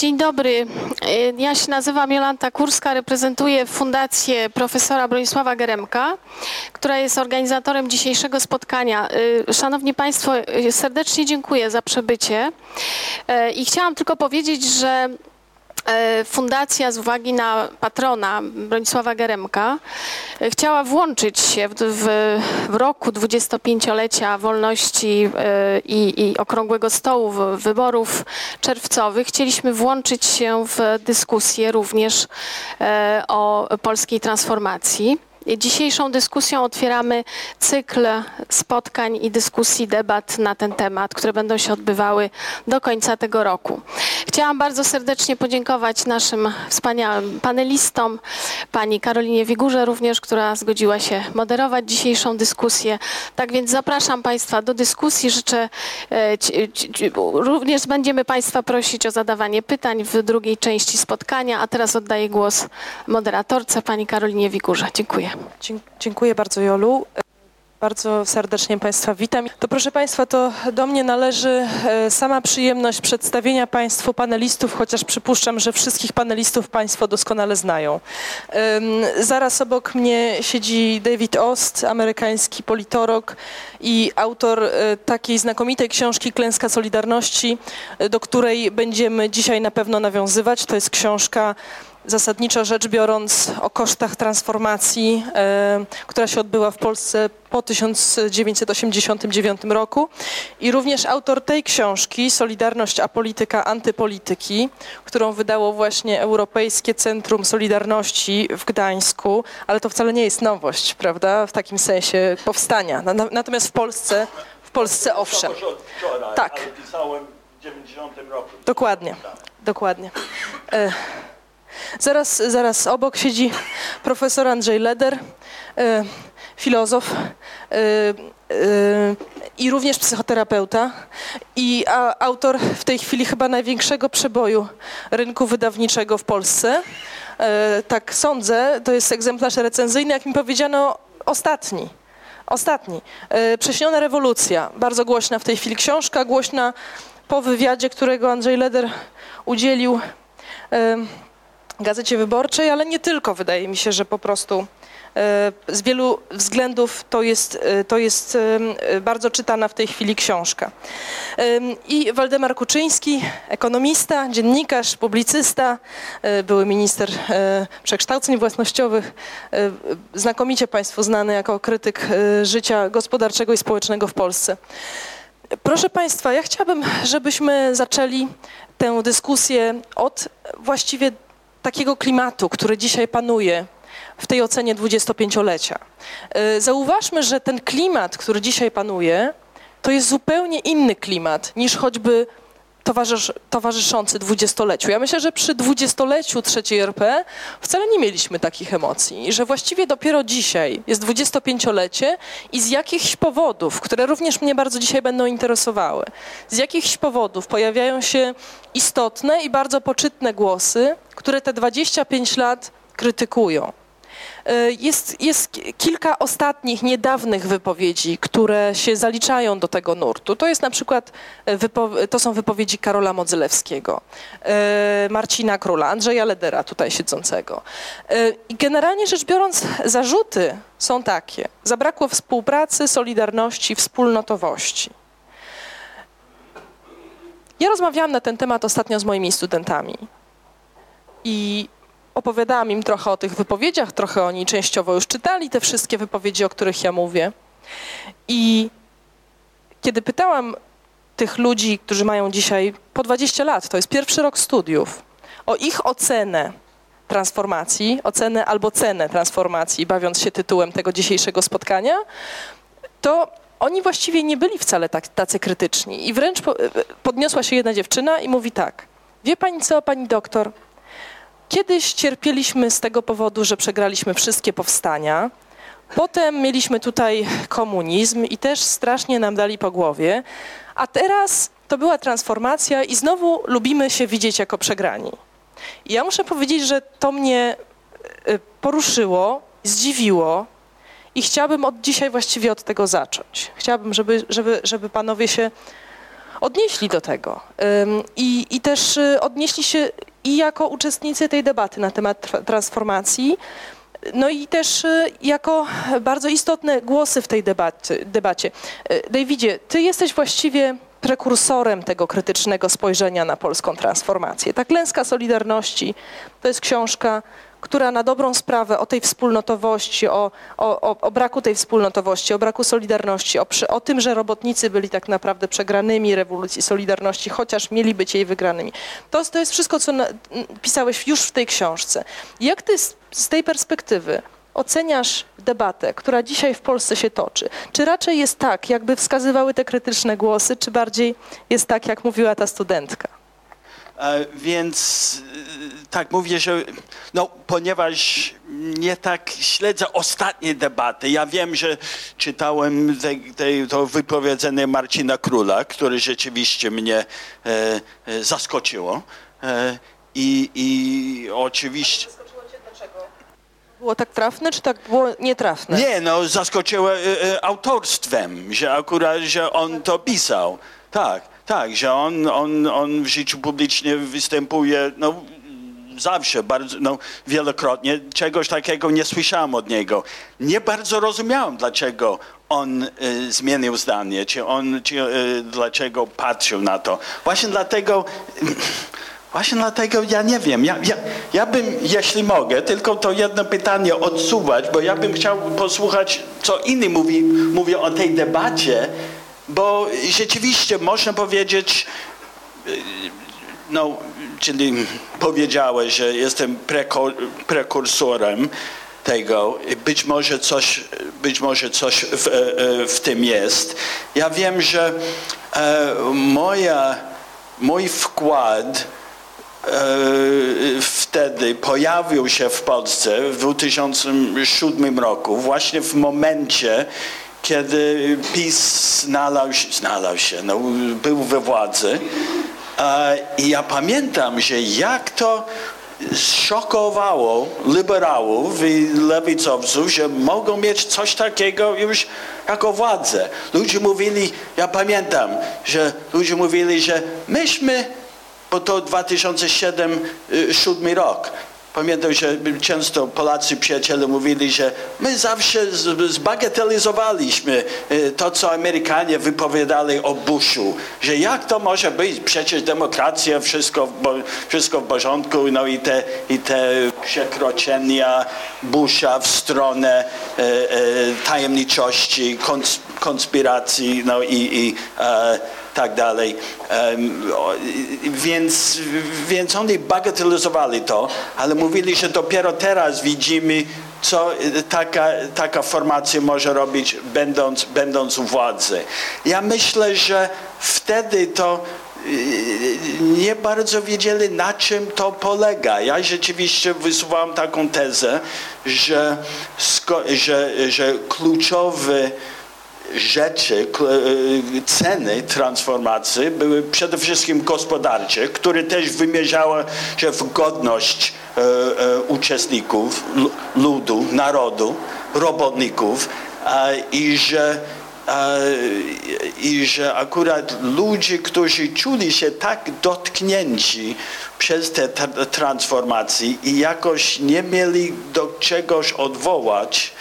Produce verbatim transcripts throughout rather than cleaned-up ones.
Dzień dobry, ja się nazywam Jolanta Kurska, reprezentuję Fundację profesora Bronisława Geremka, która jest organizatorem dzisiejszego spotkania. Szanowni Państwo, serdecznie dziękuję za przybycie i chciałam tylko powiedzieć, że Fundacja z uwagi na patrona Bronisława Geremka chciała włączyć się w, w, w roku dwudziestopięciolecia wolności i, i okrągłego stołu wyborów czerwcowych. Chcieliśmy włączyć się w dyskusję również o polskiej transformacji. Dzisiejszą dyskusją otwieramy cykl spotkań i dyskusji, debat na ten temat, które będą się odbywały do końca tego roku. Chciałam bardzo serdecznie podziękować naszym wspaniałym panelistom, pani Karolinie Wigurze również, która zgodziła się moderować dzisiejszą dyskusję. Tak więc zapraszam Państwa do dyskusji. Życzę, również będziemy Państwa prosić o zadawanie pytań w drugiej części spotkania, a teraz oddaję głos moderatorce, pani Karolinie Wigurze. Dziękuję. Dziękuję bardzo, Jolu. Bardzo serdecznie Państwa witam. To proszę Państwa, to do mnie należy sama przyjemność przedstawienia Państwu panelistów, chociaż przypuszczam, że wszystkich panelistów Państwo doskonale znają. Zaraz obok mnie siedzi David Ost, amerykański politolog i autor takiej znakomitej książki Klęska Solidarności, do której będziemy dzisiaj na pewno nawiązywać. To jest książka zasadniczo rzecz biorąc o kosztach transformacji, y, która się odbyła w Polsce po tysiąc dziewięćset osiemdziesiątym dziewiątym roku. I również autor tej książki, Solidarność a polityka antypolityki, którą wydało właśnie Europejskie Centrum Solidarności w Gdańsku, ale to wcale nie jest nowość, prawda, w takim sensie powstania. Na, natomiast w Polsce, w Polsce owszem. Wczoraj, tak. Ale pisałem w dziewięćdziesiątym roku. Dokładnie, dokładnie. Y, Zaraz, zaraz obok siedzi profesor Andrzej Leder, y, filozof y, y, i również psychoterapeuta i a, autor w tej chwili chyba największego przeboju rynku wydawniczego w Polsce. Y, tak sądzę, to jest egzemplarz recenzyjny, jak mi powiedziano, ostatni. Ostatni. Y, Prześniona rewolucja, bardzo głośna w tej chwili książka, głośna po wywiadzie, którego Andrzej Leder udzielił y, Gazecie Wyborczej, ale nie tylko. Wydaje mi się, że po prostu z wielu względów to jest, to jest bardzo czytana w tej chwili książka. I Waldemar Kuczyński, ekonomista, dziennikarz, publicysta, były minister przekształceń własnościowych, znakomicie Państwu znany jako krytyk życia gospodarczego i społecznego w Polsce. Proszę Państwa, ja chciałabym, żebyśmy zaczęli tę dyskusję od właściwie takiego klimatu, który dzisiaj panuje w tej ocenie dwudziestopięciolecia. Zauważmy, że ten klimat, który dzisiaj panuje, to jest zupełnie inny klimat niż choćby towarzysz, towarzyszący dwudziestoleciu. Ja myślę, że przy dwudziestoleciu trzeciej R P wcale nie mieliśmy takich emocji i że właściwie dopiero dzisiaj jest dwudziestopięciolecie i z jakichś powodów, które również mnie bardzo dzisiaj będą interesowały, z jakichś powodów pojawiają się istotne i bardzo poczytne głosy, które te dwadzieścia pięć lat krytykują. Jest, jest kilka ostatnich, niedawnych wypowiedzi, które się zaliczają do tego nurtu. To jest na przykład, to są wypowiedzi Karola Modzelewskiego, Marcina Króla, Andrzeja Ledera tutaj siedzącego. I generalnie rzecz biorąc, zarzuty są takie. Zabrakło współpracy, solidarności, wspólnotowości. Ja rozmawiałam na ten temat ostatnio z moimi studentami i opowiadałam im trochę o tych wypowiedziach, trochę oni częściowo już czytali te wszystkie wypowiedzi, o których ja mówię. I kiedy pytałam tych ludzi, którzy mają dzisiaj po dwadzieścia lat, to jest pierwszy rok studiów, o ich ocenę transformacji, ocenę albo cenę transformacji, bawiąc się tytułem tego dzisiejszego spotkania, to oni właściwie nie byli wcale tak, tacy krytyczni. I wręcz podniosła się jedna dziewczyna i mówi tak: wie pani co, pani doktor? Kiedyś cierpieliśmy z tego powodu, że przegraliśmy wszystkie powstania. Potem mieliśmy tutaj komunizm i też strasznie nam dali po głowie. A teraz to była transformacja i znowu lubimy się widzieć jako przegrani. I ja muszę powiedzieć, że to mnie poruszyło, zdziwiło i chciałabym od dzisiaj właściwie od tego zacząć. Chciałabym, żeby, żeby, żeby panowie się odnieśli do tego i, i też odnieśli się i jako uczestnicy tej debaty na temat transformacji, no i też jako bardzo istotne głosy w tej debaty, debacie. Davidzie, ty jesteś właściwie prekursorem tego krytycznego spojrzenia na polską transformację. Ta Klęska Solidarności to jest książka, która na dobrą sprawę o tej wspólnotowości, o, o, o braku tej wspólnotowości, o braku solidarności, o, przy, o tym, że robotnicy byli tak naprawdę przegranymi rewolucji Solidarności, chociaż mieli być jej wygranymi. To, to jest wszystko, co na, pisałeś już w tej książce. Jak ty z, z tej perspektywy oceniasz debatę, która dzisiaj w Polsce się toczy? Czy raczej jest tak, jakby wskazywały te krytyczne głosy, czy bardziej jest tak, jak mówiła ta studentka? Więc tak mówię, że no, ponieważ nie tak śledzę ostatnie debaty. Ja wiem, że czytałem te, te, to wypowiedzenie Marcina Króla, które rzeczywiście mnie e, e, zaskoczyło. E, i, i oczywiście... Było tak trafne, czy tak było nietrafne? Nie, no zaskoczyło e, autorstwem, że akurat, że on to pisał. Tak. Tak, że on, on, on w życiu publicznym występuje no, zawsze, bardzo, no, wielokrotnie. Czegoś takiego nie słyszałem od niego. Nie bardzo rozumiałem, dlaczego on e, zmienił zdanie, czy on, czy, e, dlaczego patrzył na to. Właśnie dlatego, właśnie dlatego ja nie wiem. Ja, ja, ja bym, jeśli mogę, tylko to jedno pytanie odsuwać, bo ja bym chciał posłuchać, co inni mówi, mówią o tej debacie. Bo rzeczywiście można powiedzieć, no, czyli powiedziałeś, że jestem prekur, prekursorem tego, być może coś, być może coś w, w tym jest. Ja wiem, że moja, mój wkład wtedy pojawił się w Polsce w dwa tysiące siódmym roku, właśnie w momencie, kiedy PiS znalazł, znalazł się, no, był we władzy. I ja pamiętam, że jak to zszokowało liberałów i lewicowców, że mogą mieć coś takiego już jako władzę. Ludzie mówili, ja pamiętam, że ludzie mówili, że myśmy, bo to dwa tysiące siódmy rok, pamiętam, że często Polacy, przyjaciele mówili, że my zawsze zbagatelizowaliśmy to, co Amerykanie wypowiadali o Bushu, że jak to może być, przecież demokracja, wszystko w, wszystko w porządku, no i te, i te przekroczenia Busha w stronę e, e, tajemniczości, konspiracji, no i, i e, tak dalej. Um, więc, więc oni bagatelizowali to, ale mówili, że dopiero teraz widzimy, co taka, taka formacja może robić, będąc, będąc u władzy. Ja myślę, że wtedy to nie bardzo wiedzieli, na czym to polega. Ja rzeczywiście wysuwałem taką tezę, że, że, że kluczowy rzeczy, ceny transformacji były przede wszystkim gospodarcze, które też wymierzały się w godność e, e, uczestników, ludu, narodu, robotników e, i, że, e, i że akurat ludzie, którzy czuli się tak dotknięci przez te tra- transformacje i jakoś nie mieli do czegoś odwołać,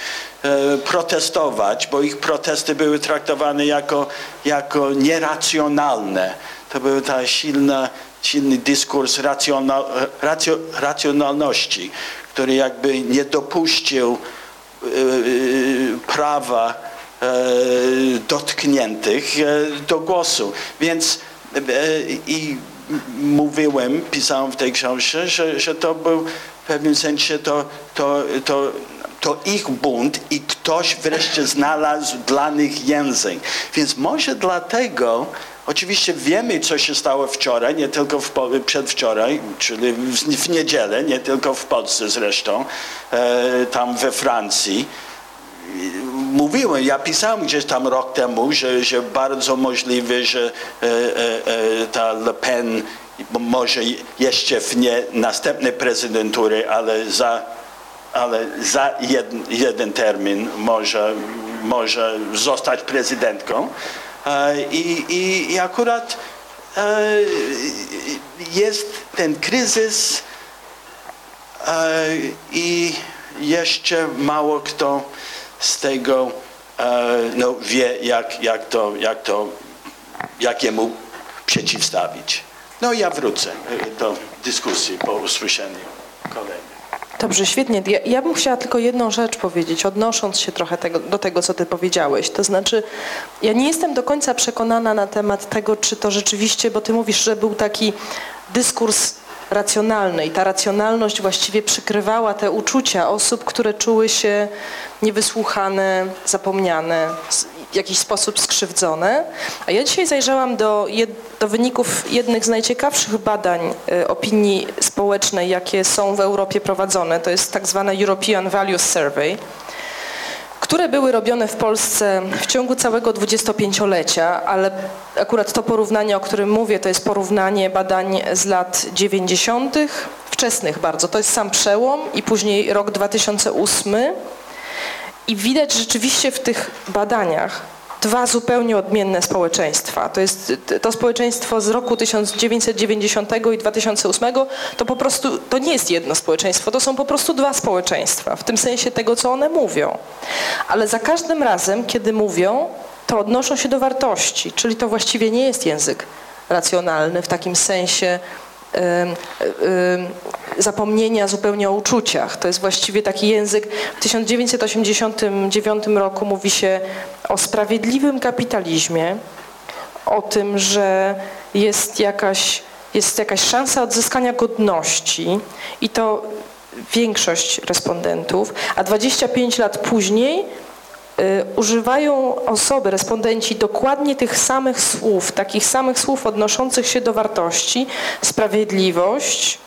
protestować, bo ich protesty były traktowane jako, jako nieracjonalne. To był ta silna, silny dyskurs racjonal, racjo, racjonalności, który jakby nie dopuścił yy, prawa yy, dotkniętych yy, do głosu. Więc yy, i mówiłem, pisałem w tej książce, że, że to był w pewnym sensie to, to, to to ich bunt i ktoś wreszcie znalazł dla nich język. Więc może dlatego, oczywiście wiemy, co się stało wczoraj, nie tylko w, przedwczoraj, czyli w, w niedzielę, nie tylko w Polsce zresztą, e, tam we Francji. Mówiłem, ja pisałem gdzieś tam rok temu, że, że bardzo możliwe, że e, e, ta Le Pen może jeszcze w nie następne prezydentury, ale za ale za jeden, jeden termin może, może zostać prezydentką. I, i, i akurat jest ten kryzys i jeszcze mało kto z tego no, wie, jak, jak, to, jak, to, jak jemu przeciwstawić. No ja wrócę do dyskusji po usłyszeniu kolejnych. Dobrze, świetnie. Ja, ja bym chciała tylko jedną rzecz powiedzieć, odnosząc się trochę tego, do tego, co ty powiedziałeś. To znaczy, ja nie jestem do końca przekonana na temat tego, czy to rzeczywiście, bo ty mówisz, że był taki dyskurs racjonalny i ta racjonalność właściwie przykrywała te uczucia osób, które czuły się niewysłuchane, zapomniane, w jakiś sposób skrzywdzone. A ja dzisiaj zajrzałam do, jed, do wyników jednych z najciekawszych badań y, opinii społecznej, jakie są w Europie prowadzone. To jest tak zwane European Value Survey, które były robione w Polsce w ciągu całego dwudziestopięciolecia, ale akurat to porównanie, o którym mówię, to jest porównanie badań z lat dziewięćdziesiątych, wczesnych bardzo. To jest sam przełom i później rok dwa tysiące ósmy. I widać rzeczywiście w tych badaniach dwa zupełnie odmienne społeczeństwa. To jest to społeczeństwo z roku tysiąc dziewięćset dziewięćdziesiątego i dwa tysiące ósmego, to po prostu to nie jest jedno społeczeństwo, to są po prostu dwa społeczeństwa, w tym sensie tego, co one mówią. Ale za każdym razem, kiedy mówią, to odnoszą się do wartości, czyli to właściwie nie jest język racjonalny w takim sensie Yy, yy, zapomnienia zupełnie o uczuciach. To jest właściwie taki język. W tysiąc dziewięćset osiemdziesiątym dziewiątym roku mówi się o sprawiedliwym kapitalizmie, o tym, że jest jakaś, jest jakaś szansa odzyskania godności i to większość respondentów, a dwadzieścia pięć lat później używają osoby, respondenci dokładnie tych samych słów, takich samych słów odnoszących się do wartości, sprawiedliwość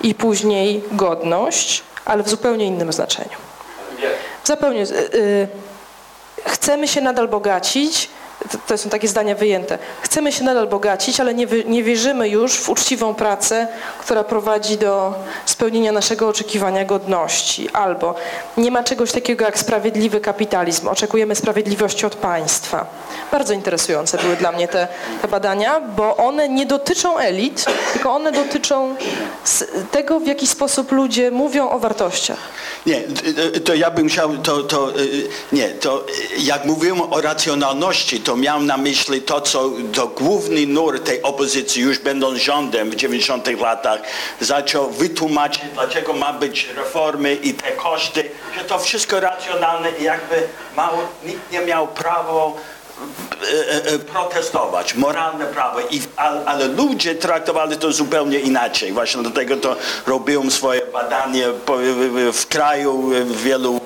i później godność, ale w zupełnie innym znaczeniu. Zupełnie. Yy, chcemy się nadal bogacić, to, to są takie zdania wyjęte, chcemy się nadal bogacić, ale nie, wy, nie wierzymy już w uczciwą pracę, która prowadzi do spełnienia naszego oczekiwania godności. Albo nie ma czegoś takiego jak sprawiedliwy kapitalizm, oczekujemy sprawiedliwości od państwa. Bardzo interesujące były dla mnie te, te badania, bo one nie dotyczą elit, tylko one dotyczą tego, w jaki sposób ludzie mówią o wartościach. Nie, to ja bym chciał, to, to, nie, to jak mówiłem o racjonalności, to to miał na myśli to, co to główny nurt tej opozycji, już będąc rządem w dziewięćdziesiątych latach, zaczął wytłumaczyć, dlaczego ma być reformy i te koszty, że to wszystko racjonalne i jakby mało, nikt nie miał prawa e, e, protestować, moralne prawo, I, ale, ale ludzie traktowali to zupełnie inaczej. Właśnie dlatego to robiłem swoje badanie w kraju, w wielu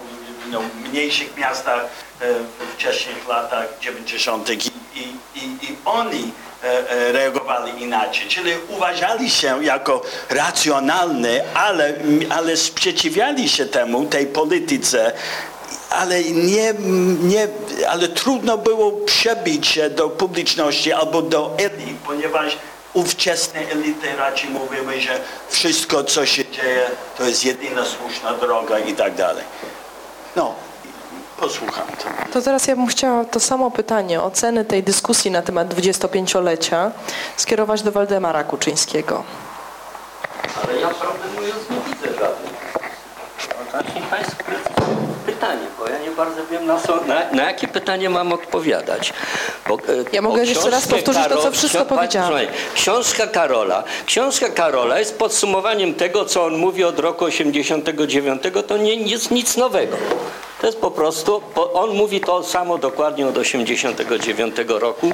no, mniejszych miastach, w wcześniejszych latach dziewięćdziesiątych i, i, i oni reagowali inaczej, czyli uważali się jako racjonalni, ale, ale sprzeciwiali się temu, tej polityce, ale, nie, nie, ale trudno było przebić się do publiczności albo do elit, ponieważ ówczesne elity raczej mówiły, że wszystko, co się dzieje, to jest jedyna słuszna droga i tak dalej. No. Posłucham. To teraz ja bym chciała to samo pytanie, oceny tej dyskusji na temat dwudziestopięciolecia skierować do Waldemara Kuczyńskiego. Ale ja prawdę mówiąc nie widzę żadnych. Zacznij Państwo pytanie, bo ja nie bardzo wiem na, co, na, na jakie pytanie mam odpowiadać. Bo, ja mogę jeszcze raz powtórzyć Karol, to, co wszystko powiedziałem. Książka Karola. Książka Karola jest podsumowaniem tego, co on mówi od roku osiemdziesiątego dziewiątego. To nie jest nic nowego. To jest po prostu, on mówi to samo dokładnie od osiemdziesiątego dziewiątego roku,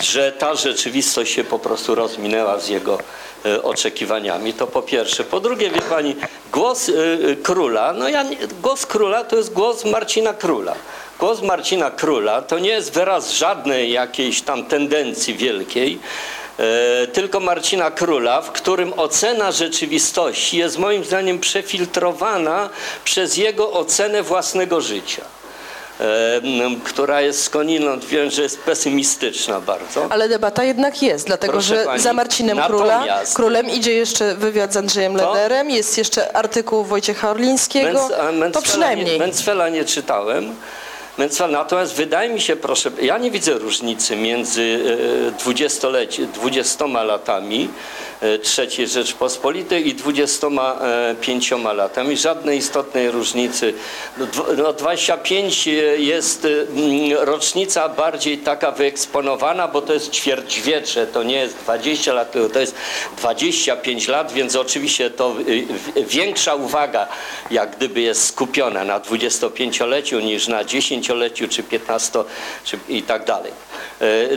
że ta rzeczywistość się po prostu rozminęła z jego y, oczekiwaniami. To po pierwsze. Po drugie, wie pani, głos y, króla, no ja, głos króla to jest głos Marcina Króla. Głos Marcina Króla to nie jest wyraz żadnej jakiejś tam tendencji wielkiej, Yy, tylko Marcina Króla, w którym ocena rzeczywistości jest moim zdaniem przefiltrowana przez jego ocenę własnego życia, która jest skądinąd, wiem, że jest pesymistyczna bardzo. Ale debata jednak jest, dlatego Proszę że pani, za Marcinem Króla, Królem idzie jeszcze wywiad z Andrzejem Lederem, jest jeszcze artykuł Wojciecha Orlińskiego, Mens, to przynajmniej. Mencfela nie czytałem. Natomiast wydaje mi się, proszę, ja nie widzę różnicy między dwudziestoma latami trzeciej Rzeczpospolitej i dwudziestoma pięcioma latami. Żadnej istotnej różnicy. No, dwadzieścia pięć jest rocznica bardziej taka wyeksponowana, bo to jest ćwierćwiecze, to nie jest dwadzieścia lat, to jest dwadzieścia pięć lat, więc oczywiście to większa uwaga jak gdyby jest skupiona na dwudziestopięcioleciu niż na dziesięcioleciu czy piętnasto czy i tak dalej.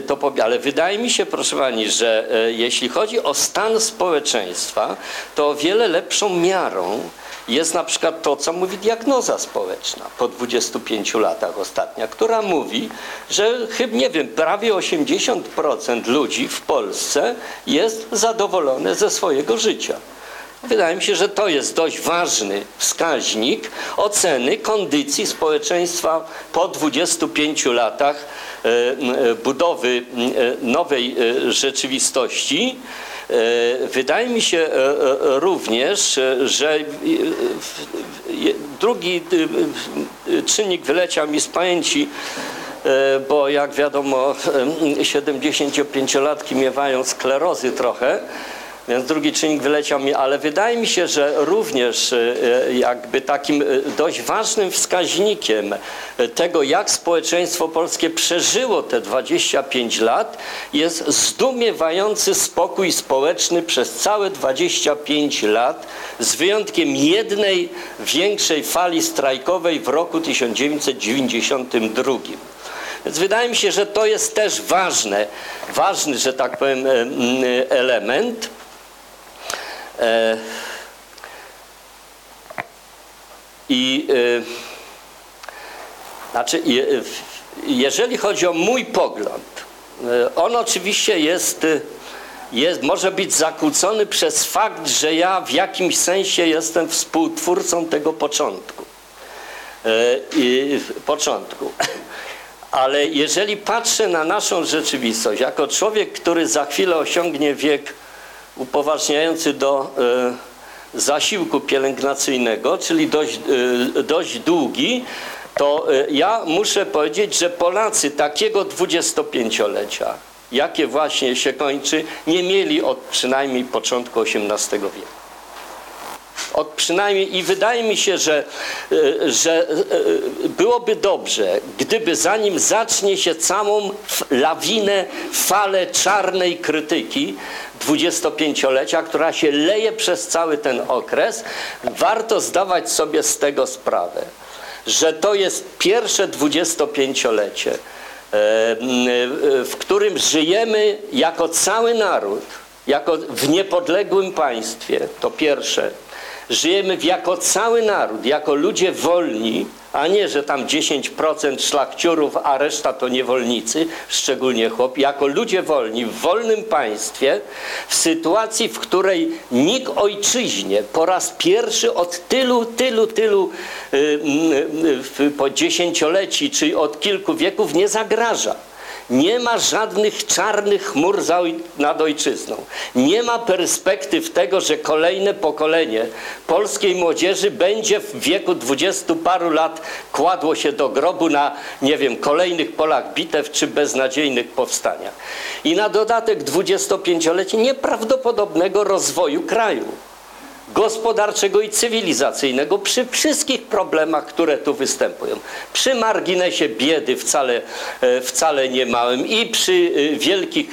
To, ale wydaje mi się, proszę pani, że jeśli chodzi o stan społeczeństwa, to o wiele lepszą miarą jest na przykład to, co mówi diagnoza społeczna po dwudziestu pięciu latach ostatnia, która mówi, że chyba, nie wiem, prawie osiemdziesiąt procent ludzi w Polsce jest zadowolone ze swojego życia. Wydaje mi się, że to jest dość ważny wskaźnik oceny kondycji społeczeństwa po dwudziestu pięciu latach budowy nowej rzeczywistości. Wydaje mi się również, że drugi czynnik wyleciał mi z pamięci, bo jak wiadomo siedemdziesięciopięciolatki miewają sklerozy trochę, więc drugi czynnik wyleciał mi, ale wydaje mi się, że również jakby takim dość ważnym wskaźnikiem tego, jak społeczeństwo polskie przeżyło te dwadzieścia pięć lat, jest zdumiewający spokój społeczny przez całe dwadzieścia pięć lat, z wyjątkiem jednej większej fali strajkowej w roku tysiąc dziewięćset dziewięćdziesiątym drugim. Więc wydaje mi się, że to jest też ważne, ważny, że tak powiem, element. I znaczy, jeżeli chodzi o mój pogląd, on oczywiście jest, jest, może być zakłócony przez fakt, że ja w jakimś sensie jestem współtwórcą tego początku. I, początku. Ale jeżeli patrzę na naszą rzeczywistość, jako człowiek, który za chwilę osiągnie wiek upoważniający do y, zasiłku pielęgnacyjnego, czyli dość, y, dość długi, to y, ja muszę powiedzieć, że Polacy takiego dwudziestopięciolecia, jakie właśnie się kończy, nie mieli od przynajmniej początku osiemnastego wieku. Od przynajmniej, i wydaje mi się, że, że byłoby dobrze, gdyby zanim zacznie się całą lawinę, falę czarnej krytyki dwudziestopięciolecia, która się leje przez cały ten okres, warto zdawać sobie z tego sprawę, że to jest pierwsze dwudziestopięciolecie, w którym żyjemy jako cały naród, jako w niepodległym państwie, to pierwsze. Żyjemy jako cały naród, jako ludzie wolni, a nie, że tam dziesięć procent szlachciurów, a reszta to niewolnicy, szczególnie chłopi. Jako ludzie wolni, w wolnym państwie, w sytuacji, w której nikt ojczyźnie po raz pierwszy od tylu, tylu, tylu yy, yy, po dziesięcioleci, czy od kilku wieków nie zagraża. Nie ma żadnych czarnych chmur za oj- nad ojczyzną. Nie ma perspektyw tego, że kolejne pokolenie polskiej młodzieży będzie w wieku dwudziestu paru lat kładło się do grobu na, nie wiem, kolejnych polach bitew czy beznadziejnych powstaniach. I na dodatek dwudziestopięciolecie nieprawdopodobnego rozwoju kraju, gospodarczego i cywilizacyjnego przy wszystkich problemach, które tu występują. Przy marginesie biedy wcale, wcale nie małym i przy wielkich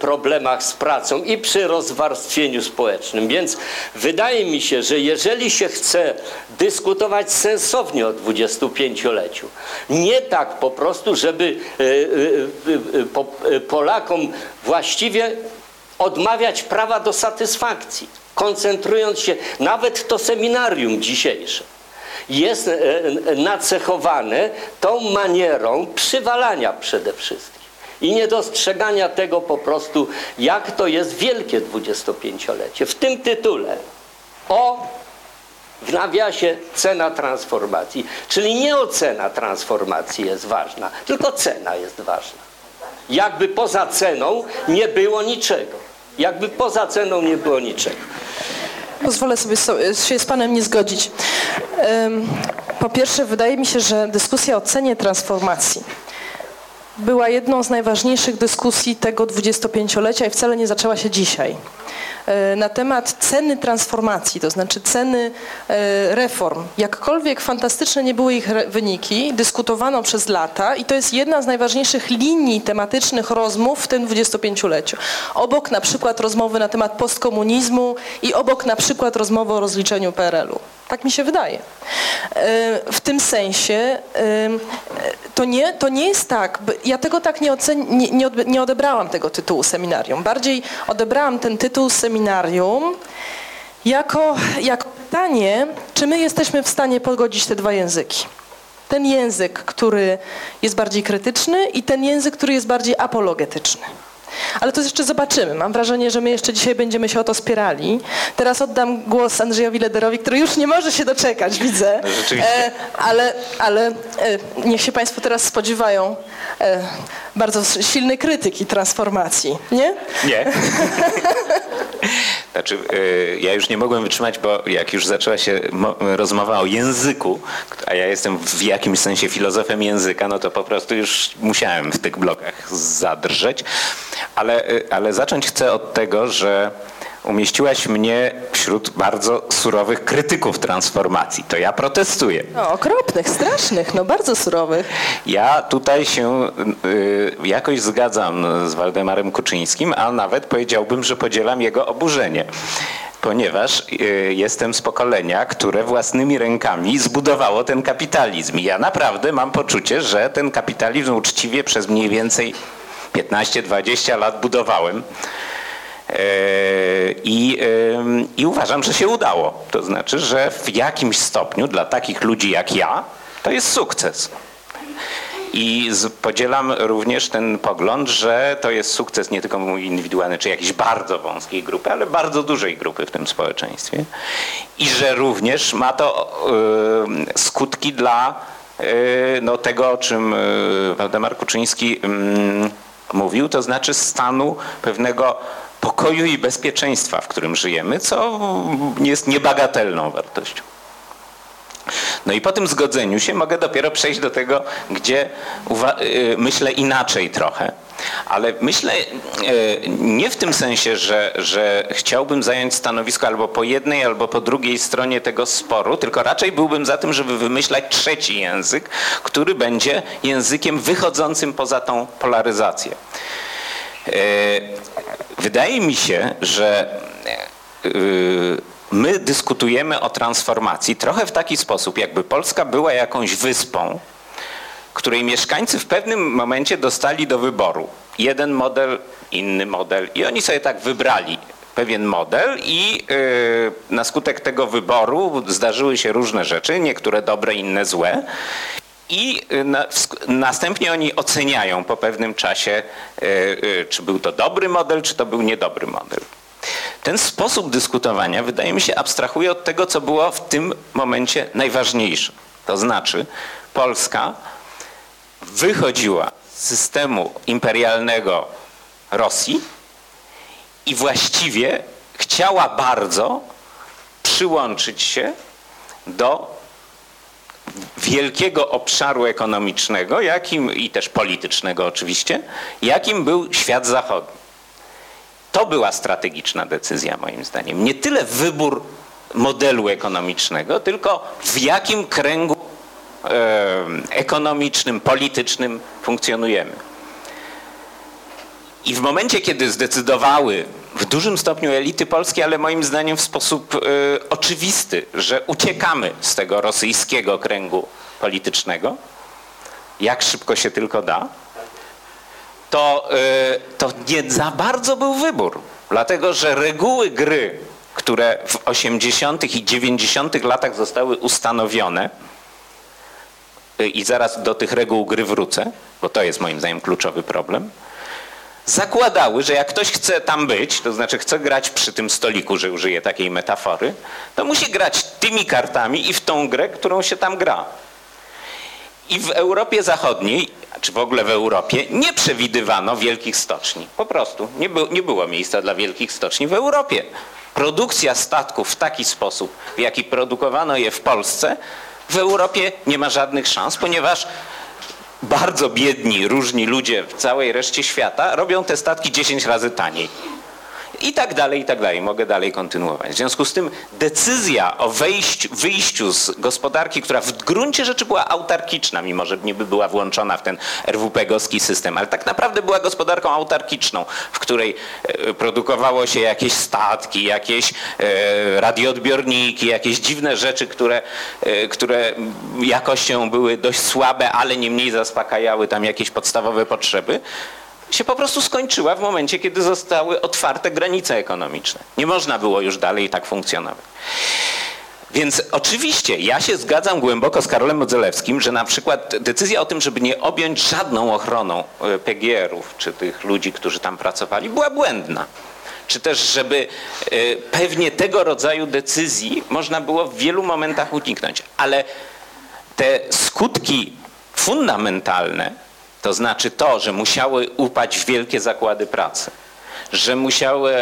problemach z pracą i przy rozwarstwieniu społecznym. Więc wydaje mi się, że jeżeli się chce dyskutować sensownie o dwudziestopięcioleciu, nie tak po prostu, żeby Polakom właściwie odmawiać prawa do satysfakcji, koncentrując się, nawet to seminarium dzisiejsze jest nacechowane tą manierą przywalania przede wszystkim i niedostrzegania tego po prostu, jak to jest wielkie dwudziestopięciolecie. W tym tytule o, w nawiasie, cena transformacji, czyli nie ocena transformacji jest ważna, tylko cena jest ważna. Jakby poza ceną nie było niczego. Jakby poza ceną nie było niczego. Pozwolę sobie, sobie się z panem nie zgodzić. Um, Po pierwsze, wydaje mi się, że dyskusja o cenie transformacji była jedną z najważniejszych dyskusji tego dwudziestopięciolecia i wcale nie zaczęła się dzisiaj. Na temat ceny transformacji, to znaczy ceny reform. Jakkolwiek fantastyczne nie były ich wyniki, dyskutowano przez lata i to jest jedna z najważniejszych linii tematycznych rozmów w tym dwudziestopięcioleciu. Obok na przykład rozmowy na temat postkomunizmu i obok na przykład rozmowy o rozliczeniu P R L u. Tak mi się wydaje. W tym sensie to nie, to nie jest tak, ja tego tak nie, ocen, nie, nie odebrałam tego tytułu seminarium. Bardziej odebrałam ten tytuł seminarium jako, jako pytanie, czy my jesteśmy w stanie pogodzić te dwa języki. Ten język, który jest bardziej krytyczny i ten język, który jest bardziej apologetyczny. Ale to jeszcze zobaczymy. Mam wrażenie, że my jeszcze dzisiaj będziemy się o to spierali. Teraz oddam głos Andrzejowi Lederowi, który już nie może się doczekać, widzę. No, rzeczywiście. E, ale ale e, niech się Państwo teraz spodziewają e, bardzo silnej krytyki transformacji, nie? Nie. Znaczy, ja już nie mogłem wytrzymać, bo jak już zaczęła się rozmowa o języku, a ja jestem w jakimś sensie filozofem języka, no to po prostu już musiałem w tych blokach zadrżeć. Ale, ale zacząć chcę od tego, że umieściłaś mnie wśród bardzo surowych krytyków transformacji. To ja protestuję. No, okropnych, strasznych, no bardzo surowych. Ja tutaj się y, jakoś zgadzam z Waldemarem Kuczyńskim, a nawet powiedziałbym, że podzielam jego oburzenie. Ponieważ y, jestem z pokolenia, które własnymi rękami zbudowało ten kapitalizm. I ja naprawdę mam poczucie, że ten kapitalizm uczciwie przez mniej więcej piętnaście dwadzieścia lat budowałem. I, I uważam, że się udało. To znaczy, że w jakimś stopniu dla takich ludzi jak ja to jest sukces. I podzielam również ten pogląd, że to jest sukces nie tylko mój indywidualny, czy jakiejś bardzo wąskiej grupy, ale bardzo dużej grupy w tym społeczeństwie. I że również ma to skutki dla no, tego, o czym Waldemar Kuczyński mówił, to znaczy stanu pewnego pokoju i bezpieczeństwa, w którym żyjemy, co jest niebagatelną wartością. No i po tym zgodzeniu się mogę dopiero przejść do tego, gdzie myślę inaczej trochę. Ale myślę nie w tym sensie, że, że chciałbym zająć stanowisko albo po jednej, albo po drugiej stronie tego sporu, tylko raczej byłbym za tym, żeby wymyślać trzeci język, który będzie językiem wychodzącym poza tą polaryzację. Wydaje mi się, że my dyskutujemy o transformacji trochę w taki sposób, jakby Polska była jakąś wyspą, której mieszkańcy w pewnym momencie dostali do wyboru. Jeden model, inny model i oni sobie tak wybrali pewien model i na skutek tego wyboru zdarzyły się różne rzeczy, niektóre dobre, inne złe. I na, następnie oni oceniają po pewnym czasie, yy, yy, czy był to dobry model, czy to był niedobry model. Ten sposób dyskutowania, wydaje mi się, abstrahuje od tego, co było w tym momencie najważniejsze. To znaczy, Polska wychodziła z systemu imperialnego Rosji i właściwie chciała bardzo przyłączyć się do wielkiego obszaru ekonomicznego, jakim i też politycznego oczywiście, jakim był świat zachodni. To była strategiczna decyzja moim zdaniem. Nie tyle wybór modelu ekonomicznego, tylko w jakim kręgu e, ekonomicznym, politycznym funkcjonujemy. I w momencie, kiedy zdecydowały w dużym stopniu elity polskie, ale moim zdaniem w sposób y, oczywisty, że uciekamy z tego rosyjskiego kręgu politycznego, jak szybko się tylko da, to, y, to nie za bardzo był wybór. Dlatego, że reguły gry, które w osiemdziesiątych i dziewięćdziesiątych latach zostały ustanowione, y, i zaraz do tych reguł gry wrócę, bo to jest moim zdaniem kluczowy problem, zakładały, że jak ktoś chce tam być, to znaczy chce grać przy tym stoliku, że użyję takiej metafory, to musi grać tymi kartami i w tą grę, którą się tam gra. I w Europie Zachodniej, czy w ogóle w Europie, nie przewidywano wielkich stoczni. Po prostu nie, by, nie było miejsca dla wielkich stoczni w Europie. Produkcja statków w taki sposób, w jaki produkowano je w Polsce, w Europie nie ma żadnych szans, ponieważ bardzo biedni, różni ludzie w całej reszcie świata robią te statki dziesięć razy taniej. I tak dalej, i tak dalej. Mogę dalej kontynuować. W związku z tym decyzja o wejściu, wyjściu z gospodarki, która w gruncie rzeczy była autarkiczna, mimo że niby była włączona w ten er wu pe-gowski system, ale tak naprawdę była gospodarką autarkiczną, w której produkowało się jakieś statki, jakieś radioodbiorniki, jakieś dziwne rzeczy, które, które jakością były dość słabe, ale niemniej zaspokajały tam jakieś podstawowe potrzeby, się po prostu skończyła w momencie, kiedy zostały otwarte granice ekonomiczne. Nie można było już dalej tak funkcjonować. Więc oczywiście ja się zgadzam głęboko z Karolem Modzelewskim, że na przykład decyzja o tym, żeby nie objąć żadną ochroną pe gie erów czy tych ludzi, którzy tam pracowali, była błędna. Czy też, żeby pewnie tego rodzaju decyzji można było w wielu momentach uniknąć. Ale te skutki fundamentalne, to znaczy to, że musiały upaść wielkie zakłady pracy, że musiały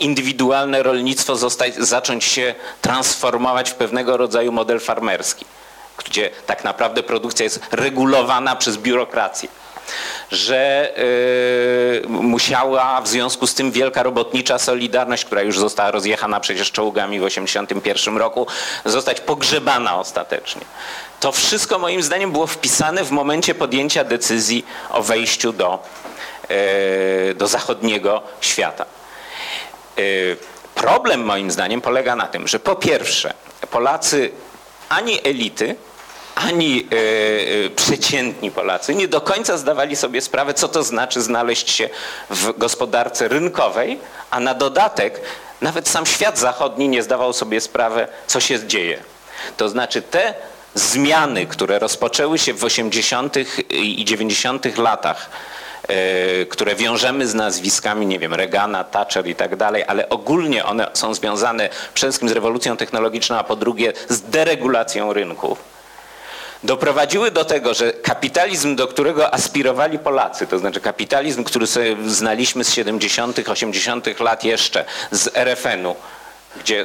indywidualne rolnictwo zostać, zacząć się transformować w pewnego rodzaju model farmerski, gdzie tak naprawdę produkcja jest regulowana przez biurokrację, że yy, musiała w związku z tym wielka robotnicza Solidarność, która już została rozjechana przecież czołgami w tysiąc dziewięćset osiemdziesiątym pierwszym roku, zostać pogrzebana ostatecznie. To wszystko moim zdaniem było wpisane w momencie podjęcia decyzji o wejściu do, yy, do zachodniego świata. Yy, problem moim zdaniem polega na tym, że po pierwsze Polacy, ani elity, ani yy, przeciętni Polacy nie do końca zdawali sobie sprawę, co to znaczy znaleźć się w gospodarce rynkowej, a na dodatek nawet sam świat zachodni nie zdawał sobie sprawy, co się dzieje. To znaczy te zmiany, które rozpoczęły się w osiemdziesiątych i dziewięćdziesiątych latach, yy, które wiążemy z nazwiskami, nie wiem, Reagana, Thatcher i tak dalej, ale ogólnie one są związane przede wszystkim z rewolucją technologiczną, a po drugie z deregulacją rynków, doprowadziły do tego, że kapitalizm, do którego aspirowali Polacy, to znaczy kapitalizm, który sobie znaliśmy z siedemdziesiątych, osiemdziesiątych lat jeszcze, z er ef enu, gdzie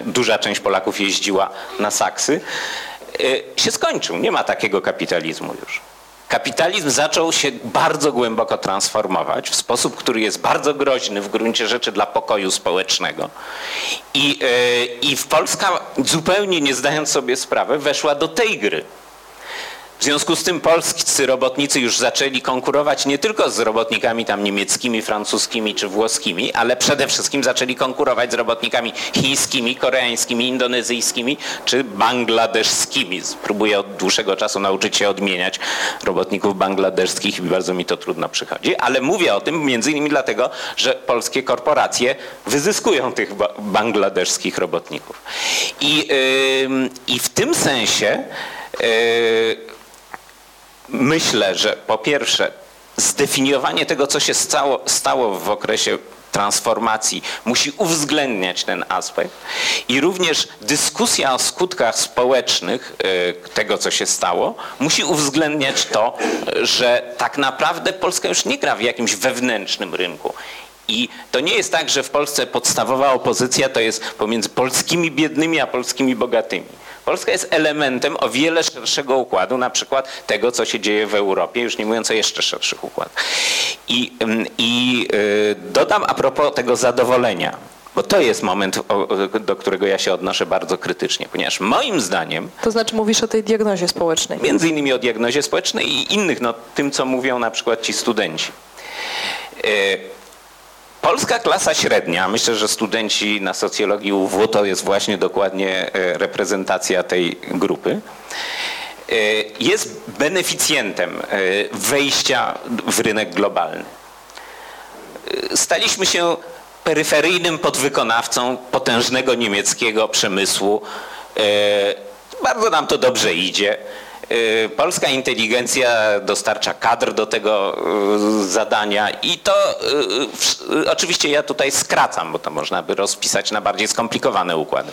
duża część Polaków jeździła na saksy, się skończył. Nie ma takiego kapitalizmu już. Kapitalizm zaczął się bardzo głęboko transformować w sposób, który jest bardzo groźny w gruncie rzeczy dla pokoju społecznego. I, yy, i Polska, zupełnie nie zdając sobie sprawy, weszła do tej gry. W związku z tym polscy robotnicy już zaczęli konkurować nie tylko z robotnikami tam niemieckimi, francuskimi czy włoskimi, ale przede wszystkim zaczęli konkurować z robotnikami chińskimi, koreańskimi, indonezyjskimi czy bangladeszskimi. Próbuję od dłuższego czasu nauczyć się odmieniać robotników bangladeszskich i bardzo mi to trudno przychodzi, ale mówię o tym między innymi dlatego, że polskie korporacje wyzyskują tych bangladeszskich robotników. I, yy, i w tym sensie myślę, że po pierwsze zdefiniowanie tego, co się stało, stało w okresie transformacji, musi uwzględniać ten aspekt i również dyskusja o skutkach społecznych tego, co się stało, musi uwzględniać to, że tak naprawdę Polska już nie gra w jakimś wewnętrznym rynku. I to nie jest tak, że w Polsce podstawowa opozycja to jest pomiędzy polskimi biednymi a polskimi bogatymi. Polska jest elementem o wiele szerszego układu, na przykład tego, co się dzieje w Europie, już nie mówiąc o jeszcze szerszych układach. I, i dodam a propos tego zadowolenia, bo to jest moment, do którego ja się odnoszę bardzo krytycznie, ponieważ moim zdaniem... To znaczy mówisz o tej diagnozie społecznej. Między innymi o diagnozie społecznej i innych, no tym, co mówią na przykład ci studenci. Polska klasa średnia, myślę, że studenci na socjologii u wu to jest właśnie dokładnie reprezentacja tej grupy, jest beneficjentem wejścia w rynek globalny. Staliśmy się peryferyjnym podwykonawcą potężnego niemieckiego przemysłu. Bardzo nam to dobrze idzie. Polska inteligencja dostarcza kadr do tego zadania i to oczywiście ja tutaj skracam, bo to można by rozpisać na bardziej skomplikowane układy.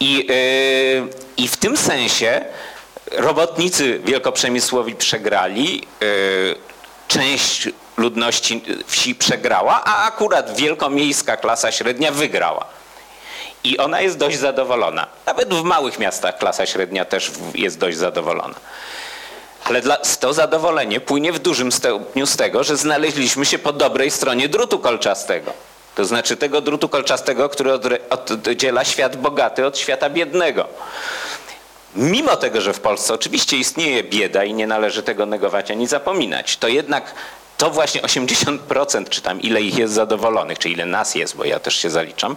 I, i w tym sensie robotnicy wielkoprzemysłowi przegrali, część ludności wsi przegrała, a akurat wielkomiejska klasa średnia wygrała. I ona jest dość zadowolona. Nawet w małych miastach klasa średnia też jest dość zadowolona. Ale dla, to zadowolenie płynie w dużym stopniu z tego, że znaleźliśmy się po dobrej stronie drutu kolczastego. To znaczy tego drutu kolczastego, który oddziela świat bogaty od świata biednego. Mimo tego, że w Polsce oczywiście istnieje bieda i nie należy tego negować ani zapominać, to jednak to właśnie osiemdziesiąt procent, czy tam ile ich jest zadowolonych, czy ile nas jest, bo ja też się zaliczam,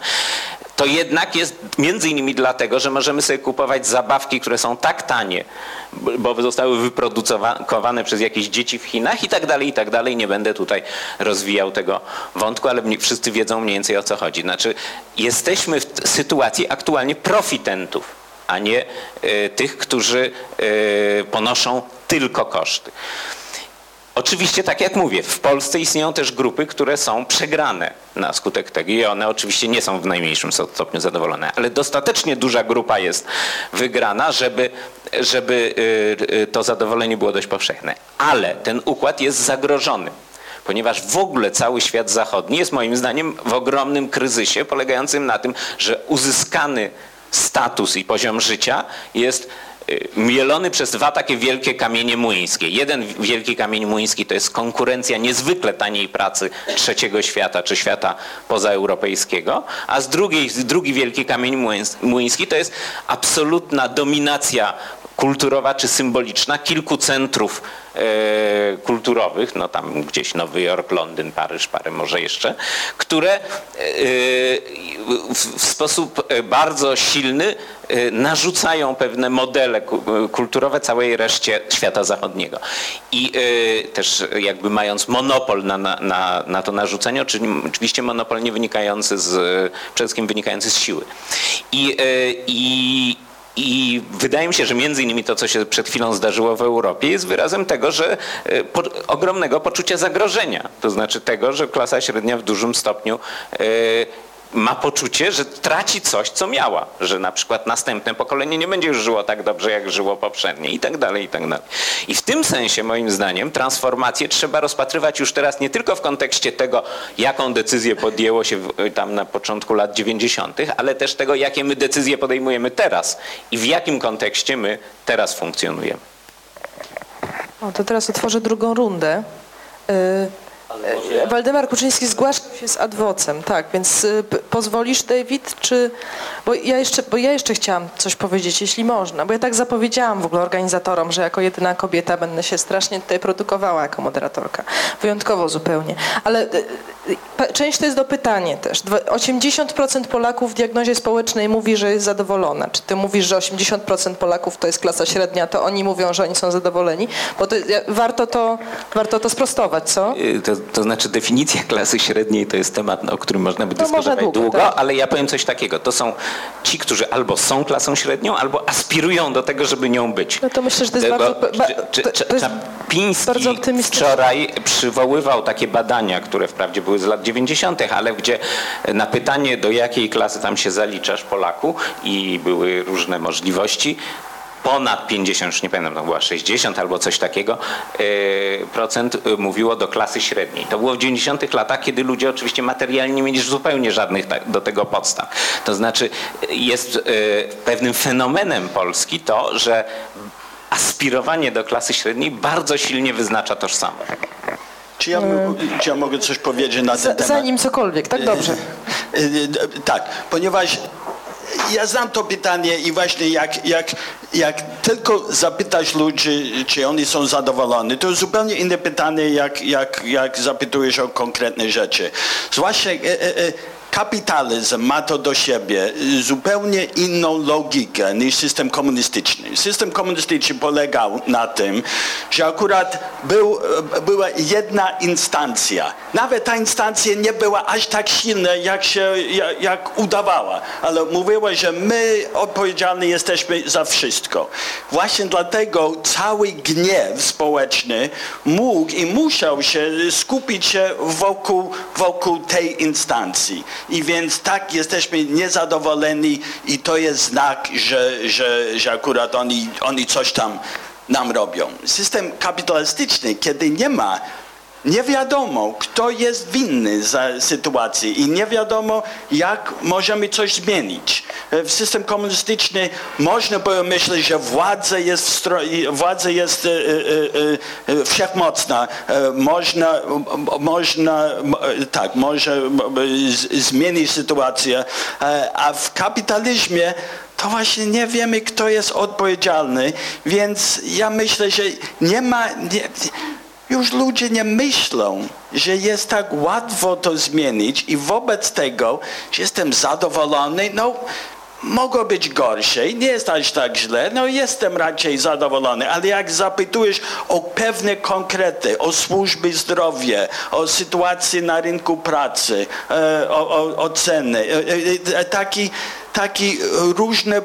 to jednak jest między innymi dlatego, że możemy sobie kupować zabawki, które są tak tanie, bo zostały wyprodukowane przez jakieś dzieci w Chinach i tak dalej, i tak dalej. Nie będę tutaj rozwijał tego wątku, ale wszyscy wiedzą mniej więcej o co chodzi. Znaczy jesteśmy w sytuacji aktualnie profitentów, a nie y, tych, którzy y, ponoszą tylko koszty. Oczywiście, tak jak mówię, w Polsce istnieją też grupy, które są przegrane na skutek tego i one oczywiście nie są w najmniejszym stopniu zadowolone, ale dostatecznie duża grupa jest wygrana, żeby, żeby to zadowolenie było dość powszechne. Ale ten układ jest zagrożony, ponieważ w ogóle cały świat zachodni jest moim zdaniem w ogromnym kryzysie polegającym na tym, że uzyskany status i poziom życia jest mielony przez dwa takie wielkie kamienie młyńskie. Jeden wielki kamień młyński to jest konkurencja niezwykle taniej pracy trzeciego świata czy świata pozaeuropejskiego, a z drugiej, drugi wielki kamień młyński to jest absolutna dominacja kulturowa czy symboliczna kilku centrów e, kulturowych, no tam gdzieś Nowy Jork, Londyn, Paryż, parę może jeszcze, które e, w, w sposób bardzo silny e, narzucają pewne modele kulturowe całej reszcie świata zachodniego. I e, też jakby mając monopol na, na, na, na to narzucenie, czyli oczywiście monopol nie wynikający z, przede wszystkim wynikający z siły. I, e, i I wydaje mi się, że między innymi to, co się przed chwilą zdarzyło w Europie, jest wyrazem tego, że po, ogromnego poczucia zagrożenia. To znaczy tego, że klasa średnia w dużym stopniu yy, ma poczucie, że traci coś, co miała. Że na przykład następne pokolenie nie będzie już żyło tak dobrze, jak żyło poprzednie i tak dalej, i tak dalej. I w tym sensie, moim zdaniem, transformację trzeba rozpatrywać już teraz nie tylko w kontekście tego, jaką decyzję podjęło się tam na początku lat dziewięćdziesiątych, ale też tego, jakie my decyzje podejmujemy teraz i w jakim kontekście my teraz funkcjonujemy. O, to teraz otworzę drugą rundę. Y- Waldemar Kuczyński zgłaszał się z ad vocem, tak, więc y, pozwolisz, David, czy... Bo ja, jeszcze, bo ja jeszcze chciałam coś powiedzieć, jeśli można, bo ja tak zapowiedziałam w ogóle organizatorom, że jako jedyna kobieta będę się strasznie tutaj produkowała jako moderatorka. Wyjątkowo zupełnie. Ale y, y, część to jest do pytania też. osiemdziesiąt procent Polaków w diagnozie społecznej mówi, że jest zadowolona. Czy ty mówisz, że osiemdziesiąt procent Polaków to jest klasa średnia, to oni mówią, że oni są zadowoleni? Bo to, y, warto, to, warto to sprostować, co? Y, to... To znaczy definicja klasy średniej to jest temat, o którym można by dyskutować długo, długo tak? Ale ja powiem coś takiego. To są ci, którzy albo są klasą średnią, albo aspirują do tego, żeby nią być. No to myślę, że to jest Bo bardzo, czy, czy, czy, to jest Czapiński bardzo optymistyczne. Wczoraj przywoływał takie badania, które wprawdzie były z lat dziewięćdziesiątych, ale gdzie na pytanie, do jakiej klasy tam się zaliczasz, Polaku, i były różne możliwości, ponad pięćdziesiąt, już nie pamiętam, to była sześćdziesiąt albo coś takiego, procent mówiło do klasy średniej. To było w dziewięćdziesiątych latach, kiedy ludzie oczywiście materialnie mieli zupełnie żadnych do tego podstaw. To znaczy jest pewnym fenomenem Polski to, że aspirowanie do klasy średniej bardzo silnie wyznacza tożsamość. Czy ja, czy ja mogę coś powiedzieć na ten Zanim temat? Zanim cokolwiek, tak dobrze. Tak, ponieważ ja znam to pytanie i właśnie jak, jak, jak tylko zapytać ludzi, czy oni są zadowoleni, to jest zupełnie inne pytanie, jak, jak, jak zapytujesz o konkretne rzeczy. Zwłaszcza e, e, kapitalizm ma to do siebie zupełnie inną logikę niż system komunistyczny. System komunistyczny polegał na tym, że akurat był, była jedna instancja. Nawet ta instancja nie była aż tak silna, jak się jak, jak udawała, ale mówiła, że my odpowiedzialni jesteśmy za wszystko. Właśnie dlatego cały gniew społeczny mógł i musiał się skupić się wokół, wokół tej instancji. I więc tak, jesteśmy niezadowoleni i to jest znak, że, że, że akurat oni, oni coś tam nam robią. System kapitalistyczny, kiedy nie ma nie wiadomo, kto jest winny za sytuację i nie wiadomo, jak możemy coś zmienić. W systemie komunistycznym można było myśleć, że władza jest, władza jest e, e, e, wszechmocna. E, można, można, tak, może zmienić sytuację, e, a w kapitalizmie to właśnie nie wiemy, kto jest odpowiedzialny, więc ja myślę, że nie ma... Nie, już ludzie nie myślą, że jest tak łatwo to zmienić i wobec tego, że jestem zadowolony, no mogło być gorsze, nie jest aż tak źle, no jestem raczej zadowolony, ale jak zapytujesz o pewne konkrety, o służby zdrowia, o sytuację na rynku pracy, o, o, o ceny, taki... takie różne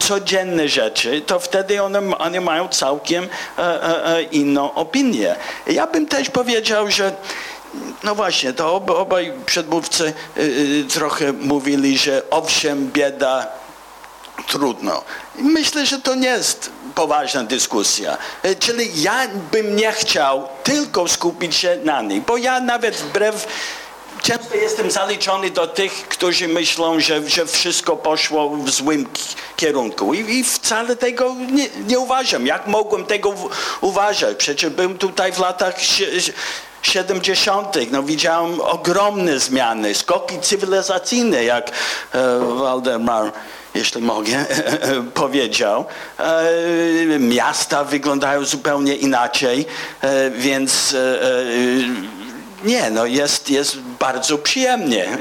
codzienne rzeczy, to wtedy one, one mają całkiem inną opinię. Ja bym też powiedział, że no właśnie, to obaj przedmówcy trochę mówili, że owszem, bieda, trudno. Myślę, że to nie jest poważna dyskusja. Czyli ja bym nie chciał tylko skupić się na niej, bo ja nawet wbrew... Często jestem zaliczony do tych, którzy myślą, że, że wszystko poszło w złym kierunku i, i wcale tego nie, nie uważam. Jak mogłem tego w, uważać? Przecież byłem tutaj w latach siedemdziesiątych. No, widziałem ogromne zmiany, skoki cywilizacyjne, jak e, Waldemar, jeśli mogę, powiedział. E, miasta wyglądają zupełnie inaczej, e, więc... E, Nie, no jest, jest bardzo przyjemnie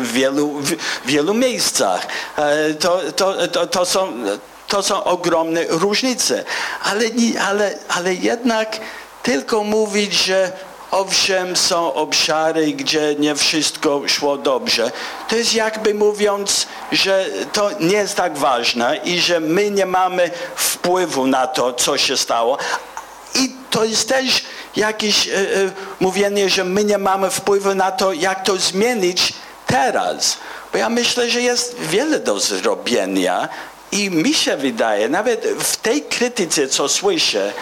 w wielu, w wielu miejscach. To, to, to, to, są, to są ogromne różnice, ale, ale, ale jednak tylko mówić, że owszem, są obszary, gdzie nie wszystko szło dobrze. To jest jakby mówiąc, że to nie jest tak ważne i że my nie mamy wpływu na to, co się stało. I to jest też jakieś e, e, mówienie, że my nie mamy wpływu na to, jak to zmienić teraz. Bo ja myślę, że jest wiele do zrobienia i mi się wydaje, nawet w tej krytyce, co słyszę,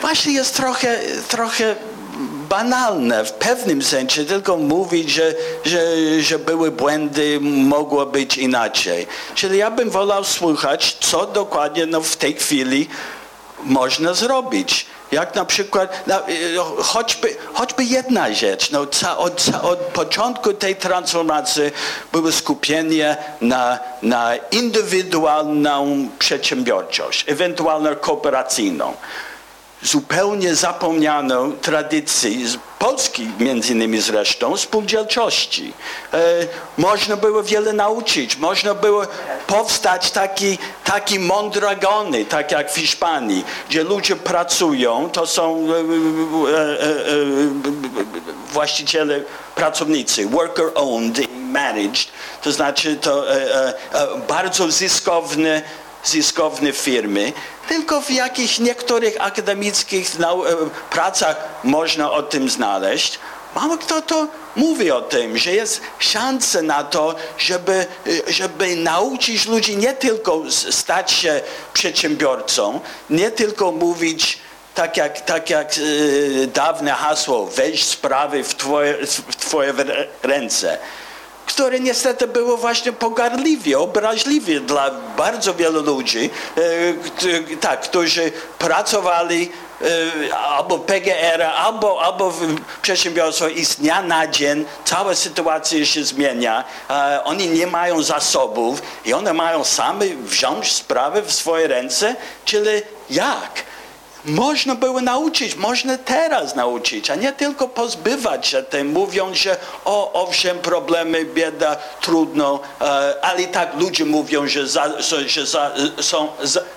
właśnie jest trochę, trochę banalne w pewnym sensie, tylko mówić, że, że, że były błędy, mogło być inaczej. Czyli ja bym wolał słuchać, co dokładnie no, w tej chwili można zrobić. Jak na przykład, choćby, choćby jedna rzecz, no, od, od początku tej transformacji było skupienie na, na indywidualną przedsiębiorczość, ewentualną kooperacyjną. Zupełnie zapomniano tradycji z Polski, między innymi zresztą, spółdzielczości. E, można było wiele nauczyć, można było powstać taki, taki mondragony, tak jak w Hiszpanii, gdzie ludzie pracują, to są e, e, e, właściciele, pracownicy, worker owned i managed, to znaczy to e, e, bardzo zyskowne, zyskowne firmy. Tylko w jakichś niektórych akademickich pracach można o tym znaleźć. Mało kto to mówi o tym, że jest szansa na to, żeby, żeby nauczyć ludzi nie tylko stać się przedsiębiorcą, nie tylko mówić tak jak, tak jak dawne hasło, weź sprawy w twoje, w twoje ręce, które niestety było właśnie pogardliwie, obraźliwie dla bardzo wielu ludzi, e, tak, którzy pracowali e, albo P G R, albo, albo w przedsiębiorstwo i z dnia na dzień cała sytuacja się zmienia. E, oni nie mają zasobów i one mają same wziąć sprawę w swoje ręce, czyli jak? Można było nauczyć, można teraz nauczyć, a nie tylko pozbywać się tej, mówiąc, że o, owszem, problemy, bieda, trudno, ale i tak ludzie mówią, że, za, że za, są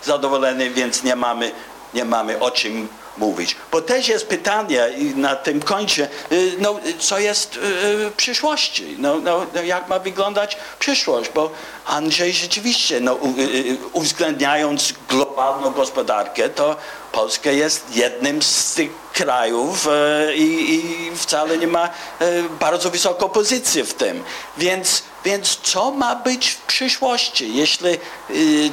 zadowoleni, więc nie mamy, nie mamy o czym mówić. Bo też jest pytanie na tym końcu, no, co jest w przyszłości, no, no, jak ma wyglądać przyszłość, bo Andrzej rzeczywiście, no, uwzględniając globalną gospodarkę, to Polska jest jednym z tych krajów i, i wcale nie ma bardzo wysoką pozycji w tym. Więc, więc co ma być w przyszłości, jeśli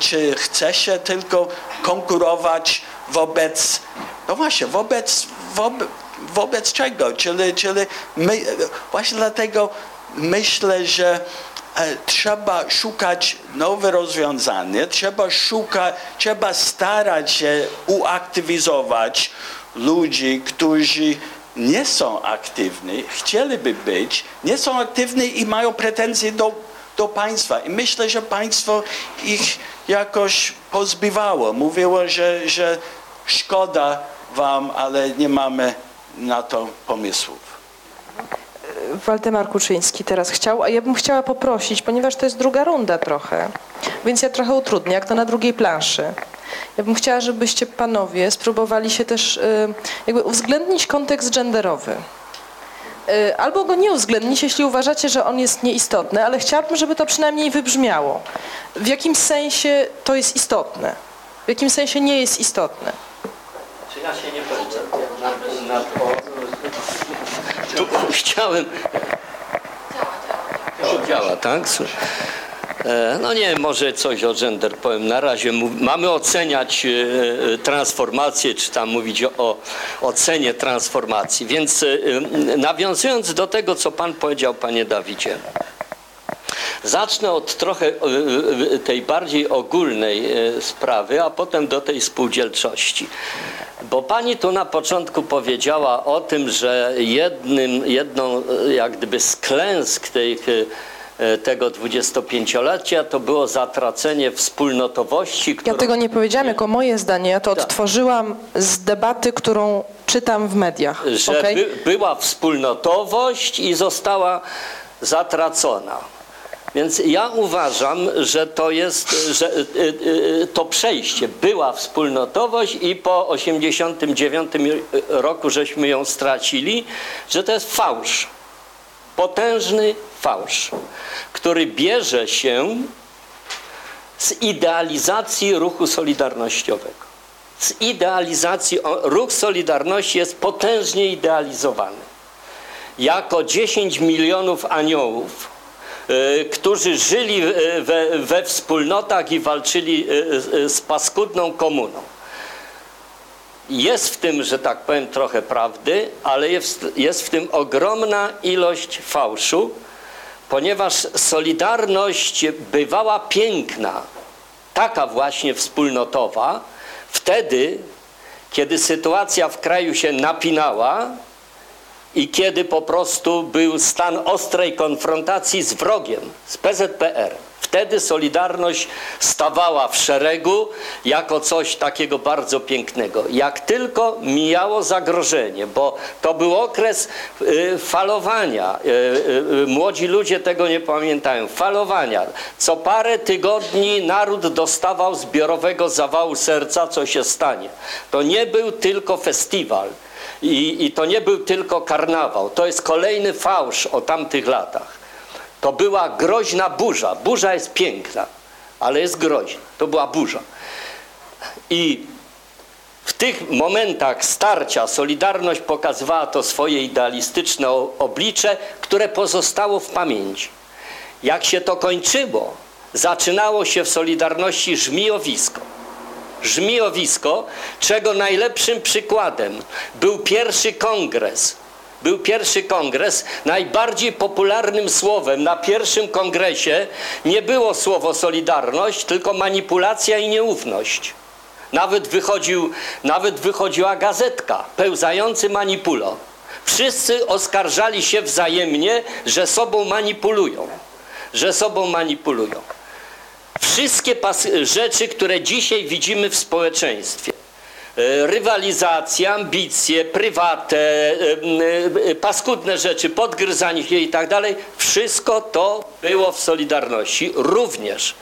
czy chce się tylko konkurować wobec No właśnie, wobec, wobec, wobec czego? Czyli, czyli my, właśnie dlatego myślę, że trzeba szukać nowe rozwiązania, trzeba szukać, trzeba starać się uaktywizować ludzi, którzy nie są aktywni, chcieliby być, nie są aktywni i mają pretensje do, do państwa. I myślę, że państwo ich jakoś pozbywało. Mówiło, że, że szkoda wam, ale nie mamy na to pomysłów. Waldemar Kuczyński teraz chciał, a ja bym chciała poprosić, ponieważ to jest druga runda trochę, więc ja trochę utrudnię, jak to na drugiej planszy. Ja bym chciała, żebyście panowie spróbowali się też jakby uwzględnić kontekst genderowy. Albo go nie uwzględnić, jeśli uważacie, że on jest nieistotny, ale chciałabym, żeby to przynajmniej wybrzmiało. W jakim sensie to jest istotne? W jakim sensie nie jest istotne? Czy ja się nie powiem na to? Tu chciałem... Działa, działa, tak? No nie, może coś o gender powiem. Na razie mamy oceniać transformację, czy tam mówić o ocenie transformacji. Więc nawiązując do tego, co pan powiedział, panie Dawidzie, zacznę od trochę tej bardziej ogólnej sprawy, a potem do tej spółdzielczości. Bo pani tu na początku powiedziała o tym, że jednym, jedną jak gdyby z klęsk tych tego dwudziestopięciolecia to było zatracenie wspólnotowości, którą... Ja tego nie powiedziałam jako moje zdanie, ja to tak odtworzyłam z debaty, którą czytam w mediach. Że okay? by, była wspólnotowość i została zatracona. Więc ja uważam, że to jest, że to przejście. Była wspólnotowość i po osiemdziesiątym dziewiątym roku żeśmy ją stracili, że to jest fałsz. Potężny fałsz, który bierze się z idealizacji ruchu solidarnościowego. Z idealizacji, ruch Solidarności jest potężnie idealizowany. Jako dziesięć milionów aniołów, którzy żyli we, we wspólnotach i walczyli z paskudną komuną. Jest w tym, że tak powiem, trochę prawdy, ale jest, jest w tym ogromna ilość fałszu, ponieważ Solidarność bywała piękna, taka właśnie wspólnotowa, wtedy, kiedy sytuacja w kraju się napinała i kiedy po prostu był stan ostrej konfrontacji z wrogiem, z P Z P R. Wtedy Solidarność stawała w szeregu jako coś takiego bardzo pięknego. Jak tylko mijało zagrożenie, bo to był okres falowania, młodzi ludzie tego nie pamiętają, falowania. Co parę tygodni naród dostawał zbiorowego zawału serca, co się stanie. To nie był tylko festiwal i, i to nie był tylko karnawał. To jest kolejny fałsz o tamtych latach. To była groźna burza. Burza jest piękna, ale jest groźna. To była burza. I w tych momentach starcia Solidarność pokazywała to swoje idealistyczne oblicze, które pozostało w pamięci. Jak się to kończyło, zaczynało się w Solidarności żmijowisko. Żmijowisko, czego najlepszym przykładem był pierwszy kongres. Był pierwszy kongres, najbardziej popularnym słowem na pierwszym kongresie nie było słowo Solidarność, tylko manipulacja i nieufność. Nawet, wychodził, nawet wychodziła gazetka, pełzający manipulo. Wszyscy oskarżali się wzajemnie, że sobą manipulują, że sobą manipulują. Wszystkie rzeczy, które dzisiaj widzimy w społeczeństwie. Rywalizacja, ambicje, prywatne, paskudne rzeczy, podgryzanie się i tak dalej. Wszystko to było w Solidarności. Również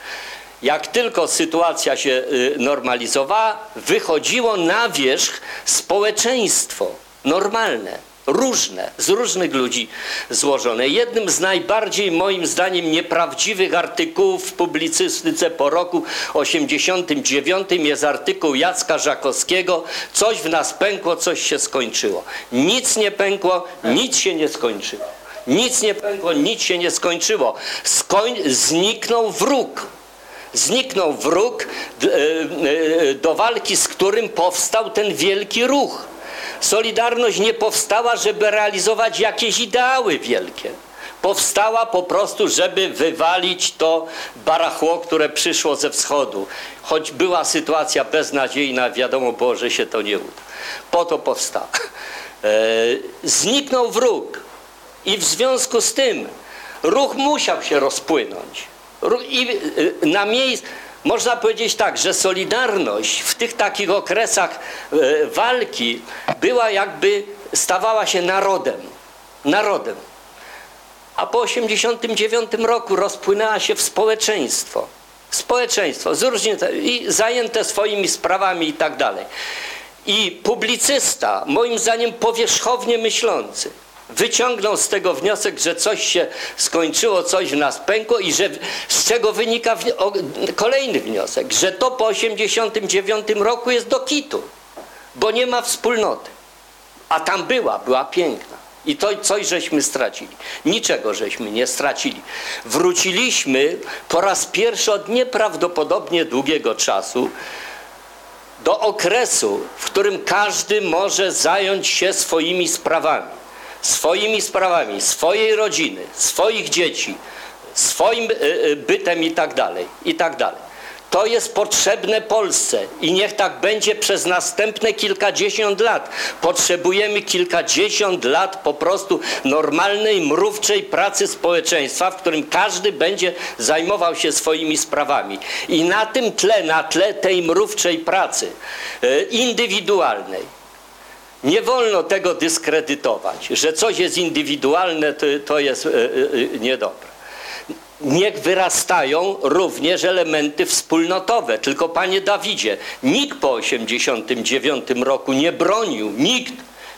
jak tylko sytuacja się normalizowała, wychodziło na wierzch społeczeństwo normalne, różne, z różnych ludzi złożone. Jednym z najbardziej, moim zdaniem, nieprawdziwych artykułów w publicystyce po roku osiemdziesiątym dziewiątym jest artykuł Jacka Żakowskiego „Coś w nas pękło, coś się skończyło”. Nic nie pękło, nic się nie skończyło. Nic nie pękło, nic się nie skończyło. Skoń... Zniknął wróg. zniknął wróg, do walki z którym powstał ten wielki ruch. Solidarność nie powstała, żeby realizować jakieś ideały wielkie. Powstała po prostu, żeby wywalić to barachło, które przyszło ze wschodu. Choć była sytuacja beznadziejna, wiadomo było, że się to nie uda. Po to powstała. Zniknął wróg i w związku z tym ruch musiał się rozpłynąć. I na miejscu, można powiedzieć tak, że Solidarność w tych takich okresach walki była jakby, stawała się narodem. Narodem. A po tysiąc dziewięćset osiemdziesiątym dziewiątym roku rozpłynęła się w społeczeństwo. Społeczeństwo, zróżnicowane i zajęte swoimi sprawami i tak dalej. I publicysta, moim zdaniem powierzchownie myślący, wyciągnął z tego wniosek, że coś się skończyło, coś w nas pękło i że z czego wynika wni- o, kolejny wniosek, że to po tysiąc dziewięćset osiemdziesiątym dziewiątym roku jest do kitu, bo nie ma wspólnoty. A tam była, była piękna. I to coś żeśmy stracili. Niczego żeśmy nie stracili. Wróciliśmy po raz pierwszy od nieprawdopodobnie długiego czasu do okresu, w którym każdy może zająć się swoimi sprawami. Swoimi sprawami, swojej rodziny, swoich dzieci, swoim bytem i tak dalej, i tak dalej. To jest potrzebne Polsce i niech tak będzie przez następne kilkadziesiąt lat. Potrzebujemy kilkadziesiąt lat po prostu normalnej, mrówczej pracy społeczeństwa, w którym każdy będzie zajmował się swoimi sprawami. I na tym tle, na tle tej mrówczej pracy indywidualnej, nie wolno tego dyskredytować, że coś jest indywidualne, to, to jest niedobre. Niech wyrastają również elementy wspólnotowe. Tylko panie Dawidzie, nikt po osiemdziesiątym dziewiątym roku nie bronił, nikt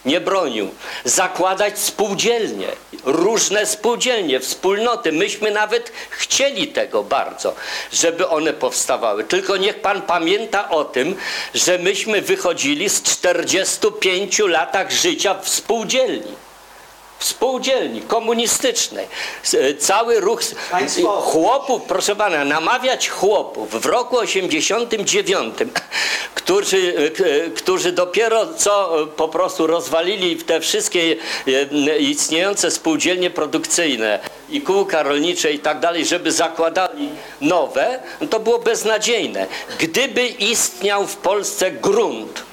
nie bronił zakładać spółdzielnie, różne spółdzielnie, wspólnoty. Myśmy nawet chcieli tego bardzo, żeby one powstawały. Tylko niech pan pamięta o tym, że myśmy wychodzili z czterdziestu pięciu latach życia w spółdzielni. W spółdzielni komunistycznej. Cały ruch Państwo. Chłopów, proszę pana, namawiać chłopów w roku osiemdziesiątym dziewiątym, którzy, którzy dopiero co po prostu rozwalili te wszystkie istniejące spółdzielnie produkcyjne i kółka rolnicze i tak dalej, żeby zakładali nowe, to było beznadziejne. Gdyby istniał w Polsce grunt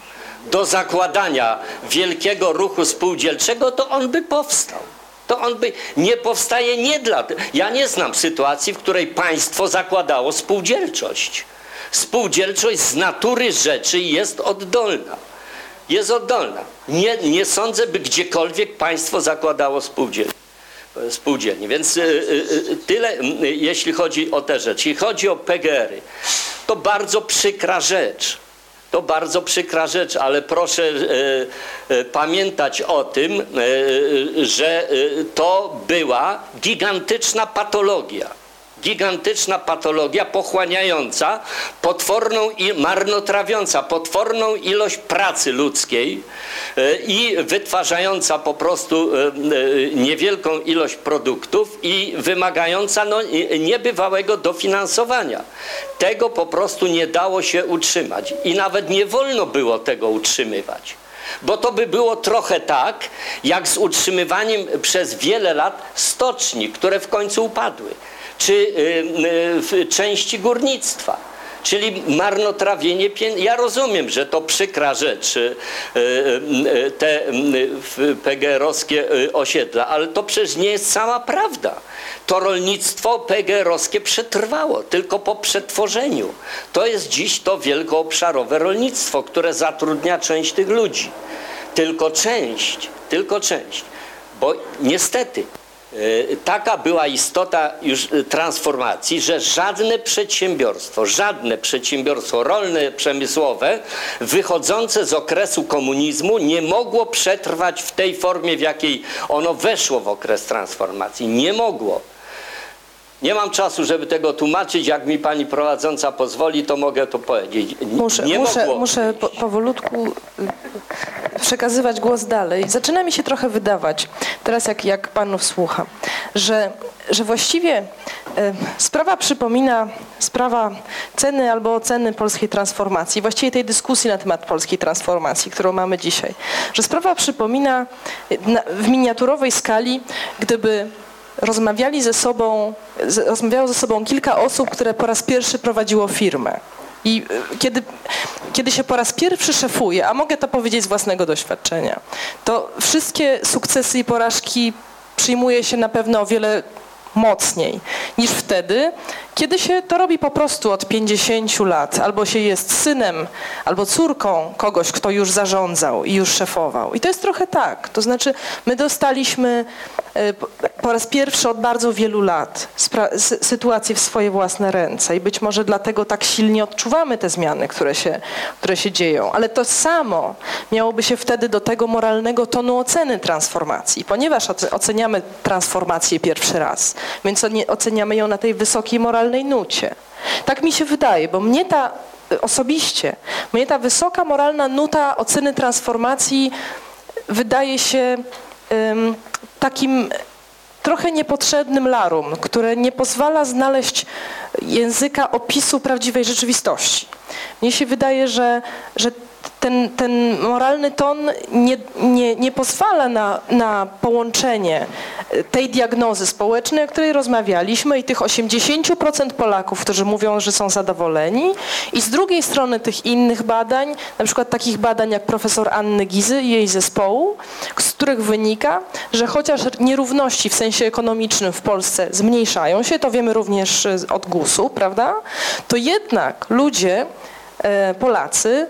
do zakładania wielkiego ruchu spółdzielczego, to on by powstał. To on by nie powstaje nie dla... Ja nie znam sytuacji, w której państwo zakładało spółdzielczość. Spółdzielczość z natury rzeczy jest oddolna. Jest oddolna. Nie, nie sądzę, by gdziekolwiek państwo zakładało spółdzielczość. Spółdzielni. Więc y, y, tyle, y, jeśli chodzi o te rzeczy. Jeśli chodzi o P G R-y, to bardzo przykra rzecz. To bardzo przykra rzecz, ale proszę e, e, pamiętać o tym, e, że e, to była gigantyczna patologia. Gigantyczna patologia pochłaniająca, potworną i marnotrawiąca, potworną ilość pracy ludzkiej e, i wytwarzająca po prostu e, e, niewielką ilość produktów i wymagająca no, niebywałego dofinansowania. Tego po prostu nie dało się utrzymać i nawet nie wolno było tego utrzymywać. Bo to by było trochę tak, jak z utrzymywaniem przez wiele lat stoczni, które w końcu upadły, czy w części górnictwa, czyli marnotrawienie pieniędzy. Ja rozumiem, że to przykra rzecz, te P G R-owskie osiedla, ale to przecież nie jest cała prawda. To rolnictwo P G R-owskie przetrwało, tylko po przetworzeniu. To jest dziś to wielkoobszarowe rolnictwo, które zatrudnia część tych ludzi. Tylko część, tylko część, bo niestety... Taka była istota już transformacji, że żadne przedsiębiorstwo, żadne przedsiębiorstwo rolne, przemysłowe, wychodzące z okresu komunizmu nie mogło przetrwać w tej formie, w jakiej ono weszło w okres transformacji. Nie mogło. Nie mam czasu, żeby tego tłumaczyć. Jak mi pani prowadząca pozwoli, to mogę to powiedzieć. Nie muszę, mogło. Muszę, muszę po, powolutku przekazywać głos dalej. Zaczyna mi się trochę wydawać, teraz jak, jak panów słucham, że, że właściwie sprawa przypomina sprawa ceny albo oceny polskiej transformacji, właściwie tej dyskusji na temat polskiej transformacji, którą mamy dzisiaj, że sprawa przypomina w miniaturowej skali, gdyby rozmawiali ze sobą, rozmawiało ze sobą kilka osób, które po raz pierwszy prowadziło firmę. I kiedy, kiedy się po raz pierwszy szefuje, a mogę to powiedzieć z własnego doświadczenia, to wszystkie sukcesy i porażki przyjmuje się na pewno o wiele mocniej niż wtedy, kiedy się to robi po prostu od pięćdziesięciu lat, albo się jest synem, albo córką kogoś, kto już zarządzał i już szefował. I to jest trochę tak, to znaczy my dostaliśmy po raz pierwszy od bardzo wielu lat sytuację w swoje własne ręce i być może dlatego tak silnie odczuwamy te zmiany, które się, które się dzieją, ale to samo miałoby się wtedy do tego moralnego tonu oceny transformacji, ponieważ oceniamy transformację pierwszy raz, więc oceniamy ją na tej wysokiej moralnej nucie. Tak mi się wydaje, bo mnie ta osobiście, mnie ta wysoka moralna nuta oceny transformacji wydaje się um, takim trochę niepotrzebnym larum, które nie pozwala znaleźć języka opisu prawdziwej rzeczywistości. Mnie się wydaje, że, że ten, ten moralny ton nie, nie, nie pozwala na, na połączenie tej diagnozy społecznej, o której rozmawialiśmy, i tych osiemdziesięciu procent Polaków, którzy mówią, że są zadowoleni, i z drugiej strony tych innych badań, na przykład takich badań jak profesor Anny Gizy i jej zespołu, z których wynika, że chociaż nierówności w sensie ekonomicznym w Polsce zmniejszają się, to wiemy również od gusu, prawda, to jednak ludzie, Polacy,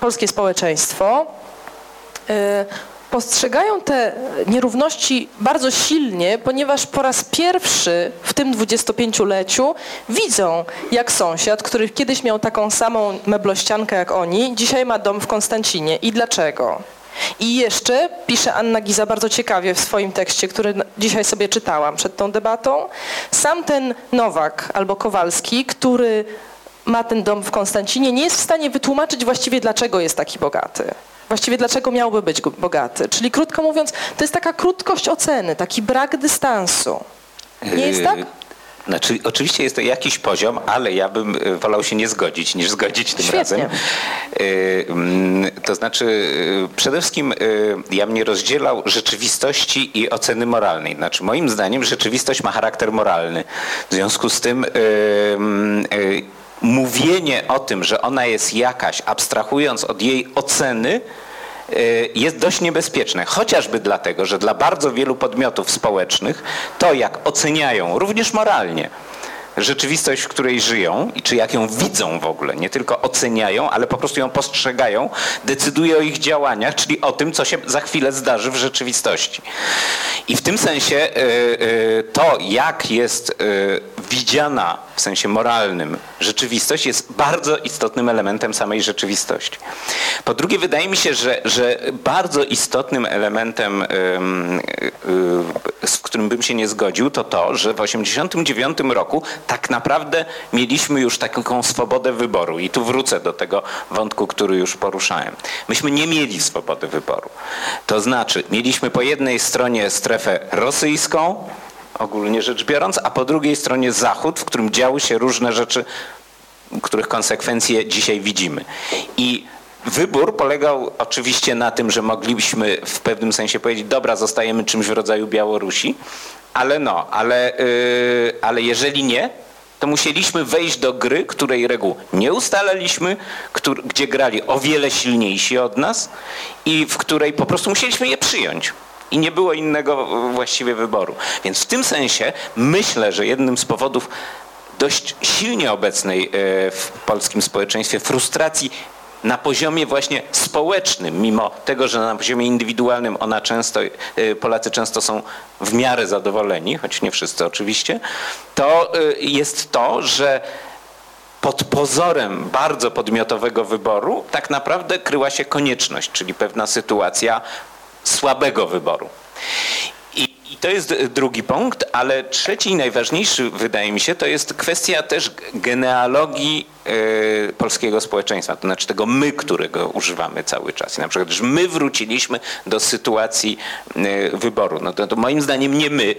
polskie społeczeństwo postrzegają te nierówności bardzo silnie, ponieważ po raz pierwszy w tym dwudziestopięcioleciu widzą, jak sąsiad, który kiedyś miał taką samą meblościankę jak oni, dzisiaj ma dom w Konstancinie. I dlaczego? I jeszcze, pisze Anna Giza bardzo ciekawie w swoim tekście, który dzisiaj sobie czytałam przed tą debatą, sam ten Nowak albo Kowalski, który ma ten dom w Konstancinie, nie jest w stanie wytłumaczyć właściwie, dlaczego jest taki bogaty. Właściwie dlaczego miałby być bogaty. Czyli krótko mówiąc, to jest taka krótkość oceny, taki brak dystansu. Nie jest tak? Znaczy, oczywiście jest to jakiś poziom, ale ja bym wolał się nie zgodzić, niż zgodzić tym Świetnie. razem. To znaczy, przede wszystkim ja bym nie rozdzielał rzeczywistości i oceny moralnej. Znaczy, moim zdaniem rzeczywistość ma charakter moralny. W związku z tym mówienie o tym, że ona jest jakaś, abstrahując od jej oceny, jest dość niebezpieczne. Chociażby dlatego, że dla bardzo wielu podmiotów społecznych to, jak oceniają, również moralnie, rzeczywistość, w której żyją i czy jak ją widzą w ogóle, nie tylko oceniają, ale po prostu ją postrzegają, decyduje o ich działaniach, czyli o tym, co się za chwilę zdarzy w rzeczywistości. I w tym sensie to, jak jest widziana w sensie moralnym rzeczywistość, jest bardzo istotnym elementem samej rzeczywistości. Po drugie, wydaje mi się, że, że bardzo istotnym elementem, z którym bym się nie zgodził, to to, że w osiemdziesiątym dziewiątym roku tak naprawdę mieliśmy już taką swobodę wyboru. I tu wrócę do tego wątku, który już poruszałem. Myśmy nie mieli swobody wyboru. To znaczy, mieliśmy po jednej stronie strefę rosyjską, ogólnie rzecz biorąc, a po drugiej stronie Zachód, w którym działy się różne rzeczy, których konsekwencje dzisiaj widzimy. I wybór polegał oczywiście na tym, że moglibyśmy w pewnym sensie powiedzieć, dobra, zostajemy czymś w rodzaju Białorusi, ale no, ale, yy, ale jeżeli nie, to musieliśmy wejść do gry, której reguł nie ustalaliśmy, który, gdzie grali o wiele silniejsi od nas i w której po prostu musieliśmy je przyjąć. I nie było innego właściwie wyboru. Więc w tym sensie myślę, że jednym z powodów dość silnie obecnej w polskim społeczeństwie frustracji na poziomie właśnie społecznym, mimo tego, że na poziomie indywidualnym ona często, Polacy często są w miarę zadowoleni, choć nie wszyscy oczywiście, to jest to, że pod pozorem bardzo podmiotowego wyboru tak naprawdę kryła się konieczność, czyli pewna sytuacja słabego wyboru. I I to jest drugi punkt, ale trzeci i najważniejszy, wydaje mi się, to jest kwestia też genealogii y, polskiego społeczeństwa, to znaczy tego my, którego używamy cały czas. I na przykład, że my wróciliśmy do sytuacji y, wyboru. No to, to moim zdaniem nie my,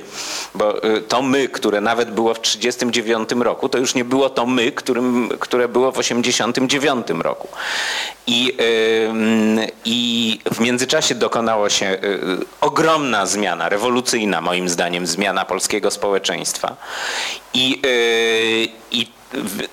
bo y, to my, które nawet było w tysiąc dziewięćset trzydziestym dziewiątym roku, to już nie było to my, którym, które było w tysiąc dziewięćset osiemdziesiątym dziewiątym roku. I, i w międzyczasie dokonała się ogromna zmiana, rewolucyjna moim zdaniem zmiana polskiego społeczeństwa. I, i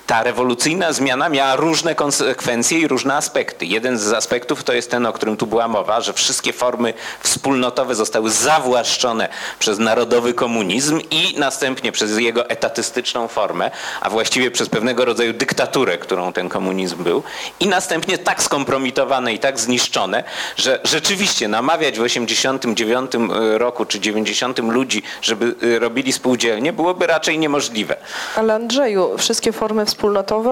ta rewolucyjna zmiana miała różne konsekwencje i różne aspekty. Jeden z aspektów to jest ten, o którym tu była mowa, że wszystkie formy wspólnotowe zostały zawłaszczone przez narodowy komunizm i następnie przez jego etatystyczną formę, a właściwie przez pewnego rodzaju dyktaturę, którą ten komunizm był, i następnie tak skompromitowane i tak zniszczone, że rzeczywiście namawiać w osiemdziesiątym dziewiątym roku czy dziewięćdziesiątym ludzi, żeby robili spółdzielnie, byłoby raczej niemożliwe. Ale Andrzeju, wszystkie formy wspólnotowe,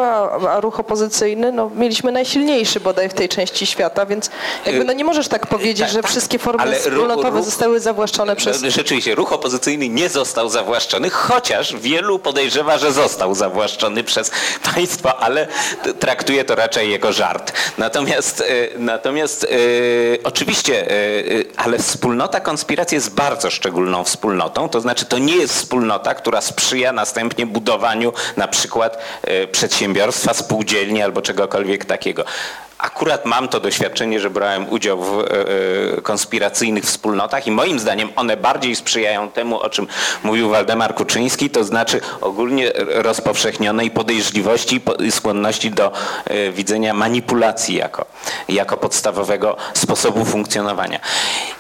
a ruch opozycyjny, no mieliśmy najsilniejszy bodaj w tej części świata, więc jakby no nie możesz tak powiedzieć, tak, że tak, wszystkie formy wspólnotowe ruch, zostały zawłaszczone przez... Rzeczywiście, ruch opozycyjny nie został zawłaszczony, chociaż wielu podejrzewa, że został zawłaszczony przez państwo, ale traktuje to raczej jako żart. Natomiast, natomiast e, oczywiście, e, ale wspólnota konspiracji jest bardzo szczególną wspólnotą, to znaczy to nie jest wspólnota, która sprzyja następnie budowaniu na przykład przedsiębiorstwa, spółdzielni albo czegokolwiek takiego. Akurat mam to doświadczenie, że brałem udział w konspiracyjnych wspólnotach i moim zdaniem one bardziej sprzyjają temu, o czym mówił Waldemar Kuczyński, to znaczy ogólnie rozpowszechnionej podejrzliwości i skłonności do widzenia manipulacji jako, jako podstawowego sposobu funkcjonowania.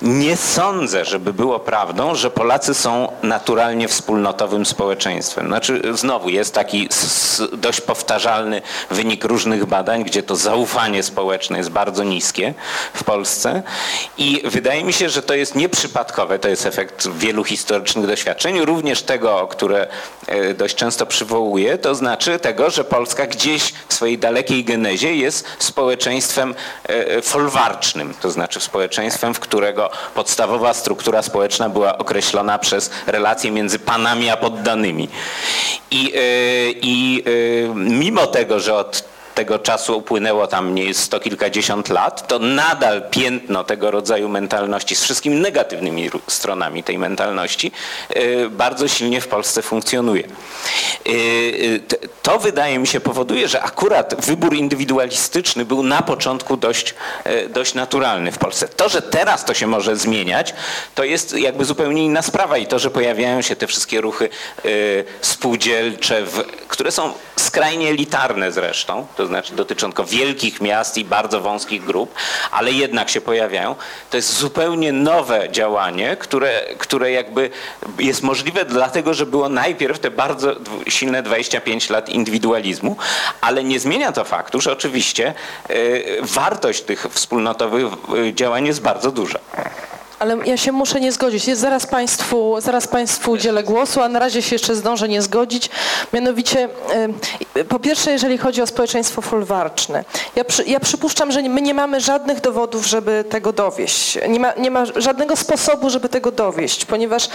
Nie sądzę, żeby było prawdą, że Polacy są naturalnie wspólnotowym społeczeństwem. Znaczy znowu jest taki dość powtarzalny wynik różnych badań, gdzie to zaufanie społeczne jest bardzo niskie w Polsce i wydaje mi się, że to jest nieprzypadkowe, to jest efekt wielu historycznych doświadczeń, również tego, które dość często przywołuję, to znaczy tego, że Polska gdzieś w swojej dalekiej genezie jest społeczeństwem folwarcznym, to znaczy społeczeństwem, w którego podstawowa struktura społeczna była określona przez relacje między panami a poddanymi. I, i mimo tego, że od tego czasu upłynęło tam nie jest sto kilkadziesiąt lat, to nadal piętno tego rodzaju mentalności z wszystkimi negatywnymi stronami tej mentalności bardzo silnie w Polsce funkcjonuje. To wydaje mi się powoduje, że akurat wybór indywidualistyczny był na początku dość, dość naturalny w Polsce. To, że teraz to się może zmieniać, to jest jakby zupełnie inna sprawa i to, że pojawiają się te wszystkie ruchy spółdzielcze, które są skrajnie elitarne zresztą, to znaczy dotyczą tylko wielkich miast i bardzo wąskich grup, ale jednak się pojawiają. To jest zupełnie nowe działanie, które, które jakby jest możliwe dlatego, że było najpierw te bardzo silne dwadzieścia pięć lat indywidualizmu, ale nie zmienia to faktu, że oczywiście wartość tych wspólnotowych działań jest bardzo duża. Ale ja się muszę nie zgodzić. Jest, zaraz Państwu, zaraz Państwu udzielę głosu, a na razie się jeszcze zdążę nie zgodzić. Mianowicie, po pierwsze, jeżeli chodzi o społeczeństwo folwarczne. Ja, przy, ja przypuszczam, że my nie mamy żadnych dowodów, żeby tego dowieść. Nie ma, nie ma żadnego sposobu, żeby tego dowieść, ponieważ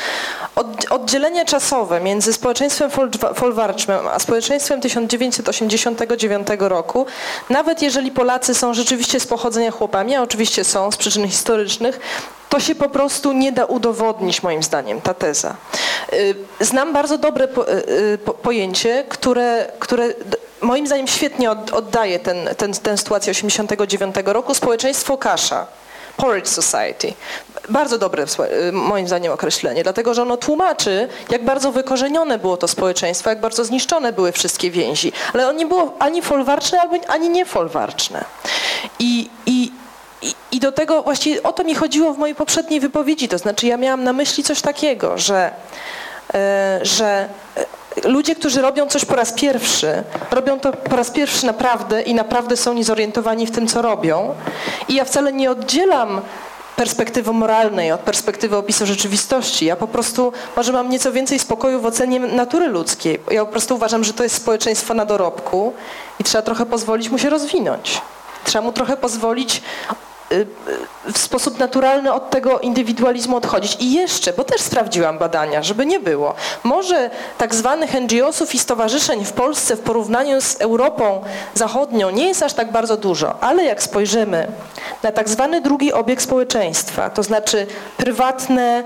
od, oddzielenie czasowe między społeczeństwem fol, folwarcznym a społeczeństwem tysiąc dziewięćset osiemdziesiątego dziewiątego roku, nawet jeżeli Polacy są rzeczywiście z pochodzenia chłopami, a oczywiście są z przyczyn historycznych, to się po prostu nie da udowodnić, moim zdaniem, ta teza. Znam bardzo dobre pojęcie, które, które moim zdaniem świetnie oddaje tę ten, ten sytuację osiemdziesiątego dziewiątego roku, społeczeństwo kasza. Porridge Society. Bardzo dobre moim zdaniem określenie, dlatego że ono tłumaczy, jak bardzo wykorzenione było to społeczeństwo, jak bardzo zniszczone były wszystkie więzi. Ale ono nie było ani folwarczne, ani niefolwarczne. I, i I, I do tego właściwie o to mi chodziło w mojej poprzedniej wypowiedzi, to znaczy ja miałam na myśli coś takiego, że, yy, że ludzie, którzy robią coś po raz pierwszy, robią to po raz pierwszy naprawdę i naprawdę są niezorientowani w tym, co robią. I ja wcale nie oddzielam perspektywy moralnej od perspektywy opisu rzeczywistości. Ja po prostu może mam nieco więcej spokoju w ocenie natury ludzkiej. Ja po prostu uważam, że to jest społeczeństwo na dorobku i trzeba trochę pozwolić mu się rozwinąć. Trzeba mu trochę pozwolić w sposób naturalny od tego indywidualizmu odchodzić. I jeszcze, bo też sprawdziłam badania, żeby nie było, może tak zwanych en dżi osów i stowarzyszeń w Polsce w porównaniu z Europą Zachodnią nie jest aż tak bardzo dużo, ale jak spojrzymy na tak zwany drugi obieg społeczeństwa, to znaczy prywatne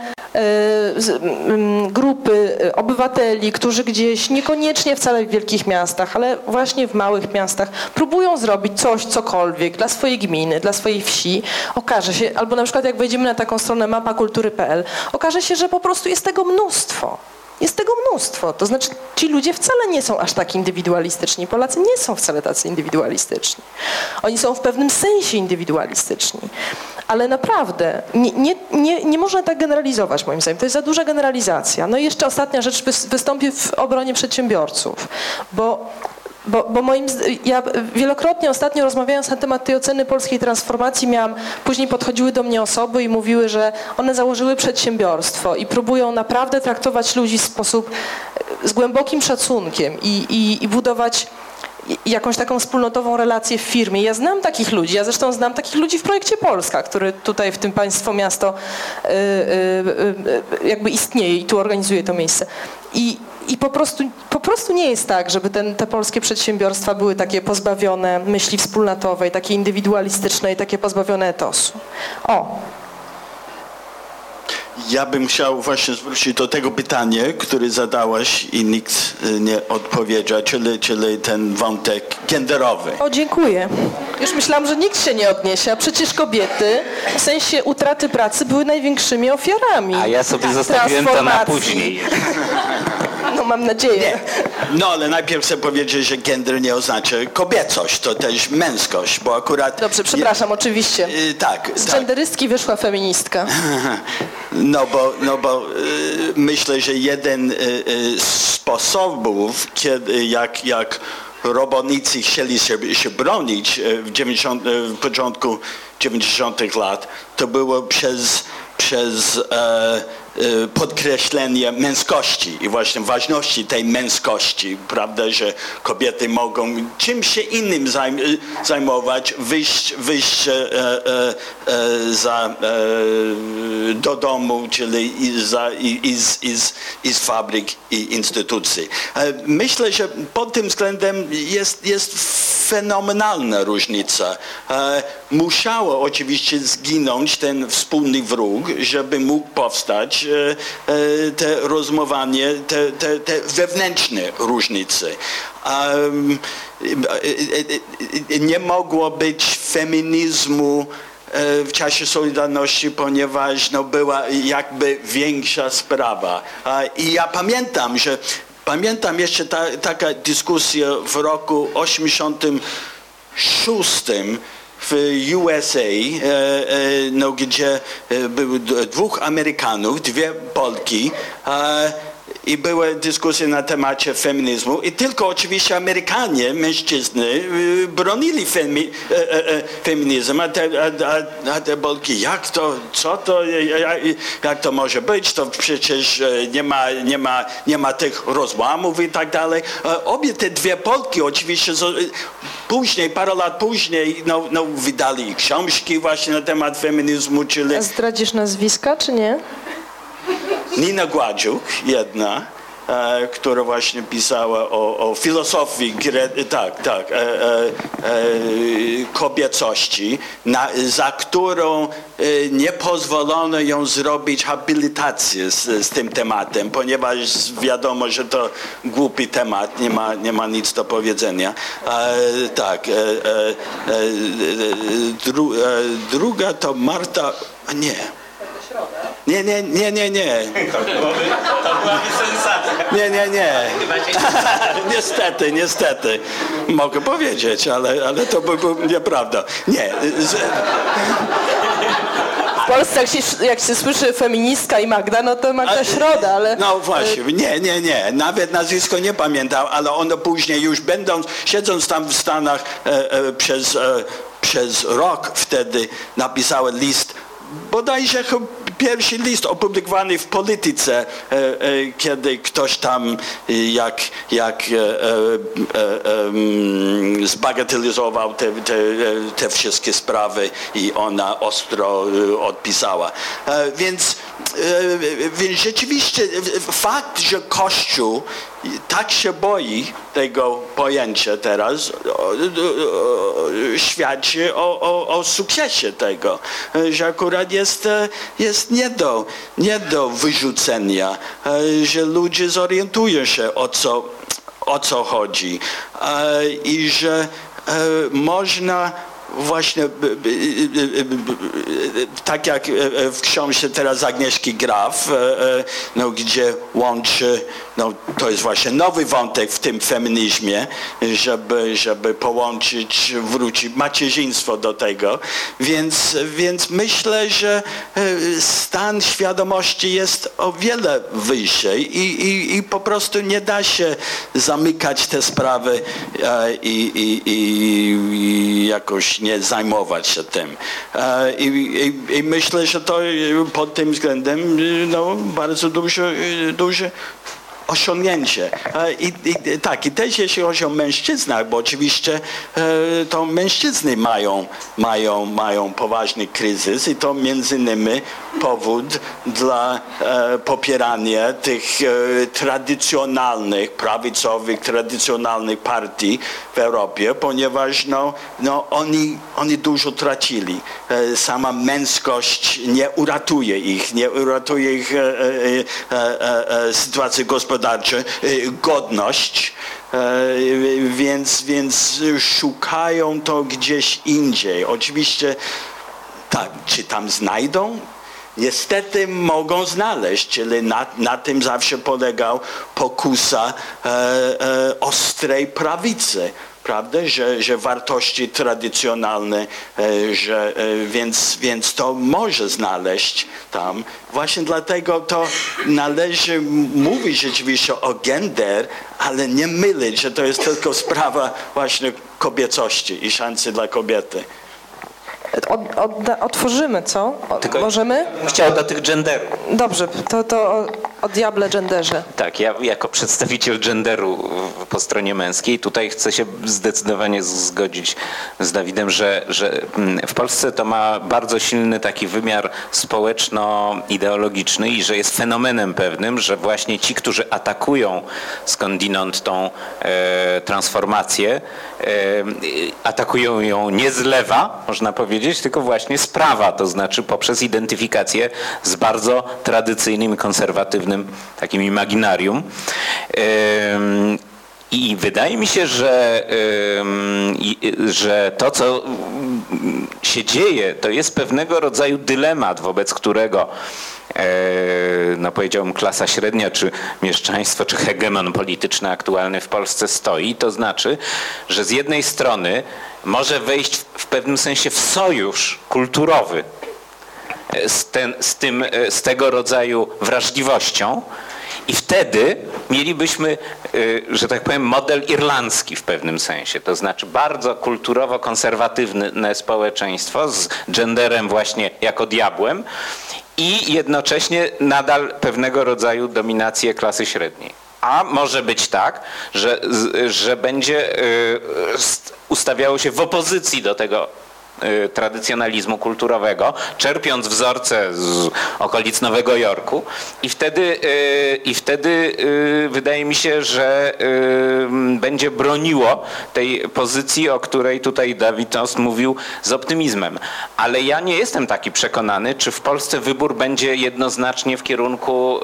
grupy obywateli, którzy gdzieś niekoniecznie wcale w wielkich miastach, ale właśnie w małych miastach próbują zrobić coś, cokolwiek dla swojej gminy, dla swojej wsi, okaże się, albo na przykład jak wejdziemy na taką stronę mapa kultury kropka pe el, okaże się, że po prostu jest tego mnóstwo. Jest tego mnóstwo. To znaczy ci ludzie wcale nie są aż tak indywidualistyczni. Polacy nie są wcale tacy indywidualistyczni. Oni są w pewnym sensie indywidualistyczni. Ale naprawdę nie, nie, nie, nie można tak generalizować moim zdaniem. To jest za duża generalizacja. No i jeszcze ostatnia rzecz, wystąpię w obronie przedsiębiorców. Bo Bo, bo moim, ja wielokrotnie ostatnio rozmawiając na temat tej oceny polskiej transformacji miałam, później podchodziły do mnie osoby i mówiły, że one założyły przedsiębiorstwo i próbują naprawdę traktować ludzi w sposób z głębokim szacunkiem i, i, i budować jakąś taką wspólnotową relację w firmie. Ja znam takich ludzi, ja zresztą znam takich ludzi w projekcie Polska, który tutaj w tym państwo miasto yy, yy, jakby istnieje i tu organizuje to miejsce. I, i po prostu, po prostu nie jest tak, żeby ten, te polskie przedsiębiorstwa były takie pozbawione myśli wspólnotowej, takie indywidualistyczne i takie pozbawione etosu. O. Ja bym chciał właśnie zwrócić do tego pytanie, które zadałaś i nikt nie odpowiedział, czyli, czyli ten wątek genderowy. O, dziękuję. Już myślałam, że nikt się nie odniesie, a przecież kobiety w sensie utraty pracy były największymi ofiarami. A ja sobie zostawiłem to na później. No mam nadzieję. Nie. No ale najpierw chcę powiedzieć, że gender nie oznacza kobiecość, to też męskość, bo akurat... Dobrze, przepraszam, ja... oczywiście. Yy, tak. Z tak. Genderystki wyszła feministka. No bo, no bo yy, myślę, że jeden yy, z sposobów, kiedy, jak, jak robotnicy chcieli się, się bronić yy, w, dziewięćdziesiątych, yy, w początku dziewięćdziesiątych lat, to było przez... przez e, e, podkreślenie męskości i właśnie ważności tej męskości, prawda, że kobiety mogą czym się innym zajm zajmować, wyjść, wyjść e, e, e, za, e, do domu, czyli i, za, i, i, z, i, z, i z fabryk i instytucji. E, myślę, że pod tym względem jest, jest fenomenalna różnica. E, musiało oczywiście zginąć ten wspólny wróg, żeby mógł powstać e, e, te rozmowanie, te, te, te wewnętrzne różnice. Um, nie mogło być feminizmu e, w czasie Solidarności, ponieważ no, była jakby większa sprawa. E, I ja pamiętam, że pamiętam jeszcze ta, taka dyskusja w roku osiemdziesiątym szóstym, w U S A, no, gdzie było dwóch Amerykanów, dwie Polki i były dyskusje na temacie feminizmu i tylko oczywiście Amerykanie, mężczyzny, bronili femi, feminizm, a te, a, a te Polki, jak to, co to, jak to może być, to przecież nie ma, nie ma, nie ma tych rozłamów i tak dalej. Obie te dwie Polki oczywiście później, parę lat później, no, no wydali książki właśnie na temat feminizmu, czyli... A zdradzisz nazwiska, czy nie? Nina Gładziuk, jedna, e, która właśnie pisała o, o filozofii, gre, tak, tak, e, e, kobiecości, na, za którą e, nie pozwolono ją zrobić habilitację z, z tym tematem, ponieważ wiadomo, że to głupi temat, nie ma, nie ma nic do powiedzenia. E, tak, e, e, dru, e, druga to Marta, nie. Nie, nie, nie, nie, nie. To byłaby, to byłaby sensacja. Nie, nie, nie. Niestety, niestety. Mogę powiedzieć, ale, ale to by było nieprawda. Nie. W Polsce jak się, jak się słyszy feministka i Magda, no to Magda Środa, ale... No właśnie, nie, nie, nie. Nawet nazwisko nie pamiętam, ale ono później już będąc, siedząc tam w Stanach e, e, przez, e, przez rok wtedy napisałem list bodajże pierwszy list opublikowany w Polityce, kiedy ktoś tam jak, jak zbagatelizował te, te, te wszystkie sprawy i ona ostro odpisała. Więc, więc rzeczywiście fakt, że Kościół tak się boi tego pojęcia teraz, świadczy o, o, o sukcesie tego, że akurat jest, jest nie, do, nie do wyrzucenia, że ludzie zorientują się o co, o co chodzi i że można właśnie tak jak w książce teraz Agnieszki Graf, no, gdzie łączy, no, to jest właśnie nowy wątek w tym feminizmie, żeby, żeby połączyć, wrócić macierzyństwo do tego. Więc, więc myślę, że stan świadomości jest o wiele wyższy i, i, i po prostu nie da się zamykać te sprawy i, i, i jakoś nie zajmować się tym. I, i, i myślę, że to pod tym względem no, bardzo duże, duże osiągnięcie. I, i, tak, i też jeśli chodzi o mężczyznach, bo oczywiście to mężczyzny mają, mają, mają poważny kryzys i to między innymi powód dla popierania tych tradycjonalnych, prawicowych, tradycjonalnych partii w Europie, ponieważ no, no, oni, oni dużo tracili. Sama męskość nie uratuje ich, nie uratuje ich sytuacji gospodarczej, godność, więc, więc szukają to gdzieś indziej. Oczywiście tak, czy tam znajdą? Niestety mogą znaleźć, czyli na, na tym zawsze polegał pokusa e, e, ostrej prawicy. Prawda, że, że wartości tradycjonalne, że, więc, więc to może znaleźć tam. Właśnie dlatego to należy mówić rzeczywiście o gender, ale nie mylić, że to jest tylko sprawa właśnie kobiecości i szansy dla kobiety. Od, odda, otworzymy, co? Tylko możemy? Chciał do tych genderów. Dobrze, to, to o, o diable genderze. Tak, ja jako przedstawiciel genderu po stronie męskiej tutaj chcę się zdecydowanie zgodzić z Dawidem, że, że w Polsce to ma bardzo silny taki wymiar społeczno-ideologiczny i że jest fenomenem pewnym, że właśnie ci, którzy atakują skądinąd tą e, transformację, e, atakują ją nie z lewa, można powiedzieć, tylko właśnie z prawa, to znaczy poprzez identyfikację z bardzo tradycyjnym, konserwatywnym takim imaginarium. I wydaje mi się, że, że to, co się dzieje, to jest pewnego rodzaju dylemat, wobec którego no powiedziałbym klasa średnia, czy mieszczaństwo, czy hegemon polityczny aktualny w Polsce stoi. To znaczy, że z jednej strony może wejść w pewnym sensie w sojusz kulturowy z, ten, z, tym, z tego rodzaju wrażliwością i wtedy mielibyśmy, że tak powiem, model irlandzki w pewnym sensie, to znaczy bardzo kulturowo-konserwatywne społeczeństwo z genderem właśnie jako diabłem i jednocześnie nadal pewnego rodzaju dominację klasy średniej. A może być tak, że, że będzie ustawiało się w opozycji do tego tradycjonalizmu kulturowego, czerpiąc wzorce z okolic Nowego Jorku i wtedy, i wtedy wydaje mi się, że będzie broniło tej pozycji, o której tutaj David Ost mówił z optymizmem. Ale ja nie jestem taki przekonany, czy w Polsce wybór będzie jednoznacznie w kierunku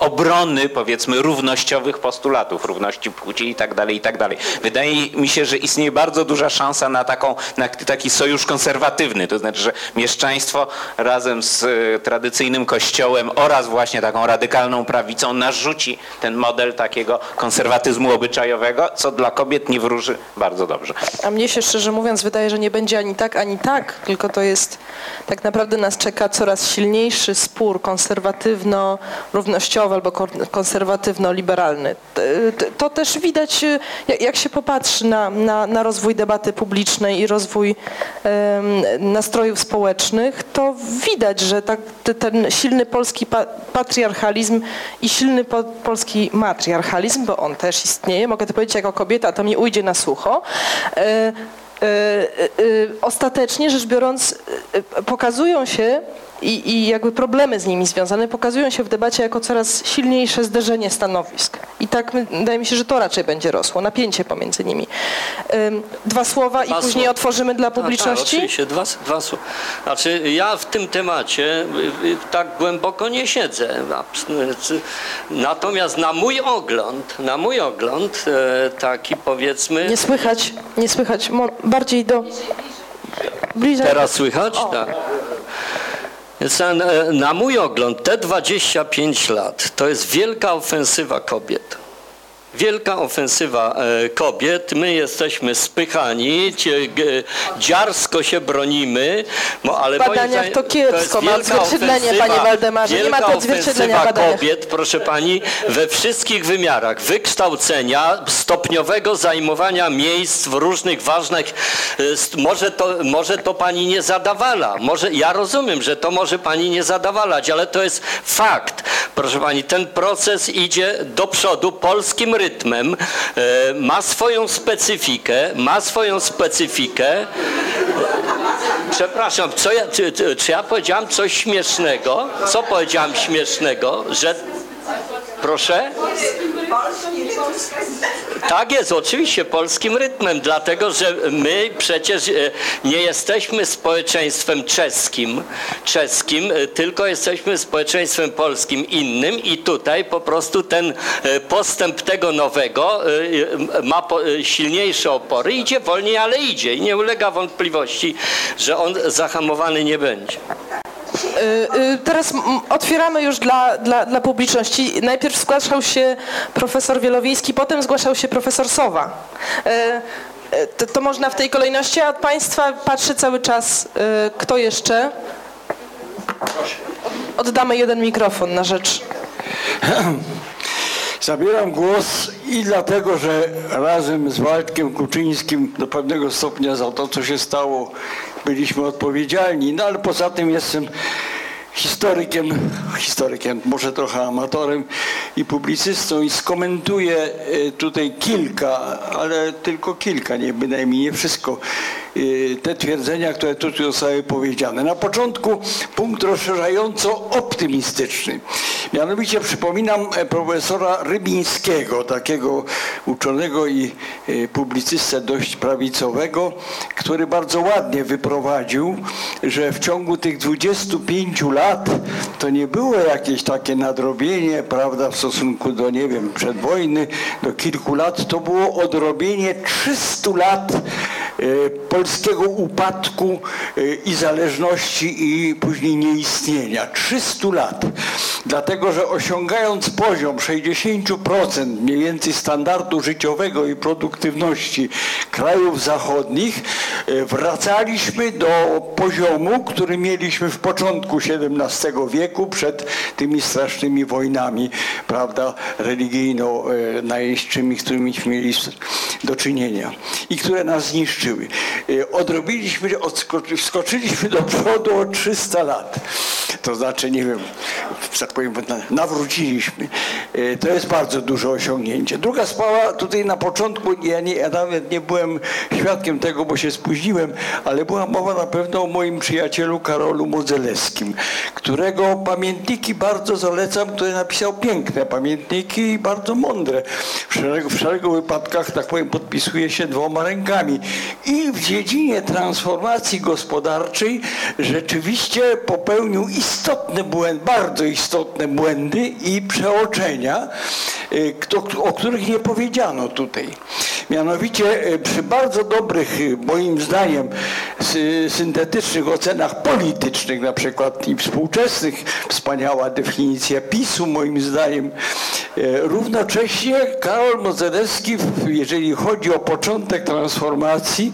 obrony, powiedzmy, równościowych postulatów, równości płci i tak dalej, i tak dalej. Wydaje mi się, że istnieje bardzo duża szansa na, taką, na taki sojusz konserwatywny, to znaczy, że mieszczaństwo razem z tradycyjnym kościołem oraz właśnie taką radykalną prawicą narzuci ten model takiego konserwatyzmu obyczajowego, co dla kobiet nie wróży bardzo dobrze. A mnie się szczerze mówiąc wydaje, że nie będzie ani tak, ani tak, tylko to jest, tak naprawdę nas czeka coraz silniejszy spór konserwatywno-równościowy albo konserwatywno-liberalny. To też widać, jak się popatrzy na, na, na rozwój debaty publicznej i rozwój nastrojów społecznych, to widać, że tak, ten silny polski patriarchalizm i silny po, polski matriarchalizm, bo on też istnieje, mogę to powiedzieć jako kobieta, to mi ujdzie na sucho, e, e, e, ostatecznie rzecz biorąc pokazują się i, i jakby problemy z nimi związane pokazują się w debacie jako coraz silniejsze zderzenie stanowisk. I tak wydaje mi się, że to raczej będzie rosło, napięcie pomiędzy nimi. Dwa słowa i dwa później słowa. Otworzymy dla publiczności. Tak, ta, oczywiście, dwa, dwa słowa. Znaczy ja w tym temacie tak głęboko nie siedzę. Natomiast na mój ogląd, na mój ogląd taki powiedzmy... Nie słychać, nie słychać, bardziej do... Bliżej. Teraz słychać? O. Tak. Na mój ogląd te dwadzieścia pięć lat to jest wielka ofensywa kobiet. Wielka ofensywa kobiet, my jesteśmy spychani, dziarsko się bronimy. Ale w badaniach to kiepsko, ma odzwierciedlenie, panie Waldemarze, nie ma to odzwierciedlenia w badaniach. Kobiet, proszę pani, we wszystkich wymiarach wykształcenia, stopniowego zajmowania miejsc w różnych ważnych, może to, może to pani nie zadawala, może, ja rozumiem, że to może pani nie zadawalać, ale to jest fakt, proszę pani, ten proces idzie do przodu polskim rytmem, ma swoją specyfikę, ma swoją specyfikę. Przepraszam, co ja, czy, czy ja powiedziałam coś śmiesznego? Co powiedziałam śmiesznego, że... Proszę? Tak jest, oczywiście polskim rytmem, dlatego że my przecież nie jesteśmy społeczeństwem czeskim, czeskim, tylko jesteśmy społeczeństwem polskim innym i tutaj po prostu ten postęp tego nowego ma silniejsze opory, idzie wolniej, ale idzie i nie ulega wątpliwości, że on zahamowany nie będzie. Teraz otwieramy już dla, dla, dla publiczności. Najpierw zgłaszał się profesor Wielowiejski, potem zgłaszał się profesor Sowa. To, to można w tej kolejności, a od państwa patrzę cały czas, kto jeszcze? Oddamy jeden mikrofon na rzecz. Zabieram głos i dlatego, że razem z Waldkiem Kuczyńskim do pewnego stopnia za to, co się stało, byliśmy odpowiedzialni, no ale poza tym jestem historykiem, historykiem, może trochę amatorem i publicystą i skomentuję tutaj kilka, ale tylko kilka, nie, bynajmniej nie wszystko, te twierdzenia, które tutaj zostały powiedziane. Na początku punkt rozszerzająco optymistyczny. Mianowicie przypominam profesora Rybińskiego, takiego uczonego i publicystę dość prawicowego, który bardzo ładnie wyprowadził, że w ciągu tych dwudziestu pięciu lat to nie było jakieś takie nadrobienie, prawda, w stosunku do, nie wiem, przedwojny, do kilku lat, to było odrobienie trzystu lat polskiego upadku i zależności i później nieistnienia. trzystu lat. Dlatego, że osiągając poziom sześćdziesiąt procent mniej więcej standardu życiowego i produktywności krajów zachodnich, wracaliśmy do poziomu, który mieliśmy w początku siedemnastego wieku przed tymi strasznymi wojnami, prawda, religijno-najeźdźczymi, z którymi mieliśmy do czynienia i które nas zniszczyły. Odrobiliśmy, wskoczyliśmy do przodu o trzysta lat. To znaczy, nie wiem, tak powiem, nawróciliśmy. To jest bardzo duże osiągnięcie. Druga sprawa, tutaj na początku, ja, nie, ja nawet nie byłem świadkiem tego, bo się spóźniłem, ale była mowa na pewno o moim przyjacielu Karolu Modzelewskim, którego pamiętniki bardzo zalecam, który napisał piękne pamiętniki i bardzo mądre. W szeregu, w szeregu wypadkach, tak powiem, podpisuje się dwoma rękami. I w dziedzinie transformacji gospodarczej rzeczywiście popełnił istotne błędy, bardzo istotne błędy i przeoczenia, o których nie powiedziano tutaj. Mianowicie przy bardzo dobrych, moim zdaniem, syntetycznych ocenach politycznych, na przykład i współczesnych, wspaniała definicja PiSu, moim zdaniem, równocześnie Karol Modzelewski, jeżeli chodzi o początek transformacji,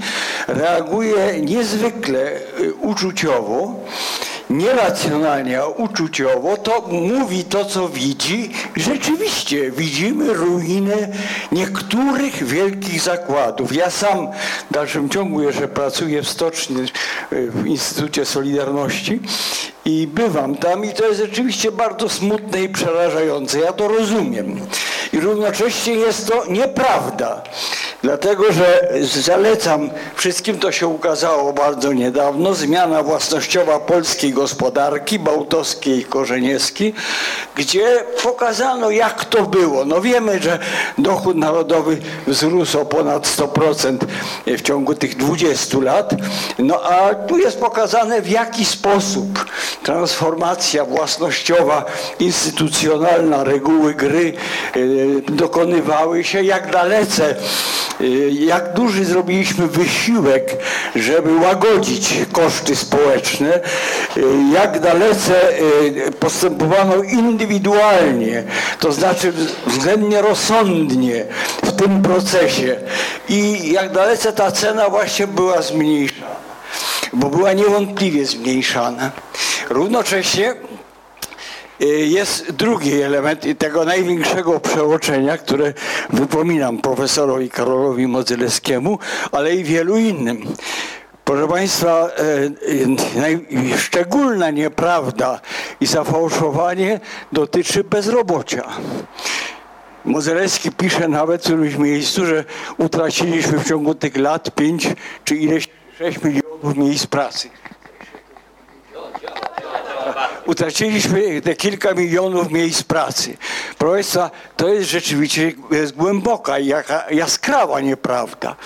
reaguje niezwykle uczuciowo nieracjonalnie, a uczuciowo, to mówi to, co widzi. Rzeczywiście widzimy ruiny niektórych wielkich zakładów. Ja sam w dalszym ciągu jeszcze pracuję w stoczni, w Instytucie Solidarności i bywam tam i to jest rzeczywiście bardzo smutne i przerażające. Ja to rozumiem. I równocześnie jest to nieprawda. Dlatego, że zalecam, wszystkim to się ukazało bardzo niedawno, zmiana własnościowa polskiej gospodarki, Bałtowskiej i Korzeniewskiej, gdzie pokazano, jak to było. No wiemy, że dochód narodowy wzrósł o ponad sto procent w ciągu tych dwudziestu lat, no a tu jest pokazane, w jaki sposób transformacja własnościowa, instytucjonalna, reguły gry yy, dokonywały się, jak dalece, jak duży zrobiliśmy wysiłek, żeby łagodzić koszty społeczne, jak dalece postępowano indywidualnie, to znaczy względnie rozsądnie w tym procesie i jak dalece ta cena właśnie była zmniejszana, bo była niewątpliwie zmniejszana. Równocześnie jest drugi element tego największego przeoczenia, które wypominam profesorowi Karolowi Modzelewskiemu, ale i wielu innym. Proszę Państwa, szczególna nieprawda i zafałszowanie dotyczy bezrobocia. Modzelewski pisze nawet w którymś miejscu, że utraciliśmy w ciągu tych lat pięć czy ileś sześć milionów miejsc pracy. Utraciliśmy te kilka milionów miejsc pracy. Proszę Państwa, to jest rzeczywiście jest głęboka i jaka, jaskrawa nieprawda.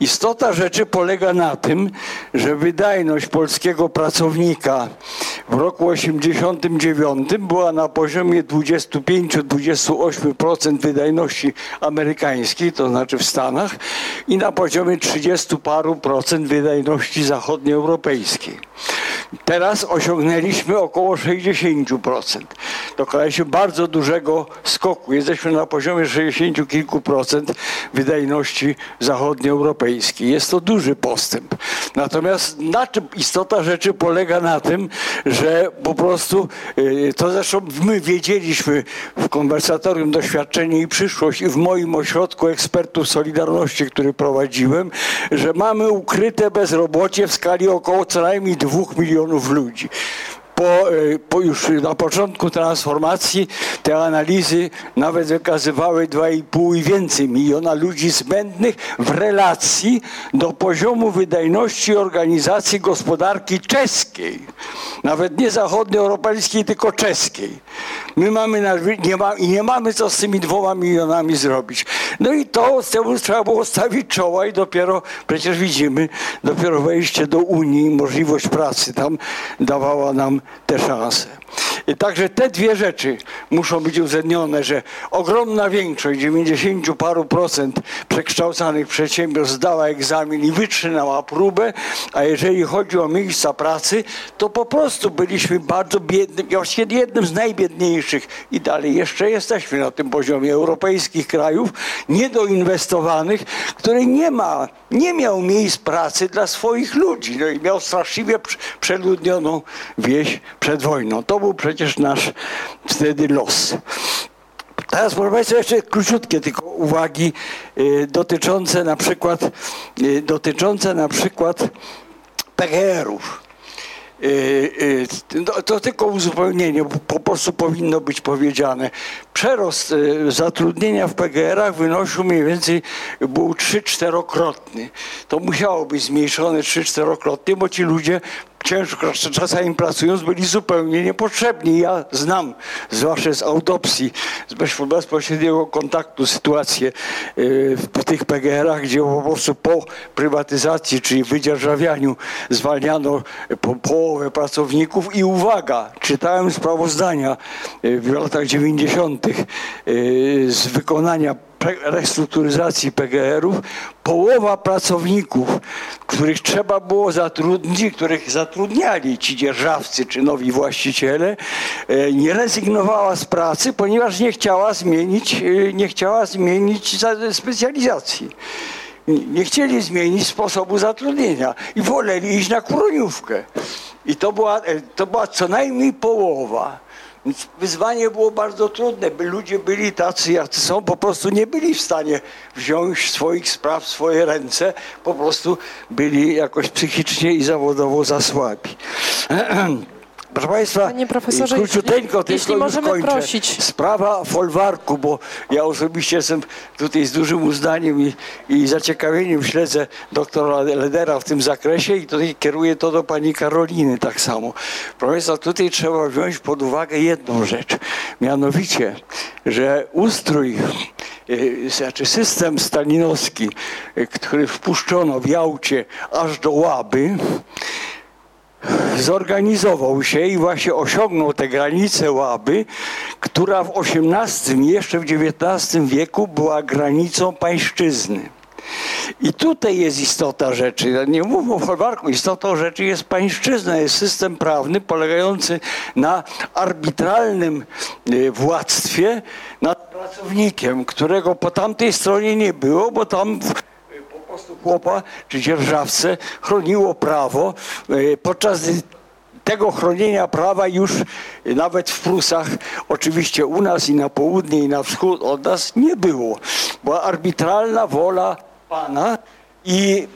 Istota rzeczy polega na tym, że wydajność polskiego pracownika w roku osiemdziesiątym dziewiątym była na poziomie dwudziestu pięciu do dwudziestu ośmiu procent wydajności amerykańskiej, to znaczy w Stanach, i na poziomie trzydziestu paru procent wydajności zachodnioeuropejskiej. Teraz osiągnęliśmy około sześćdziesięciu procent. Dokonaliśmy bardzo dużego skoku. Jesteśmy na poziomie sześćdziesięciu kilku procent wydajności zachodnioeuropejskiej. Jest to duży postęp. Natomiast na czym istota rzeczy polega na tym, że po prostu to zresztą my wiedzieliśmy w konwersatorium Doświadczenie i Przyszłość i w moim ośrodku ekspertów Solidarności, który prowadziłem, że mamy ukryte bezrobocie w skali około co najmniej dwóch milionów ludzi. Po, po już na początku transformacji te analizy nawet wykazywały dwa i pół i więcej miliona ludzi zbędnych w relacji do poziomu wydajności organizacji gospodarki czeskiej. Nawet nie zachodnioeuropejskiej, tylko czeskiej. My mamy nie, ma, nie mamy co z tymi dwoma milionami zrobić. No i to z temu trzeba było stawić czoła i dopiero, przecież widzimy, dopiero wejście do Unii, możliwość pracy tam dawała nam te szanse. I także te dwie rzeczy muszą być uwzględnione, że ogromna większość, dziewięćdziesięciu paru procent przekształcanych przedsiębiorstw zdała egzamin i wytrzymała próbę, a jeżeli chodzi o miejsca pracy, to po prostu byliśmy bardzo biednym, właściwie jednym z najbiedniejszych i dalej jeszcze jesteśmy na tym poziomie europejskich krajów niedoinwestowanych, który nie ma, nie miał miejsc pracy dla swoich ludzi, no i miał straszliwie przeludnioną wieś przed wojną. To był przecież nasz wtedy los. Teraz proszę Państwa jeszcze króciutkie tylko uwagi y, dotyczące na przykład, y, dotyczące na przykład P G R-ów. Y, y, to, to tylko uzupełnienie, bo po prostu powinno być powiedziane. Przerost y, zatrudnienia w P G R-ach wynosił mniej więcej, był trzy-czterokrotny. To musiało być zmniejszone trzy-czterokrotnie, bo ci ludzie ciężko, czasami pracując, byli zupełnie niepotrzebni. Ja znam, zwłaszcza z autopsji, z bezpośredniego kontaktu sytuację w tych P G R-ach, gdzie po prostu po prywatyzacji, czyli wydzierżawianiu, zwalniano po połowę pracowników. I uwaga, czytałem sprawozdania w latach dziewięćdziesiątych z wykonania restrukturyzacji P G R-ów, połowa pracowników, których trzeba było zatrudnić, których zatrudniali ci dzierżawcy czy nowi właściciele, nie rezygnowała z pracy, ponieważ nie chciała zmienić, nie chciała zmienić specjalizacji. Nie chcieli zmienić sposobu zatrudnienia i woleli iść na kuroniówkę. I to była, to była co najmniej połowa. Więc wyzwanie było bardzo trudne, by ludzie byli tacy, jacy są, po prostu nie byli w stanie wziąć swoich spraw w swoje ręce, po prostu byli jakoś psychicznie i zawodowo za słabi. Proszę Państwa, króciuteńko tylko już kończę. Prosić. Sprawa folwarku, bo ja osobiście jestem tutaj z dużym uznaniem i, i zaciekawieniem śledzę doktora Ledera w tym zakresie i tutaj kieruję to do Pani Karoliny tak samo. Proszę Państwa, tutaj trzeba wziąć pod uwagę jedną rzecz, mianowicie, że ustrój, znaczy system stalinowski, który wpuszczono w Jałcie aż do Łaby, zorganizował się i właśnie osiągnął tę granicę Łaby, która w osiemnastym i jeszcze w dziewiętnastym wieku była granicą pańszczyzny. I tutaj jest istota rzeczy. Ja nie mówię o folwarku, istotą rzeczy jest pańszczyzna, jest system prawny polegający na arbitralnym władztwie nad pracownikiem, którego po tamtej stronie nie było, bo tam po prostu chłopa czy dzierżawcę chroniło prawo. Podczas tego chronienia prawa już nawet w Prusach, oczywiście u nas i na południe i na wschód od nas nie było. Była arbitralna wola pana i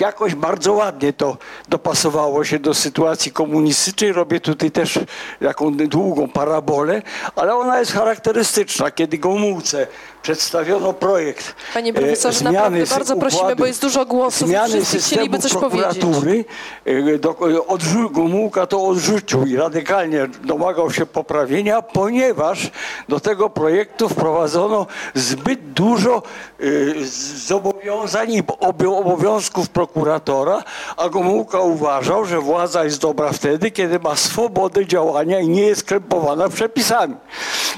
jakoś bardzo ładnie to dopasowało się do sytuacji komunistycznej. Robię tutaj też taką długą parabolę, ale ona jest charakterystyczna, kiedy Gomułce przedstawiono projekt. Panie profesorze, naprawdę bardzo układu, prosimy, bo jest dużo głosów. Zmiany systemu coś prokuratury. Do, odrzu, Gomułka to odrzucił i radykalnie domagał się poprawienia, ponieważ do tego projektu wprowadzono zbyt dużo y, zobowiązań i obowiązków prokuratora, a Gomułka uważał, że władza jest dobra wtedy, kiedy ma swobodę działania i nie jest krępowana przepisami.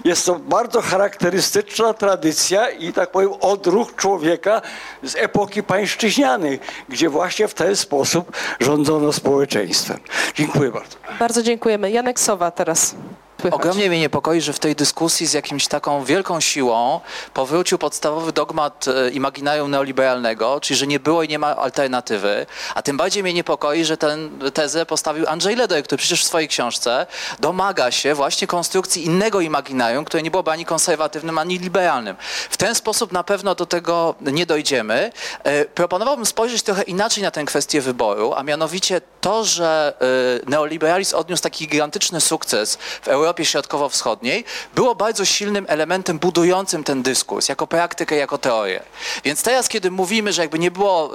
Jest to bardzo charakterystyczna tradycja i tak powiem odruch człowieka z epoki pańszczyźnianej, gdzie właśnie w ten sposób rządzono społeczeństwem. Dziękuję bardzo. Bardzo dziękujemy. Janek Sowa teraz. Słychać. Ogromnie mnie niepokoi, że w tej dyskusji z jakimś taką wielką siłą powrócił podstawowy dogmat imaginarium neoliberalnego, czyli że nie było i nie ma alternatywy, a tym bardziej mnie niepokoi, że tę tezę postawił Andrzej Leder, który przecież w swojej książce domaga się właśnie konstrukcji innego imaginarium, które nie byłoby ani konserwatywnym, ani liberalnym. W ten sposób na pewno do tego nie dojdziemy. Proponowałbym spojrzeć trochę inaczej na tę kwestię wyboru, a mianowicie to, że neoliberalizm odniósł taki gigantyczny sukces w Europie, Europie Środkowo-Wschodniej, było bardzo silnym elementem budującym ten dyskurs, jako praktykę, jako teorię. Więc teraz, kiedy mówimy, że jakby nie było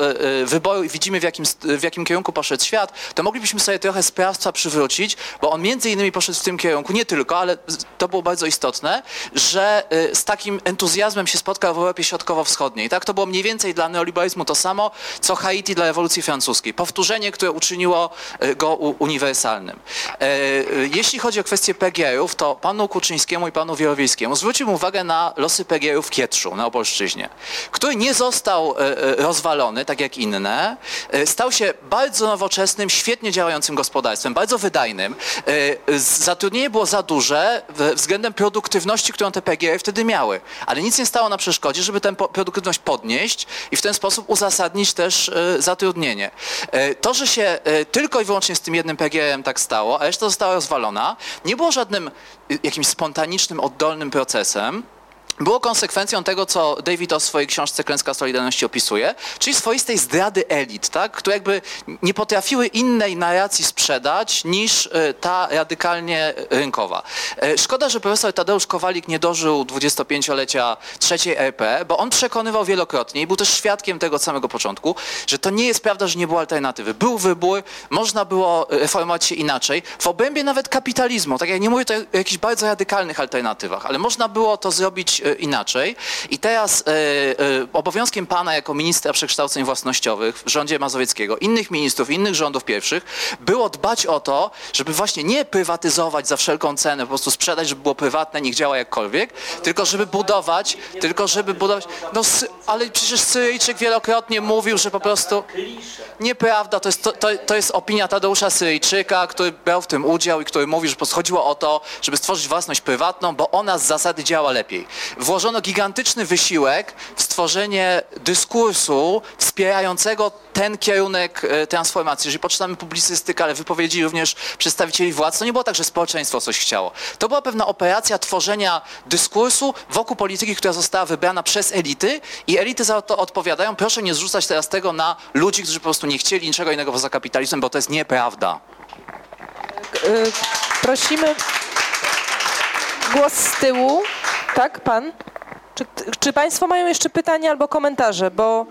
wyboru i widzimy, w jakim, w jakim kierunku poszedł świat, to moglibyśmy sobie trochę sprawstwa przywrócić, bo on między innymi poszedł w tym kierunku, nie tylko, ale to było bardzo istotne, że z takim entuzjazmem się spotkał w Europie Środkowo-Wschodniej. Tak, to było mniej więcej dla neoliberalizmu to samo, co Haiti dla rewolucji francuskiej. Powtórzenie, które uczyniło go uniwersalnym. Jeśli chodzi o kwestię P G R-ów, to panu Kuczyńskiemu i panu Wierowiejskiemu zwrócił uwagę na losy P G R-ów w Kietrzu, na Opolszczyźnie, który nie został rozwalony, tak jak inne, stał się bardzo nowoczesnym, świetnie działającym gospodarstwem, bardzo wydajnym. Zatrudnienie było za duże względem produktywności, którą te P G R-y wtedy miały, ale nic nie stało na przeszkodzie, żeby tę produktywność podnieść i w ten sposób uzasadnić też zatrudnienie. To, że się tylko i wyłącznie z tym jednym P G R-em tak stało, a reszta została rozwalona, nie było żadnym jakimś spontanicznym, oddolnym procesem. Było konsekwencją tego, co David Ost w swojej książce Klęska Solidarności opisuje, czyli swoistej zdrady elit, tak, które jakby nie potrafiły innej narracji sprzedać niż ta radykalnie rynkowa. Szkoda, że profesor Tadeusz Kowalik nie dożył dwudziestopięciolecia trzeciej R P, bo on przekonywał wielokrotnie i był też świadkiem tego od samego początku, że to nie jest prawda, że nie było alternatywy. Był wybór, można było reformować się inaczej, w obrębie nawet kapitalizmu. Tak jak nie mówię tutaj o jakichś bardzo radykalnych alternatywach, ale można było to zrobić inaczej. I teraz y, y, obowiązkiem pana jako ministra przekształceń własnościowych w rządzie Mazowieckiego, innych ministrów, innych rządów pierwszych było dbać o to, żeby właśnie nie prywatyzować za wszelką cenę, po prostu sprzedać, żeby było prywatne, niech działa jakkolwiek, tylko żeby budować, tylko żeby budować, no ale przecież Syryjczyk wielokrotnie mówił, że po prostu nieprawda, to jest, to, to, to jest opinia Tadeusza Syryjczyka, który brał w tym udział i który mówi, że po prostu chodziło o to, żeby stworzyć własność prywatną, bo ona z zasady działa lepiej. włożono gigantyczny wysiłek w stworzenie dyskursu wspierającego ten kierunek transformacji. Jeżeli poczytamy publicystykę, ale wypowiedzi również przedstawicieli władz, to nie było tak, że społeczeństwo coś chciało. To była pewna operacja tworzenia dyskursu wokół polityki, która została wybrana przez elity i elity za to odpowiadają. Proszę nie zrzucać teraz tego na ludzi, którzy po prostu nie chcieli niczego innego poza kapitalizmem, bo to jest nieprawda. Prosimy... Głos z tyłu. Tak, pan? Czy, czy państwo mają jeszcze pytania albo komentarze? Bo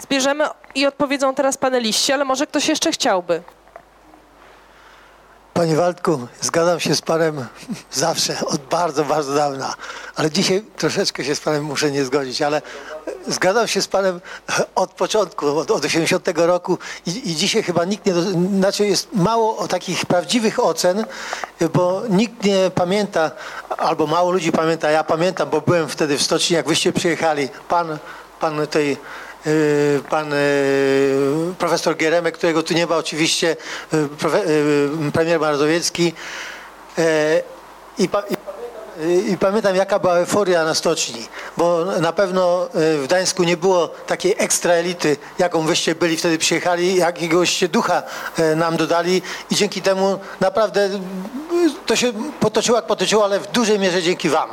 zbierzemy i odpowiedzą teraz paneliści, ale może ktoś jeszcze chciałby. Panie Waldku, zgadzam się z panem zawsze, od bardzo, bardzo dawna. Ale dzisiaj troszeczkę się z panem muszę nie zgodzić, ale zgadzam się z panem od początku, od, od osiemdziesiątego roku i, i dzisiaj chyba nikt nie, znaczy jest mało o takich prawdziwych ocen, bo nikt nie pamięta, albo mało ludzi pamięta, ja pamiętam, bo byłem wtedy w Stoczni, jak wyście przyjechali, pan, pan tej... pan profesor Geremek, którego tu nie ma oczywiście, profe, premier Mazowiecki. I, pa, i, I pamiętam, jaka była euforia na Stoczni, bo na pewno w Gdańsku nie było takiej ekstraelity, jaką wyście byli wtedy przyjechali, jakiegoś ducha nam dodali i dzięki temu naprawdę to się potoczyło jak potoczyło, ale w dużej mierze dzięki wam.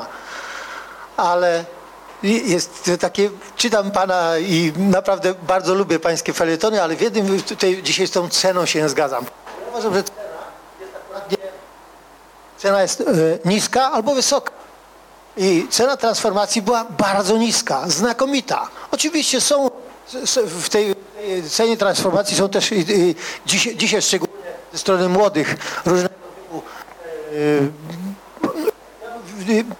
Ale... Jest takie, czytam pana i naprawdę bardzo lubię pańskie felietony, ale w jednym tutaj dzisiaj z tą ceną się nie zgadzam. Uważam, że cena jest akurat cena jest niska albo wysoka. I cena transformacji była bardzo niska, znakomita. Oczywiście są w tej cenie transformacji są też i, i, dzisiaj, dzisiaj szczególnie ze strony młodych różnego typu.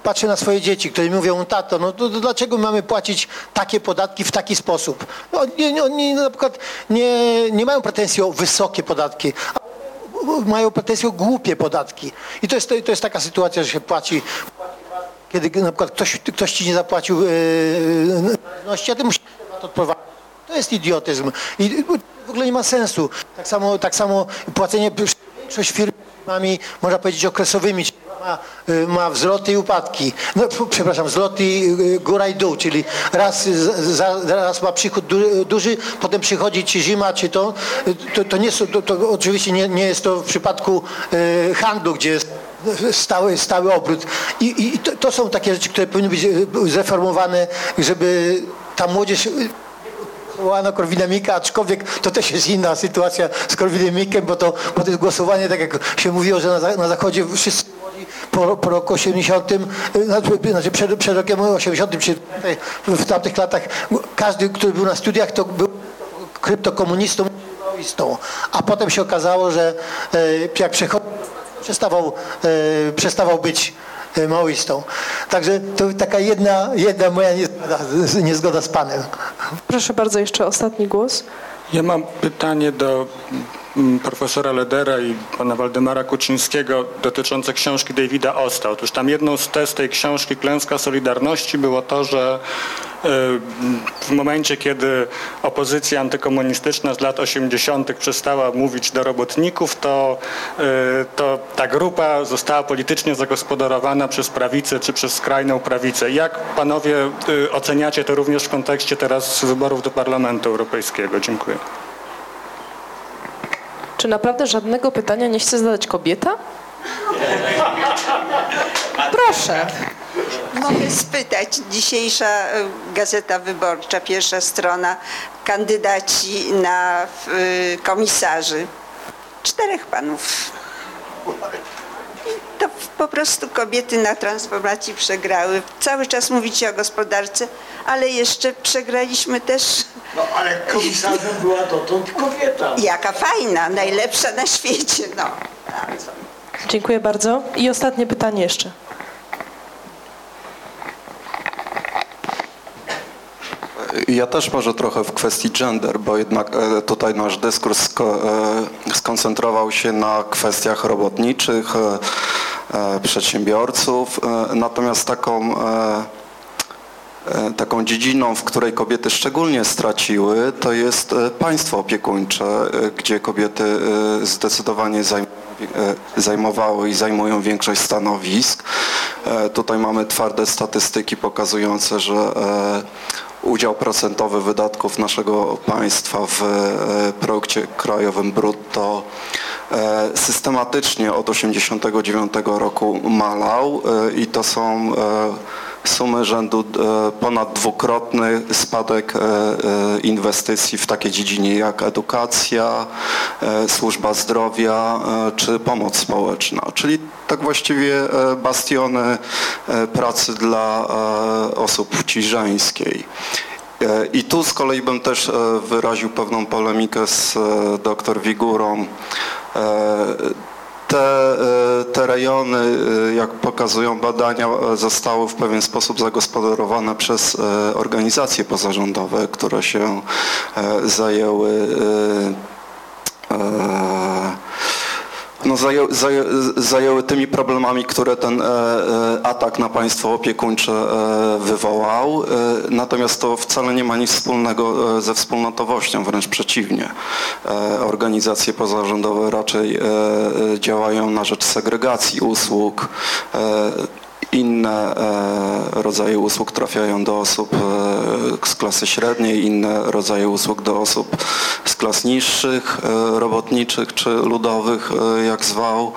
Patrzę na swoje dzieci, które mówią, tato, no to, to dlaczego mamy płacić takie podatki w taki sposób? Oni, oni na przykład nie, nie mają pretensji o wysokie podatki, a mają pretensje o głupie podatki. I to jest, to jest taka sytuacja, że się płaci, kiedy na przykład ktoś, ktoś ci nie zapłacił należności, a ty musisz to odprowadzić. To jest idiotyzm i w ogóle nie ma sensu. Tak samo, tak samo płacenie większość firm, można powiedzieć, okresowymi. Ma, ma wzloty i upadki. No, przepraszam, wzloty góra i dół, czyli raz, za, raz ma przychód du, duży, potem przychodzi czy zima, czy to. To, to, nie, to, to oczywiście nie, nie jest to w przypadku e, handlu, gdzie jest stały, stały obrót. I, i to, to są takie rzeczy, które powinny być zreformowane, żeby ta młodzież... Głosowano Korwina-Mikke, aczkolwiek to też jest inna sytuacja z Korwinem-Mikkem, bo to, bo to jest głosowanie, tak jak się mówiło, że na, na Zachodzie wszyscy po, po roku osiemdziesiątym, znaczy przed, przed rokiem osiemdziesiątym, czy w tamtych latach każdy, który był na studiach, to był kryptokomunistą, a potem się okazało, że jak przechodził, przestawał, przestawał być maoistą. Także to taka jedna, jedna moja niezgoda, niezgoda z panem. Proszę bardzo, jeszcze ostatni głos. Ja mam pytanie do profesora Ledera i pana Waldemara Kuczyńskiego dotyczące książki Davida Osta. Otóż tam jedną z tez tej książki Klęska Solidarności było to, że w momencie, kiedy opozycja antykomunistyczna z lat osiemdziesiątych przestała mówić do robotników, to, to ta grupa została politycznie zagospodarowana przez prawicę czy przez skrajną prawicę. Jak panowie oceniacie to również w kontekście teraz wyborów do Parlamentu Europejskiego? Dziękuję. Czy naprawdę żadnego pytania nie chce zadać kobieta? Proszę. Mogę spytać. Dzisiejsza Gazeta Wyborcza, pierwsza strona, kandydaci na komisarzy. Czterech panów. I to po prostu kobiety na transformacji przegrały. Cały czas mówicie o gospodarce, ale jeszcze przegraliśmy też... No ale komisarzem była dotąd kobieta. Jaka fajna, najlepsza na świecie. No. Dziękuję bardzo. I ostatnie pytanie jeszcze. Ja też może trochę w kwestii gender, bo jednak tutaj nasz dyskurs skoncentrował się na kwestiach robotniczych, przedsiębiorców. Natomiast taką taką dziedziną, w której kobiety szczególnie straciły, to jest państwo opiekuńcze, gdzie kobiety zdecydowanie zajmowały i zajmują większość stanowisk. Tutaj mamy twarde statystyki pokazujące, że udział procentowy wydatków naszego państwa w produkcie krajowym brutto systematycznie od tysiąc dziewięćset osiemdziesiątego dziewiątego roku malał i to są sumy rzędu ponad dwukrotny spadek inwestycji w takie dziedzinie jak edukacja, służba zdrowia czy pomoc społeczna. Czyli tak właściwie bastiony pracy dla osób płci żeńskiej. I tu z kolei bym też wyraził pewną polemikę z dr Wigurą. Te, te rejony, jak pokazują badania, zostały w pewien sposób zagospodarowane przez organizacje pozarządowe, które się zajęły No zajęły, zajęły tymi problemami, które ten atak na państwo opiekuńcze wywołał. Natomiast to wcale nie ma nic wspólnego ze wspólnotowością, wręcz przeciwnie. Organizacje pozarządowe raczej działają na rzecz segregacji usług. Inne rodzaje usług trafiają do osób z klasy średniej, inne rodzaje usług do osób z klas niższych, robotniczych czy ludowych, jak zwał.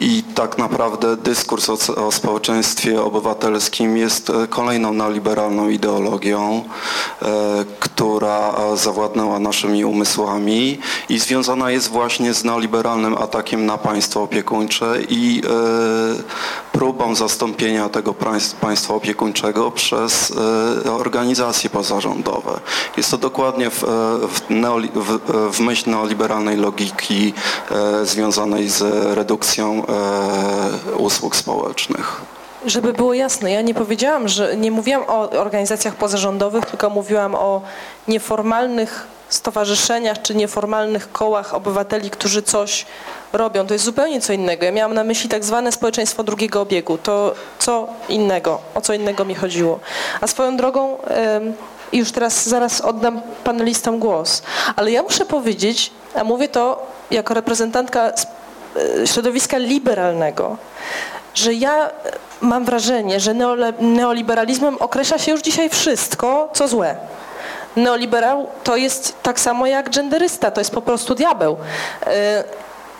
I tak naprawdę dyskurs o, o społeczeństwie obywatelskim jest kolejną neoliberalną ideologią, która zawładnęła naszymi umysłami i związana jest właśnie z neoliberalnym atakiem na państwo opiekuńcze i próbą zastąpienia tego państwa opiekuńczego przez organizacje pozarządowe. Jest to dokładnie w, w, neoli, w, w myśl neoliberalnej logiki związanej z z redukcją e, usług społecznych. Żeby było jasne, ja nie powiedziałam, że nie mówiłam o organizacjach pozarządowych, tylko mówiłam o nieformalnych stowarzyszeniach czy nieformalnych kołach obywateli, którzy coś robią. To jest zupełnie co innego. Ja miałam na myśli tak zwane społeczeństwo drugiego obiegu. To co innego, o co innego mi chodziło. A swoją drogą, y, już teraz zaraz oddam panelistom głos, ale ja muszę powiedzieć, a mówię to jako reprezentantka środowiska liberalnego, że ja mam wrażenie, że neoliberalizmem określa się już dzisiaj wszystko, co złe. Neoliberał to jest tak samo jak genderysta, to jest po prostu diabeł.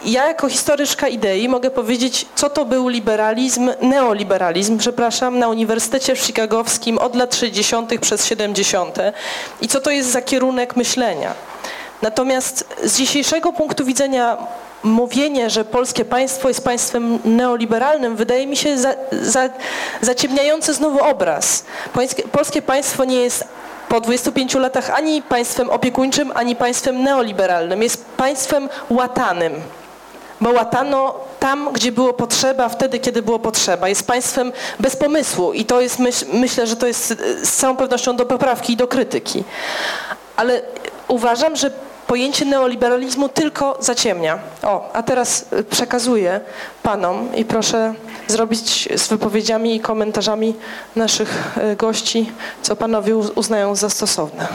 Ja jako historyczka idei mogę powiedzieć, co to był liberalizm, neoliberalizm, przepraszam, na Uniwersytecie Chicagowskim od lat sześćdziesiątych przez siedemdziesiąte i co to jest za kierunek myślenia. Natomiast z dzisiejszego punktu widzenia mówienie, że polskie państwo jest państwem neoliberalnym, wydaje mi się za, za, zaciemniający znowu obraz. Polskie, polskie państwo nie jest po dwudziestu pięciu latach ani państwem opiekuńczym, ani państwem neoliberalnym. Jest państwem łatanym, bo łatano tam, gdzie było potrzeba, wtedy, kiedy było potrzeba. Jest państwem bez pomysłu i to jest, myśl, myślę, że to jest z całą pewnością do poprawki i do krytyki. Ale uważam, że pojęcie neoliberalizmu tylko zaciemnia. O, a teraz przekazuję panom i proszę zrobić z wypowiedziami i komentarzami naszych gości, co panowie uznają za stosowne.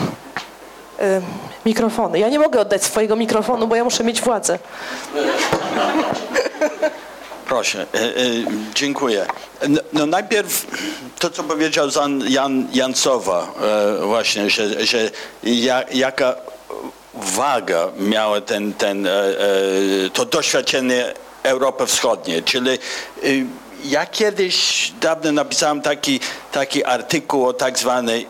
Mikrofony. Ja nie mogę oddać swojego mikrofonu, bo ja muszę mieć władzę. Proszę, dziękuję. No najpierw to, co powiedział Jan, Jan Sowa właśnie, że, że jaka waga miała ten, ten, to doświadczenie Europy Wschodniej, czyli ja kiedyś dawno napisałem taki, taki artykuł o tak zwanej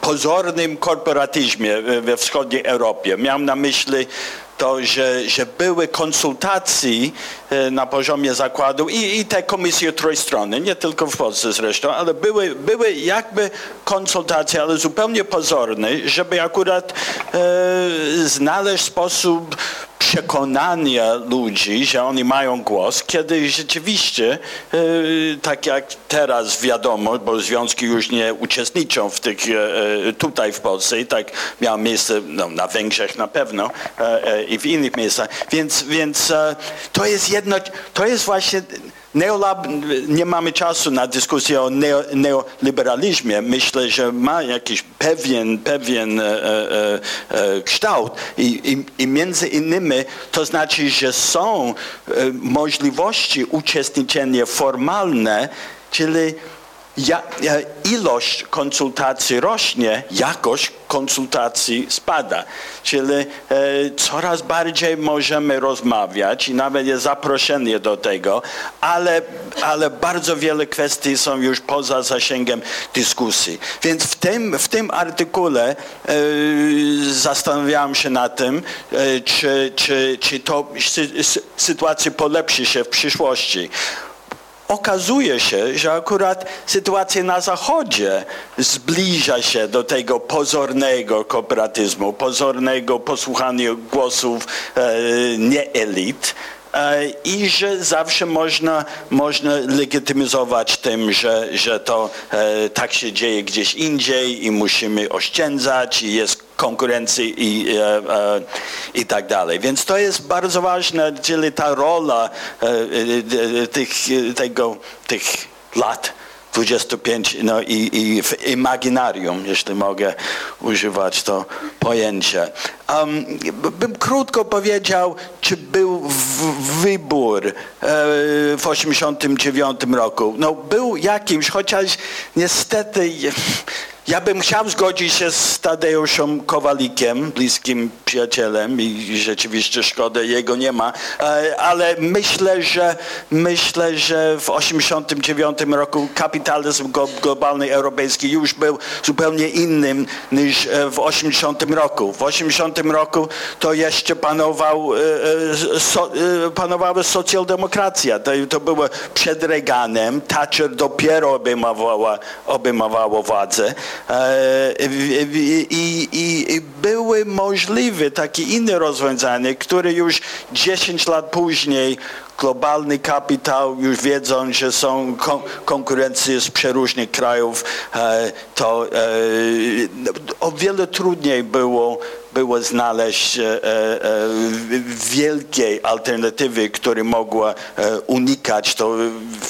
pozornym korporatyzmie we wschodniej Europie. Miałem na myśli to, że, że były konsultacje na poziomie zakładu i, i te komisje trójstronne, nie tylko w Polsce zresztą, ale były, były jakby konsultacje, ale zupełnie pozorne, żeby akurat e, znaleźć sposób przekonania ludzi, że oni mają głos, kiedy rzeczywiście, tak jak teraz wiadomo, bo związki już nie uczestniczą w tych, tutaj w Polsce i tak miało miejsce no, na Węgrzech na pewno i w innych miejscach, więc, więc to jest jedno, to jest właśnie Neolab, nie mamy czasu na dyskusję o neo, neoliberalizmie. Myślę, że ma jakiś pewien, pewien e, e, e, kształt I, i, i między innymi to znaczy, że są e, możliwości uczestniczenia formalne, czyli ja, e, ilość konsultacji rośnie, jakość konsultacji spada. Czyli e, coraz bardziej możemy rozmawiać i nawet jest zaproszenie do tego, ale, ale bardzo wiele kwestii są już poza zasięgiem dyskusji. Więc w tym, w tym artykule e, zastanawiałem się nad tym, e, czy, czy, czy to sy, sy, sytuacja polepszy się w przyszłości. Okazuje się, że akurat sytuacja na Zachodzie zbliża się do tego pozornego kooperatyzmu, pozornego posłuchania głosów e, nie elit e, i że zawsze można, można legitymizować tym, że, że to e, tak się dzieje gdzieś indziej i musimy oszczędzać i jest konkurencji i, e, e, i tak dalej. Więc to jest bardzo ważne, czyli ta rola e, e, tych, tego, tych lat dwudziestu pięciu no, i, i w imaginarium, jeśli mogę używać to pojęcie. Um, bym krótko powiedział, czy był w, wybór e, w osiemdziesiątym dziewiątym roku. No był jakimś, chociaż niestety ja bym chciał zgodzić się z Tadeuszem Kowalikiem, bliskim przyjacielem i rzeczywiście szkoda, jego nie ma, ale myślę, że myślę, że w osiemdziesiątym dziewiątym roku kapitalizm globalny europejski już był zupełnie innym niż w osiemdziesiątym roku. W osiemdziesiątym roku to jeszcze panował, so, panowała socjaldemokracja. To, to było przed Reaganem. Thatcher dopiero obejmowała, obejmowała władzę. I, i, i były możliwe takie inne rozwiązania, które już dziesięć lat później globalny kapitał, już wiedząc, że są kon konkurencje z przeróżnych krajów, to o wiele trudniej było, było znaleźć wielkiej alternatywy, która mogła unikać to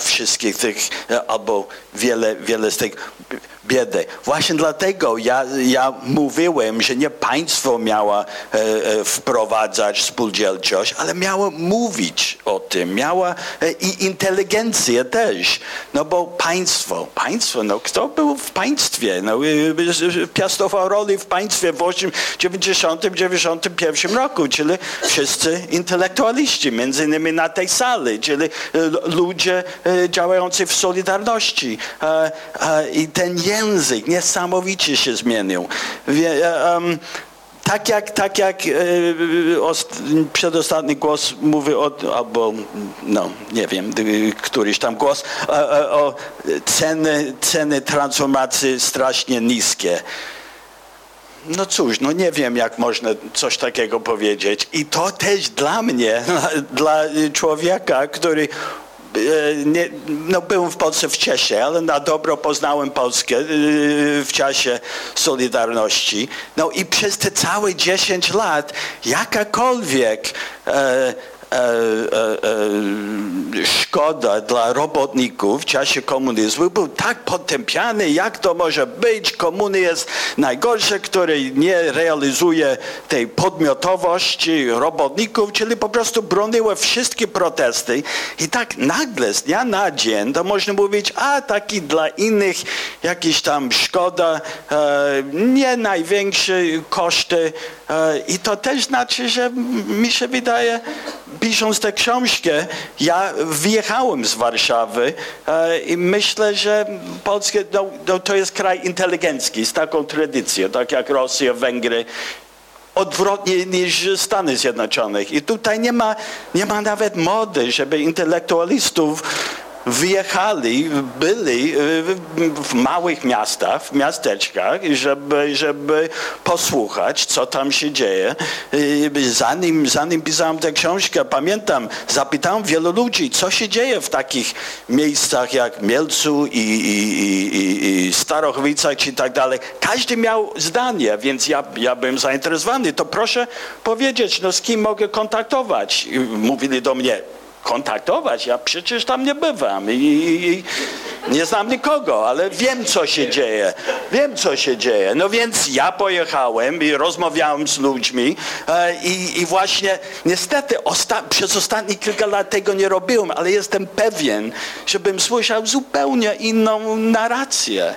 wszystkich tych albo wiele, wiele z tych biedy. Właśnie dlatego ja, ja mówiłem, że nie państwo miało wprowadzać spółdzielczość, ale miało mówić o tym. Miała i inteligencję też, no bo państwo, państwo, no kto był w państwie, no piastował rolę w państwie w dziewięćdziesiątym, dziewięćdziesiątym pierwszym roku, czyli wszyscy intelektualiści, między innymi na tej sali, czyli ludzie działający w Solidarności i ten język niesamowicie się zmienił. Tak jak, tak jak przedostatni głos mówi o, albo no nie wiem, któryś tam głos, o, o ceny, ceny transformacji strasznie niskie. No cóż, no nie wiem, jak można coś takiego powiedzieć. I to też dla mnie, dla człowieka, który Nie, no byłem w Polsce w czasie, ale na dobro poznałem Polskę w czasie Solidarności. No i przez te całe dziesięć lat jakakolwiek e, E, e, e, szkoda dla robotników w czasie komunizmu był tak potępiany, jak to może być. Komunizm jest najgorszy, który nie realizuje tej podmiotowości robotników, czyli po prostu broniły wszystkie protesty i tak nagle z dnia na dzień to można mówić, a taki dla innych jakiś tam szkoda, e, nie największe koszty e, i to też znaczy, że mi się wydaje, pisząc tę książkę, ja wyjechałem z Warszawy e, i myślę, że Polska no, no, to jest kraj inteligencki, z taką tradycją, tak jak Rosja, Węgry, odwrotnie niż Stany Zjednoczonych. I tutaj nie ma, nie ma nawet mody, żeby intelektualistów wyjechali, byli w małych miastach, w miasteczkach, żeby, żeby posłuchać, co tam się dzieje. Zanim, zanim pisałem tę książkę, pamiętam, zapytałem wielu ludzi, co się dzieje w takich miejscach jak Mielcu i, i, i, i Starachowicach i tak dalej. Każdy miał zdanie, więc ja, ja byłem zainteresowany. To proszę powiedzieć, no z kim mogę kontaktować? Mówili do mnie, kontaktować, ja przecież tam nie bywam i, i, i nie znam nikogo, ale wiem, co się dzieje, wiem, co się dzieje. No więc ja pojechałem i rozmawiałem z ludźmi i, i właśnie niestety osta przez ostatnie kilka lat tego nie robiłem, ale jestem pewien, żebym słyszał zupełnie inną narrację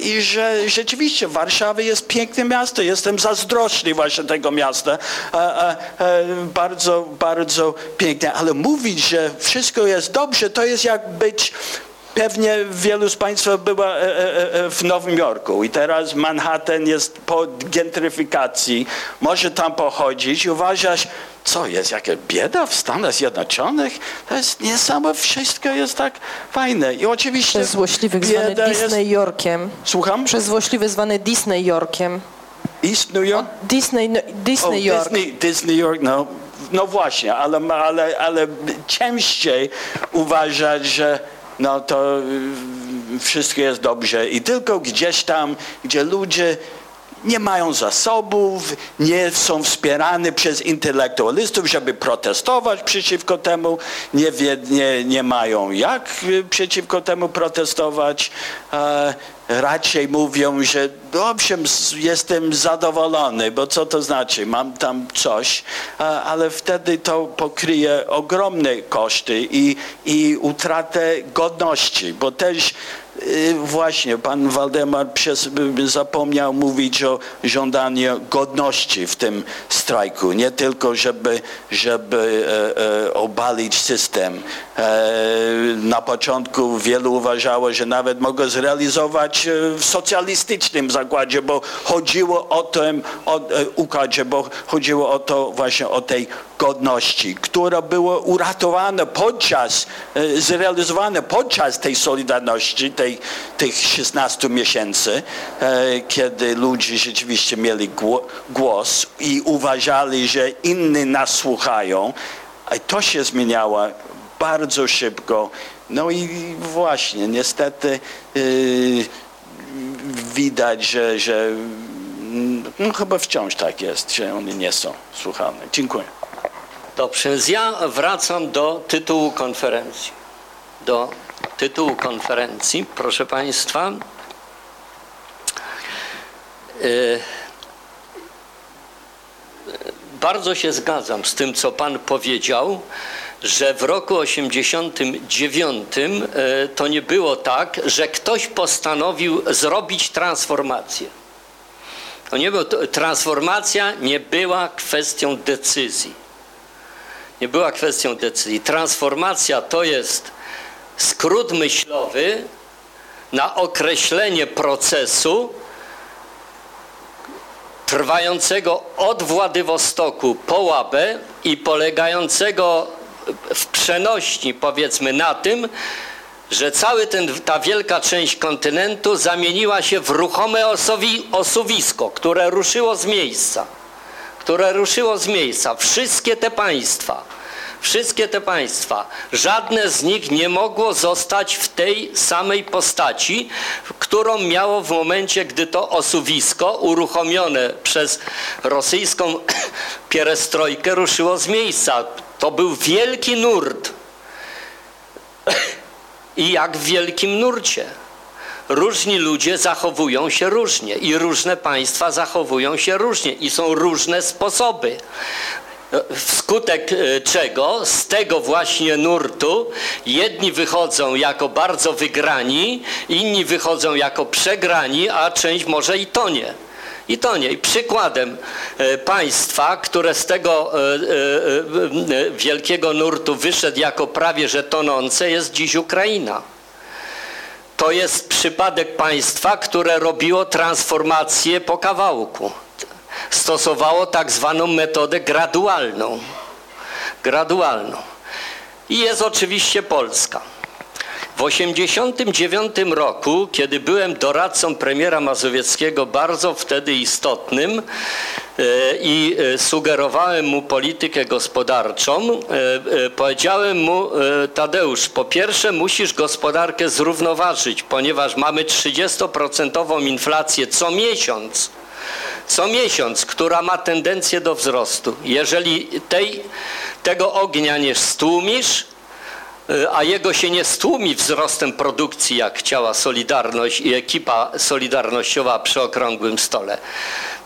i że rzeczywiście Warszawa jest piękne miasto, jestem zazdrosny właśnie tego miasta, bardzo, bardzo piękne, ale mówić, że wszystko jest dobrze, to jest jak być, pewnie wielu z Państwa była w Nowym Jorku i teraz Manhattan jest po gentryfikacji, może tam pochodzić i uważasz, co jest, jaka bieda w Stanach Zjednoczonych? To jest niesamowite, wszystko jest tak fajne. I oczywiście przez złośliwych zwany Disney jest... Yorkiem. Słucham? Przez złośliwy zwany Disney Yorkiem. East New York? O, Disney, no, Disney, o, York. Disney, Disney York, no. No właśnie, ale, ale, ale częściej uważać, że no to wszystko jest dobrze i tylko gdzieś tam, gdzie ludzie nie mają zasobów, nie są wspierani przez intelektualistów, żeby protestować przeciwko temu, nie, wie, nie, nie mają jak przeciwko temu protestować. E, raczej mówią, że owszem, jestem zadowolony, bo co to znaczy, mam tam coś, ale wtedy to pokryje ogromne koszty i, i utratę godności, bo też właśnie pan Waldemar przez, zapomniał mówić o żądaniu godności w tym strajku, nie tylko żeby, żeby e, e, obalić system. E, na początku wielu uważało, że nawet mogę zrealizować w socjalistycznym zakładzie, bo chodziło o tym, o układzie, bo chodziło o to właśnie o tej godności, która była uratowana podczas, zrealizowana podczas tej Solidarności, tej, tych szesnastu miesięcy, kiedy ludzie rzeczywiście mieli głos i uważali, że inni nas słuchają, a to się zmieniało bardzo szybko. No i właśnie, niestety yy, widać, że, że no, chyba wciąż tak jest, że oni nie są słuchane. Dziękuję. Dobrze, ja wracam do tytułu konferencji. Do tytułu konferencji, proszę Państwa. Yy, bardzo się zgadzam z tym, co Pan powiedział, że w roku osiemdziesiątym dziewiątym to nie było tak, że ktoś postanowił zrobić transformację. To nie było, transformacja nie była kwestią decyzji. Nie była kwestią decyzji. Transformacja to jest skrót myślowy na określenie procesu trwającego od Władywostoku po Łabę i polegającego w przenośni, powiedzmy, na tym, że cały ten, ta wielka część kontynentu zamieniła się w ruchome osowi, osuwisko, które ruszyło z miejsca. które ruszyło z miejsca, wszystkie te państwa, wszystkie te państwa, żadne z nich nie mogło zostać w tej samej postaci, którą miało w momencie, gdy to osuwisko uruchomione przez rosyjską pierestrojkę ruszyło z miejsca. To był wielki nurt i jak w wielkim nurcie. Różni ludzie zachowują się różnie i różne państwa zachowują się różnie i są różne sposoby, wskutek czego z tego właśnie nurtu jedni wychodzą jako bardzo wygrani, inni wychodzą jako przegrani, a część może i tonie. I to nie. I przykładem państwa, które z tego wielkiego nurtu wyszedł jako prawie że tonące, jest dziś Ukraina. To jest przypadek państwa, które robiło transformację po kawałku. Stosowało tak zwaną metodę gradualną. Gradualną. I jest oczywiście Polska. W osiemdziesiątym dziewiątym roku, kiedy byłem doradcą premiera Mazowieckiego, bardzo wtedy istotnym, i sugerowałem mu politykę gospodarczą, powiedziałem mu: Tadeusz, po pierwsze musisz gospodarkę zrównoważyć, ponieważ mamy trzydziestoprocentową inflację co miesiąc, co miesiąc, która ma tendencję do wzrostu. Jeżeli tej Tego ognia nie stłumisz, a jego się nie stłumi wzrostem produkcji, jak chciała Solidarność i ekipa solidarnościowa przy okrągłym stole,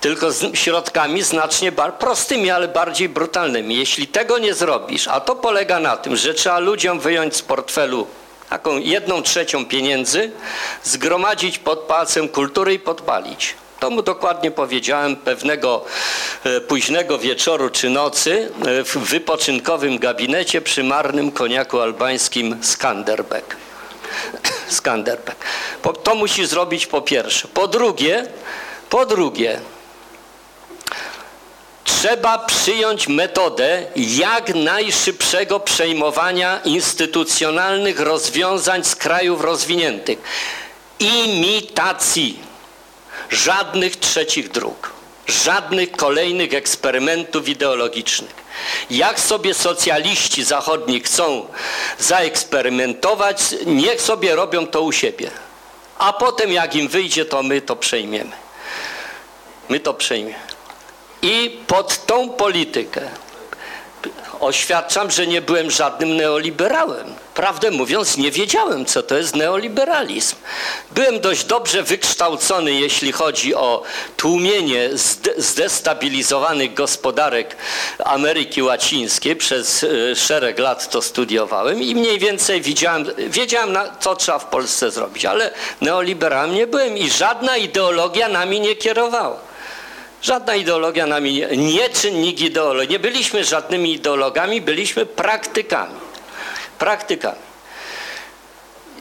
tylko z środkami znacznie prostymi, ale bardziej brutalnymi. Jeśli tego nie zrobisz, a to polega na tym, że trzeba ludziom wyjąć z portfelu taką jedną trzecią pieniędzy, zgromadzić pod Pałacem Kultury i podpalić. To mu dokładnie powiedziałem pewnego późnego wieczoru czy nocy w wypoczynkowym gabinecie przy marnym koniaku albańskim Skanderbeg. Skanderbeg. To musi zrobić po pierwsze. Po drugie, po drugie, trzeba przyjąć metodę jak najszybszego przejmowania instytucjonalnych rozwiązań z krajów rozwiniętych. Imitacji. Żadnych trzecich dróg, żadnych kolejnych eksperymentów ideologicznych. Jak sobie socjaliści zachodni chcą zaeksperymentować, niech sobie robią to u siebie. A potem jak im wyjdzie, to my to przejmiemy. My to przejmiemy. I pod tą politykę oświadczam, że nie byłem żadnym neoliberałem. Prawdę mówiąc, nie wiedziałem, co to jest neoliberalizm. Byłem dość dobrze wykształcony, jeśli chodzi o tłumienie zdestabilizowanych gospodarek Ameryki Łacińskiej. Przez szereg lat to studiowałem i mniej więcej widziałem, wiedziałem, co trzeba w Polsce zrobić, ale neoliberałem nie byłem i żadna ideologia nami nie kierowała. Żadna ideologia nami nie, nie czynnik ideologii. Nie byliśmy żadnymi ideologami, byliśmy praktykami. Praktykami.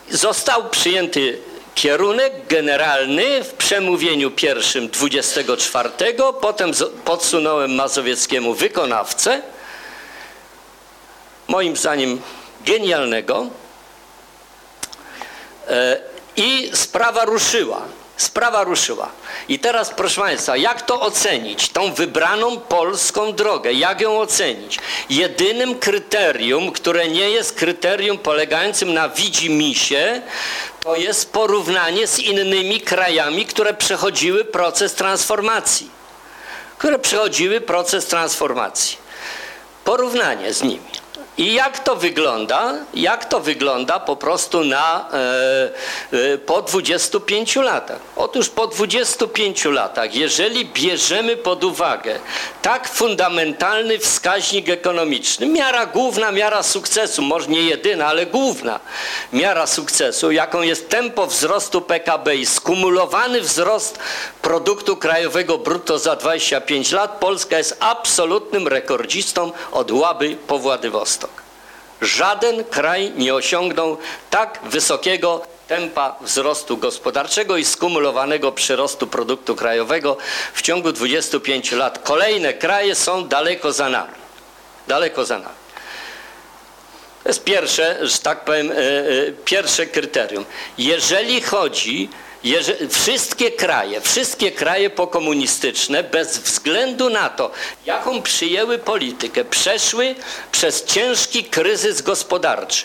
Został przyjęty kierunek generalny w przemówieniu pierwszym dwudziestego czwartego, potem podsunąłem Mazowieckiemu wykonawcę, moim zdaniem genialnego, i sprawa ruszyła. Sprawa ruszyła. I teraz, proszę Państwa, jak to ocenić? Tą wybraną polską drogę, jak ją ocenić? Jedynym kryterium, które nie jest kryterium polegającym na widzimisię, to jest porównanie z innymi krajami, które przechodziły proces transformacji. Które przechodziły proces transformacji. Porównanie z nimi. I jak to wygląda? Jak to wygląda po prostu na, e, e, po dwudziestu pięciu latach? Otóż po dwudziestu pięciu latach, jeżeli bierzemy pod uwagę tak fundamentalny wskaźnik ekonomiczny, miara główna, miara sukcesu, może nie jedyna, ale główna miara sukcesu, jaką jest tempo wzrostu P K B i skumulowany wzrost produktu krajowego brutto za dwadzieścia pięć lat, Polska jest absolutnym rekordzistą od Łaby po Władywostok. Żaden kraj nie osiągnął tak wysokiego tempa wzrostu gospodarczego i skumulowanego przyrostu produktu krajowego w ciągu dwudziestu pięciu lat. Kolejne kraje są daleko za nami. Daleko za nami. To jest pierwsze, że tak powiem, pierwsze kryterium. Jeżeli chodzi, jeżeli, wszystkie kraje, wszystkie kraje pokomunistyczne, bez względu na to, jaką przyjęły politykę, przeszły przez ciężki kryzys gospodarczy,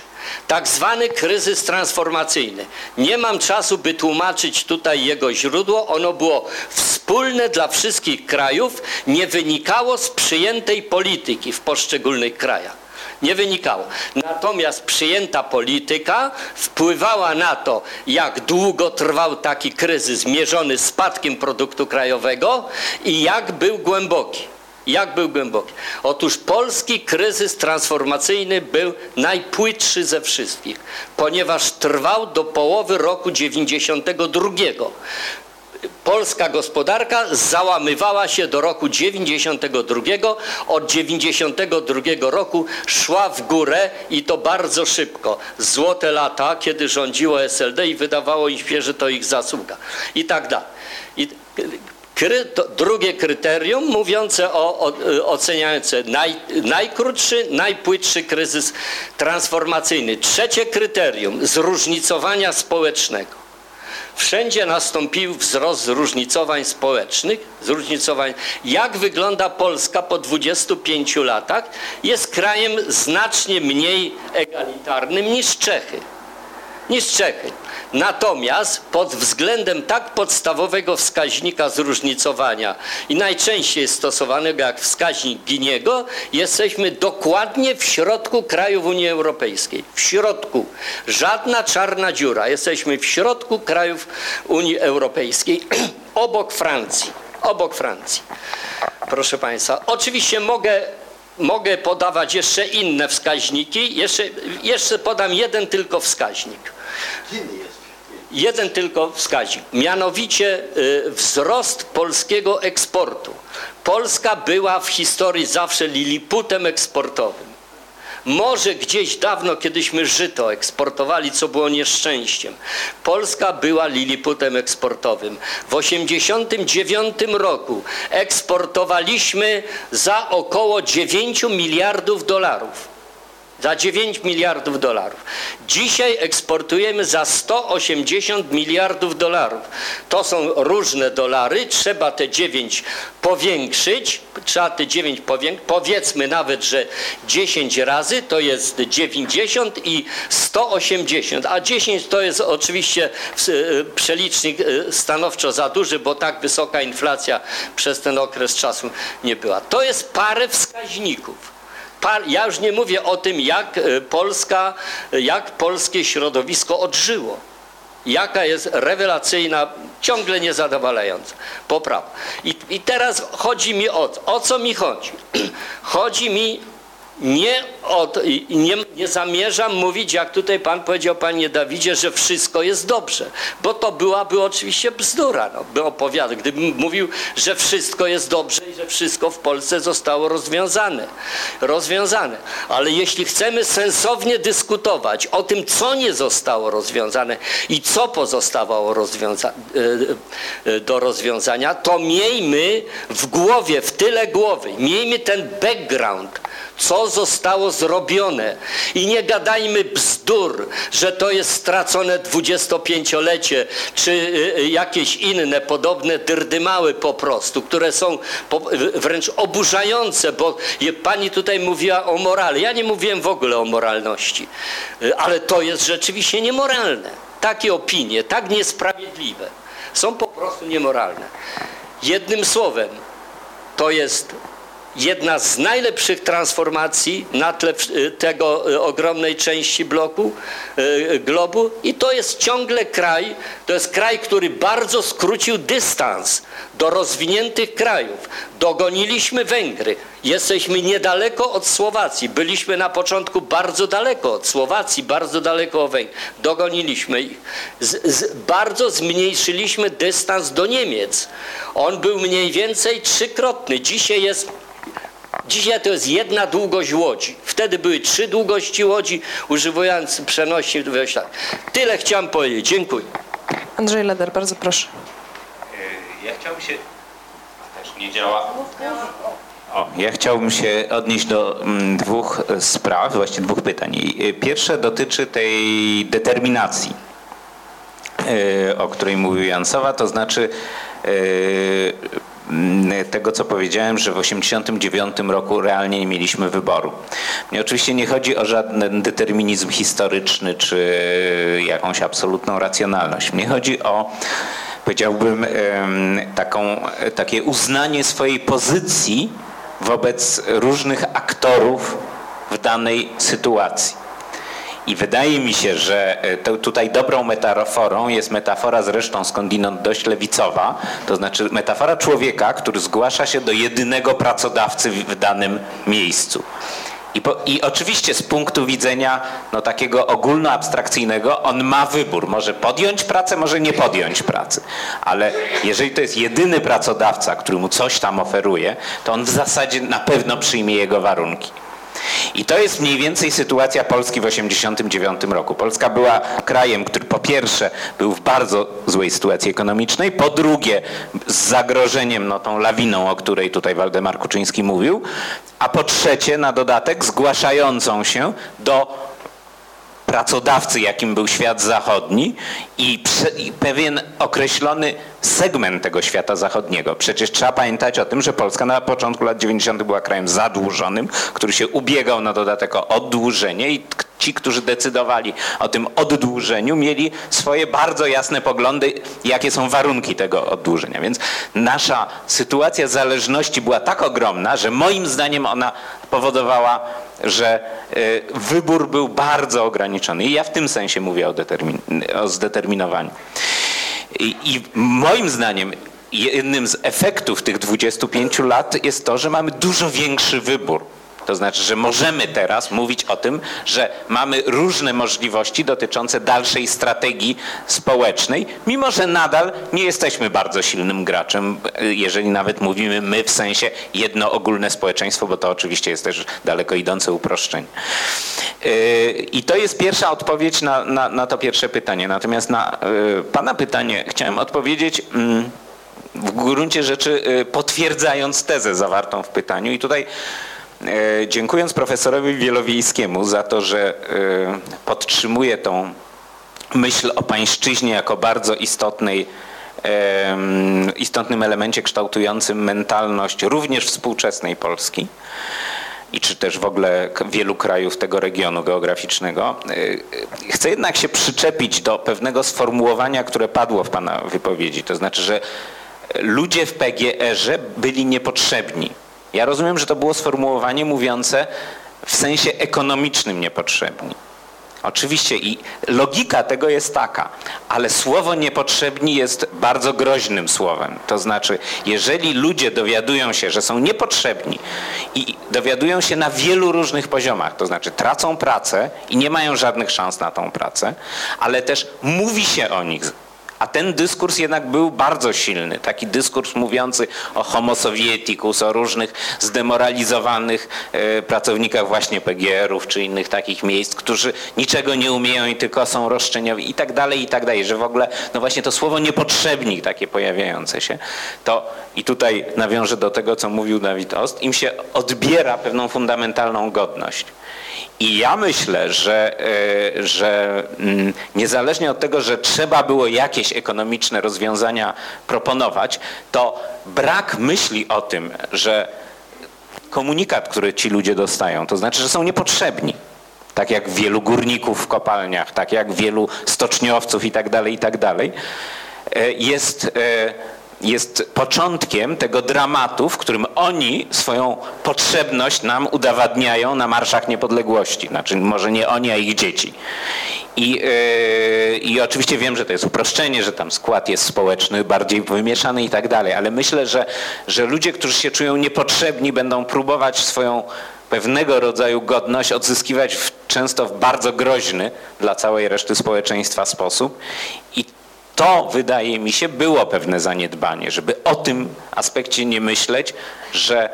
tak zwany kryzys transformacyjny. Nie mam czasu, by tłumaczyć tutaj jego źródło. Ono było wspólne dla wszystkich krajów, nie wynikało z przyjętej polityki w poszczególnych krajach. Nie wynikało. Natomiast przyjęta polityka wpływała na to, jak długo trwał taki kryzys mierzony spadkiem produktu krajowego i jak był głęboki. Jak był głęboki. Otóż polski kryzys transformacyjny był najpłytszy ze wszystkich, ponieważ trwał do połowy roku dziewięćdziesiątego drugiego. Polska gospodarka załamywała się do roku dziewięćdziesiątego drugiego. Od dziewięćdziesiątego drugiego roku szła w górę i to bardzo szybko. Złote lata, kiedy rządziło S L D i wydawało im się, że to ich zasługa. I tak dalej. I kry, drugie kryterium mówiące o, o oceniające naj, najkrótszy, najpłytszy kryzys transformacyjny. Trzecie kryterium zróżnicowania społecznego. Wszędzie nastąpił wzrost zróżnicowań społecznych. Zróżnicowań. Jak wygląda Polska po dwudziestu pięciu latach? Jest krajem znacznie mniej egalitarnym niż Czechy. niż Czechy. Natomiast pod względem tak podstawowego wskaźnika zróżnicowania i najczęściej stosowanego jak wskaźnik Giniego, jesteśmy dokładnie w środku krajów Unii Europejskiej. W środku. Żadna czarna dziura. Jesteśmy w środku krajów Unii Europejskiej, obok Francji. Obok Francji. Proszę Państwa, oczywiście mogę... Mogę podawać jeszcze inne wskaźniki. Jeszcze, jeszcze podam jeden tylko wskaźnik. Jeden tylko wskaźnik. Mianowicie y, wzrost polskiego eksportu. Polska była w historii zawsze liliputem eksportowym. Może gdzieś dawno, kiedyśmy żyto eksportowali, co było nieszczęściem. Polska była liliputem eksportowym. W osiemdziesiątym dziewiątym roku eksportowaliśmy za około dziewięć miliardów dolarów. Za dziewięć miliardów dolarów. Dzisiaj eksportujemy za sto osiemdziesiąt miliardów dolarów. To są różne dolary, trzeba te dziewięć powiększyć, trzeba te dziewięć powiększyć, powiedzmy nawet, że dziesięć razy to jest dziewięćdziesiąt i sto osiemdziesiąt, a dziesięć to jest oczywiście przelicznik stanowczo za duży, bo tak wysoka inflacja przez ten okres czasu nie była. To jest parę wskaźników. Ja już nie mówię o tym, jak Polska, jak polskie środowisko odżyło. Jaka jest rewelacyjna, ciągle niezadowalająca poprawa. I, i teraz chodzi mi o to. O co mi chodzi? Chodzi mi nie o to, nie, nie zamierzam mówić, jak tutaj Pan powiedział, Panie Dawidzie, że wszystko jest dobrze. Bo to byłaby oczywiście bzdura, no, by opowiadał, gdybym mówił, że wszystko jest dobrze i że wszystko w Polsce zostało rozwiązane. Rozwiązane. Ale jeśli chcemy sensownie dyskutować o tym, co nie zostało rozwiązane i co pozostawało rozwiąza- do rozwiązania, to miejmy w głowie, w tyle głowy, miejmy ten background, co zostało zrobione. I nie gadajmy bzdur, że to jest stracone dwudziestopięciolecie, czy jakieś inne podobne dyrdymały po prostu, które są wręcz oburzające, bo pani tutaj mówiła o morale. Ja nie mówiłem w ogóle o moralności, ale to jest rzeczywiście niemoralne. Takie opinie, tak niesprawiedliwe, są po prostu niemoralne. Jednym słowem, to jest jedna z najlepszych transformacji na tle tego ogromnej części bloku, globu, i to jest ciągle kraj, to jest kraj, który bardzo skrócił dystans do rozwiniętych krajów. Dogoniliśmy Węgry, jesteśmy niedaleko od Słowacji, byliśmy na początku bardzo daleko od Słowacji, bardzo daleko od Węgier, dogoniliśmy ich. Z, z, bardzo zmniejszyliśmy dystans do Niemiec, on był mniej więcej trzykrotny, dzisiaj jest... Dzisiaj to jest jedna długość łodzi. Wtedy były trzy długości łodzi, używając przenośni. Tyle chciałem powiedzieć. Dziękuję. Andrzej Leder, bardzo proszę. Ja chciałbym się... Też nie działa. O, ja chciałbym się odnieść do dwóch spraw, właściwie dwóch pytań. Pierwsze dotyczy tej determinacji, o której mówił Jan Sowa, to znaczy... tego, co powiedziałem, że w osiemdziesiątym dziewiątym roku realnie nie mieliśmy wyboru. Mnie oczywiście nie chodzi o żaden determinizm historyczny czy jakąś absolutną racjonalność. Mnie chodzi o, powiedziałbym, taką, takie uznanie swojej pozycji wobec różnych aktorów w danej sytuacji. I wydaje mi się, że to tutaj dobrą metaforą jest metafora zresztą skądinąd dość lewicowa, to znaczy metafora człowieka, który zgłasza się do jedynego pracodawcy w danym miejscu. I, po, i oczywiście z punktu widzenia no, takiego ogólnoabstrakcyjnego on ma wybór, może podjąć pracę, może nie podjąć pracy, ale jeżeli to jest jedyny pracodawca, który mu coś tam oferuje, to on w zasadzie na pewno przyjmie jego warunki. I to jest mniej więcej sytuacja Polski w osiemdziesiątym dziewiątym roku. Polska była krajem, który po pierwsze był w bardzo złej sytuacji ekonomicznej, po drugie z zagrożeniem, no tą lawiną, o której tutaj Waldemar Kuczyński mówił, a po trzecie na dodatek zgłaszającą się do pracodawcy, jakim był świat zachodni i, prze, i pewien określony segment tego świata zachodniego. Przecież trzeba pamiętać o tym, że Polska na początku lat dziewięćdziesiątych była krajem zadłużonym, który się ubiegał na dodatek o oddłużenie i ci, którzy decydowali o tym oddłużeniu, mieli swoje bardzo jasne poglądy, jakie są warunki tego oddłużenia. Więc nasza sytuacja zależności była tak ogromna, że moim zdaniem ona powodowała, że wybór był bardzo ograniczony. I ja w tym sensie mówię o, determin- o zdeterminowaniu. I, I moim zdaniem jednym z efektów tych dwudziestu pięciu lat jest to, że mamy dużo większy wybór. To znaczy, że możemy teraz mówić o tym, że mamy różne możliwości dotyczące dalszej strategii społecznej, mimo że nadal nie jesteśmy bardzo silnym graczem, jeżeli nawet mówimy my w sensie jedno ogólne społeczeństwo, bo to oczywiście jest też daleko idące uproszczenie. I to jest pierwsza odpowiedź na, na, na to pierwsze pytanie. Natomiast na pana pytanie chciałem odpowiedzieć w gruncie rzeczy potwierdzając tezę zawartą w pytaniu i tutaj dziękując profesorowi Wielowiejskiemu za to, że podtrzymuje tą myśl o pańszczyźnie jako bardzo istotnej, istotnym elemencie kształtującym mentalność również współczesnej Polski i czy też w ogóle wielu krajów tego regionu geograficznego. Chcę jednak się przyczepić do pewnego sformułowania, które padło w pana wypowiedzi, to znaczy, że ludzie w P G R ze byli niepotrzebni. Ja rozumiem, że to było sformułowanie mówiące w sensie ekonomicznym niepotrzebni. Oczywiście i logika tego jest taka, ale słowo niepotrzebni jest bardzo groźnym słowem. To znaczy, jeżeli ludzie dowiadują się, że są niepotrzebni i dowiadują się na wielu różnych poziomach, to znaczy tracą pracę i nie mają żadnych szans na tą pracę, ale też mówi się o nich. A ten dyskurs jednak był bardzo silny, taki dyskurs mówiący o homo sovieticus, o różnych zdemoralizowanych pracownikach właśnie P G R ów czy innych takich miejsc, którzy niczego nie umieją i tylko są roszczeniowi i tak dalej, i tak dalej, że w ogóle no właśnie to słowo niepotrzebni takie pojawiające się, to i tutaj nawiążę do tego, co mówił David Ost, im się odbiera pewną fundamentalną godność. I ja myślę, że, że niezależnie od tego, że trzeba było jakieś ekonomiczne rozwiązania proponować, to brak myśli o tym, że komunikat, który ci ludzie dostają, to znaczy, że są niepotrzebni. Tak jak wielu górników w kopalniach, tak jak wielu stoczniowców i tak dalej, i tak dalej, jest... jest początkiem tego dramatu, w którym oni swoją potrzebność nam udowadniają na marszach niepodległości. Znaczy może nie oni, a ich dzieci. I, yy, i oczywiście wiem, że to jest uproszczenie, że tam skład jest społeczny, bardziej wymieszany i tak dalej, ale myślę, że, że ludzie, którzy się czują niepotrzebni, będą próbować swoją pewnego rodzaju godność odzyskiwać w, często w bardzo groźny dla całej reszty społeczeństwa sposób. I to, wydaje mi się, było pewne zaniedbanie, żeby o tym aspekcie nie myśleć, że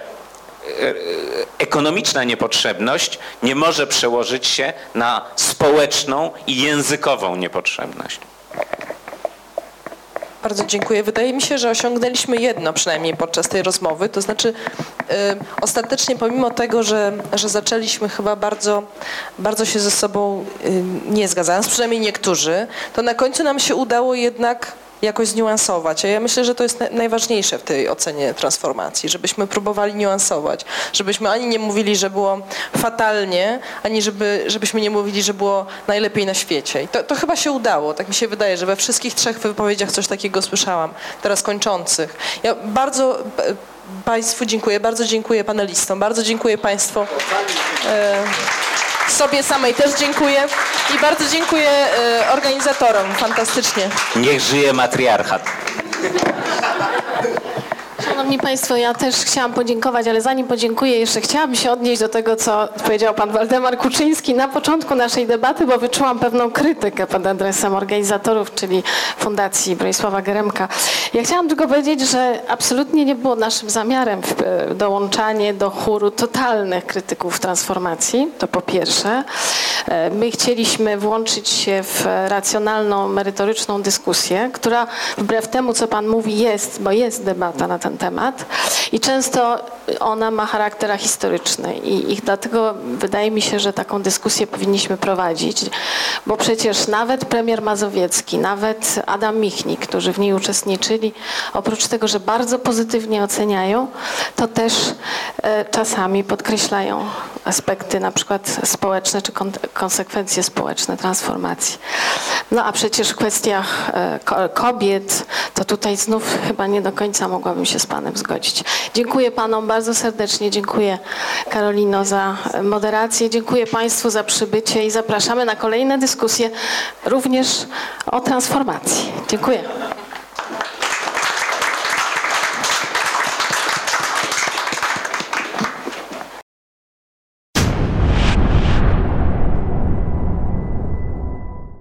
ekonomiczna niepotrzebność nie może przełożyć się na społeczną i językową niepotrzebność. Bardzo dziękuję. Wydaje mi się, że osiągnęliśmy jedno przynajmniej podczas tej rozmowy, to znaczy yy, ostatecznie pomimo tego, że, że zaczęliśmy chyba bardzo, bardzo się ze sobą yy, nie zgadzając, przynajmniej niektórzy, to na końcu nam się udało jednak jakoś zniuansować. A ja myślę, że to jest najważniejsze w tej ocenie transformacji, żebyśmy próbowali niuansować, żebyśmy ani nie mówili, że było fatalnie, ani żeby, żebyśmy nie mówili, że było najlepiej na świecie. I to, to chyba się udało, tak mi się wydaje, że we wszystkich trzech wypowiedziach coś takiego słyszałam, teraz kończących. Ja bardzo Państwu dziękuję, bardzo dziękuję panelistom, bardzo dziękuję Państwu. Sobie samej też dziękuję i bardzo dziękuję organizatorom, fantastycznie. Niech żyje matriarchat. Szanowni Państwo, ja też chciałam podziękować, ale zanim podziękuję, jeszcze chciałabym się odnieść do tego, co powiedział Pan Waldemar Kuczyński na początku naszej debaty, bo wyczułam pewną krytykę pod adresem organizatorów, czyli Fundacji Bronisława Geremka. Ja chciałam tylko powiedzieć, że absolutnie nie było naszym zamiarem dołączanie do chóru totalnych krytyków transformacji, to po pierwsze. My chcieliśmy włączyć się w racjonalną, merytoryczną dyskusję, która wbrew temu, co Pan mówi, jest, bo jest debata na ten temat i często ona ma charakter historyczny i, i dlatego wydaje mi się, że taką dyskusję powinniśmy prowadzić, bo przecież nawet premier Mazowiecki, nawet Adam Michnik, którzy w niej uczestniczyli, oprócz tego, że bardzo pozytywnie oceniają, to też e, czasami podkreślają aspekty na przykład społeczne czy kont- konsekwencje społeczne transformacji. No a przecież w kwestiach kobiet, to tutaj znów chyba nie do końca mogłabym się z panem zgodzić. Dziękuję panom bardzo serdecznie, dziękuję Karolino za moderację, dziękuję państwu za przybycie i zapraszamy na kolejne dyskusje również o transformacji. Dziękuję.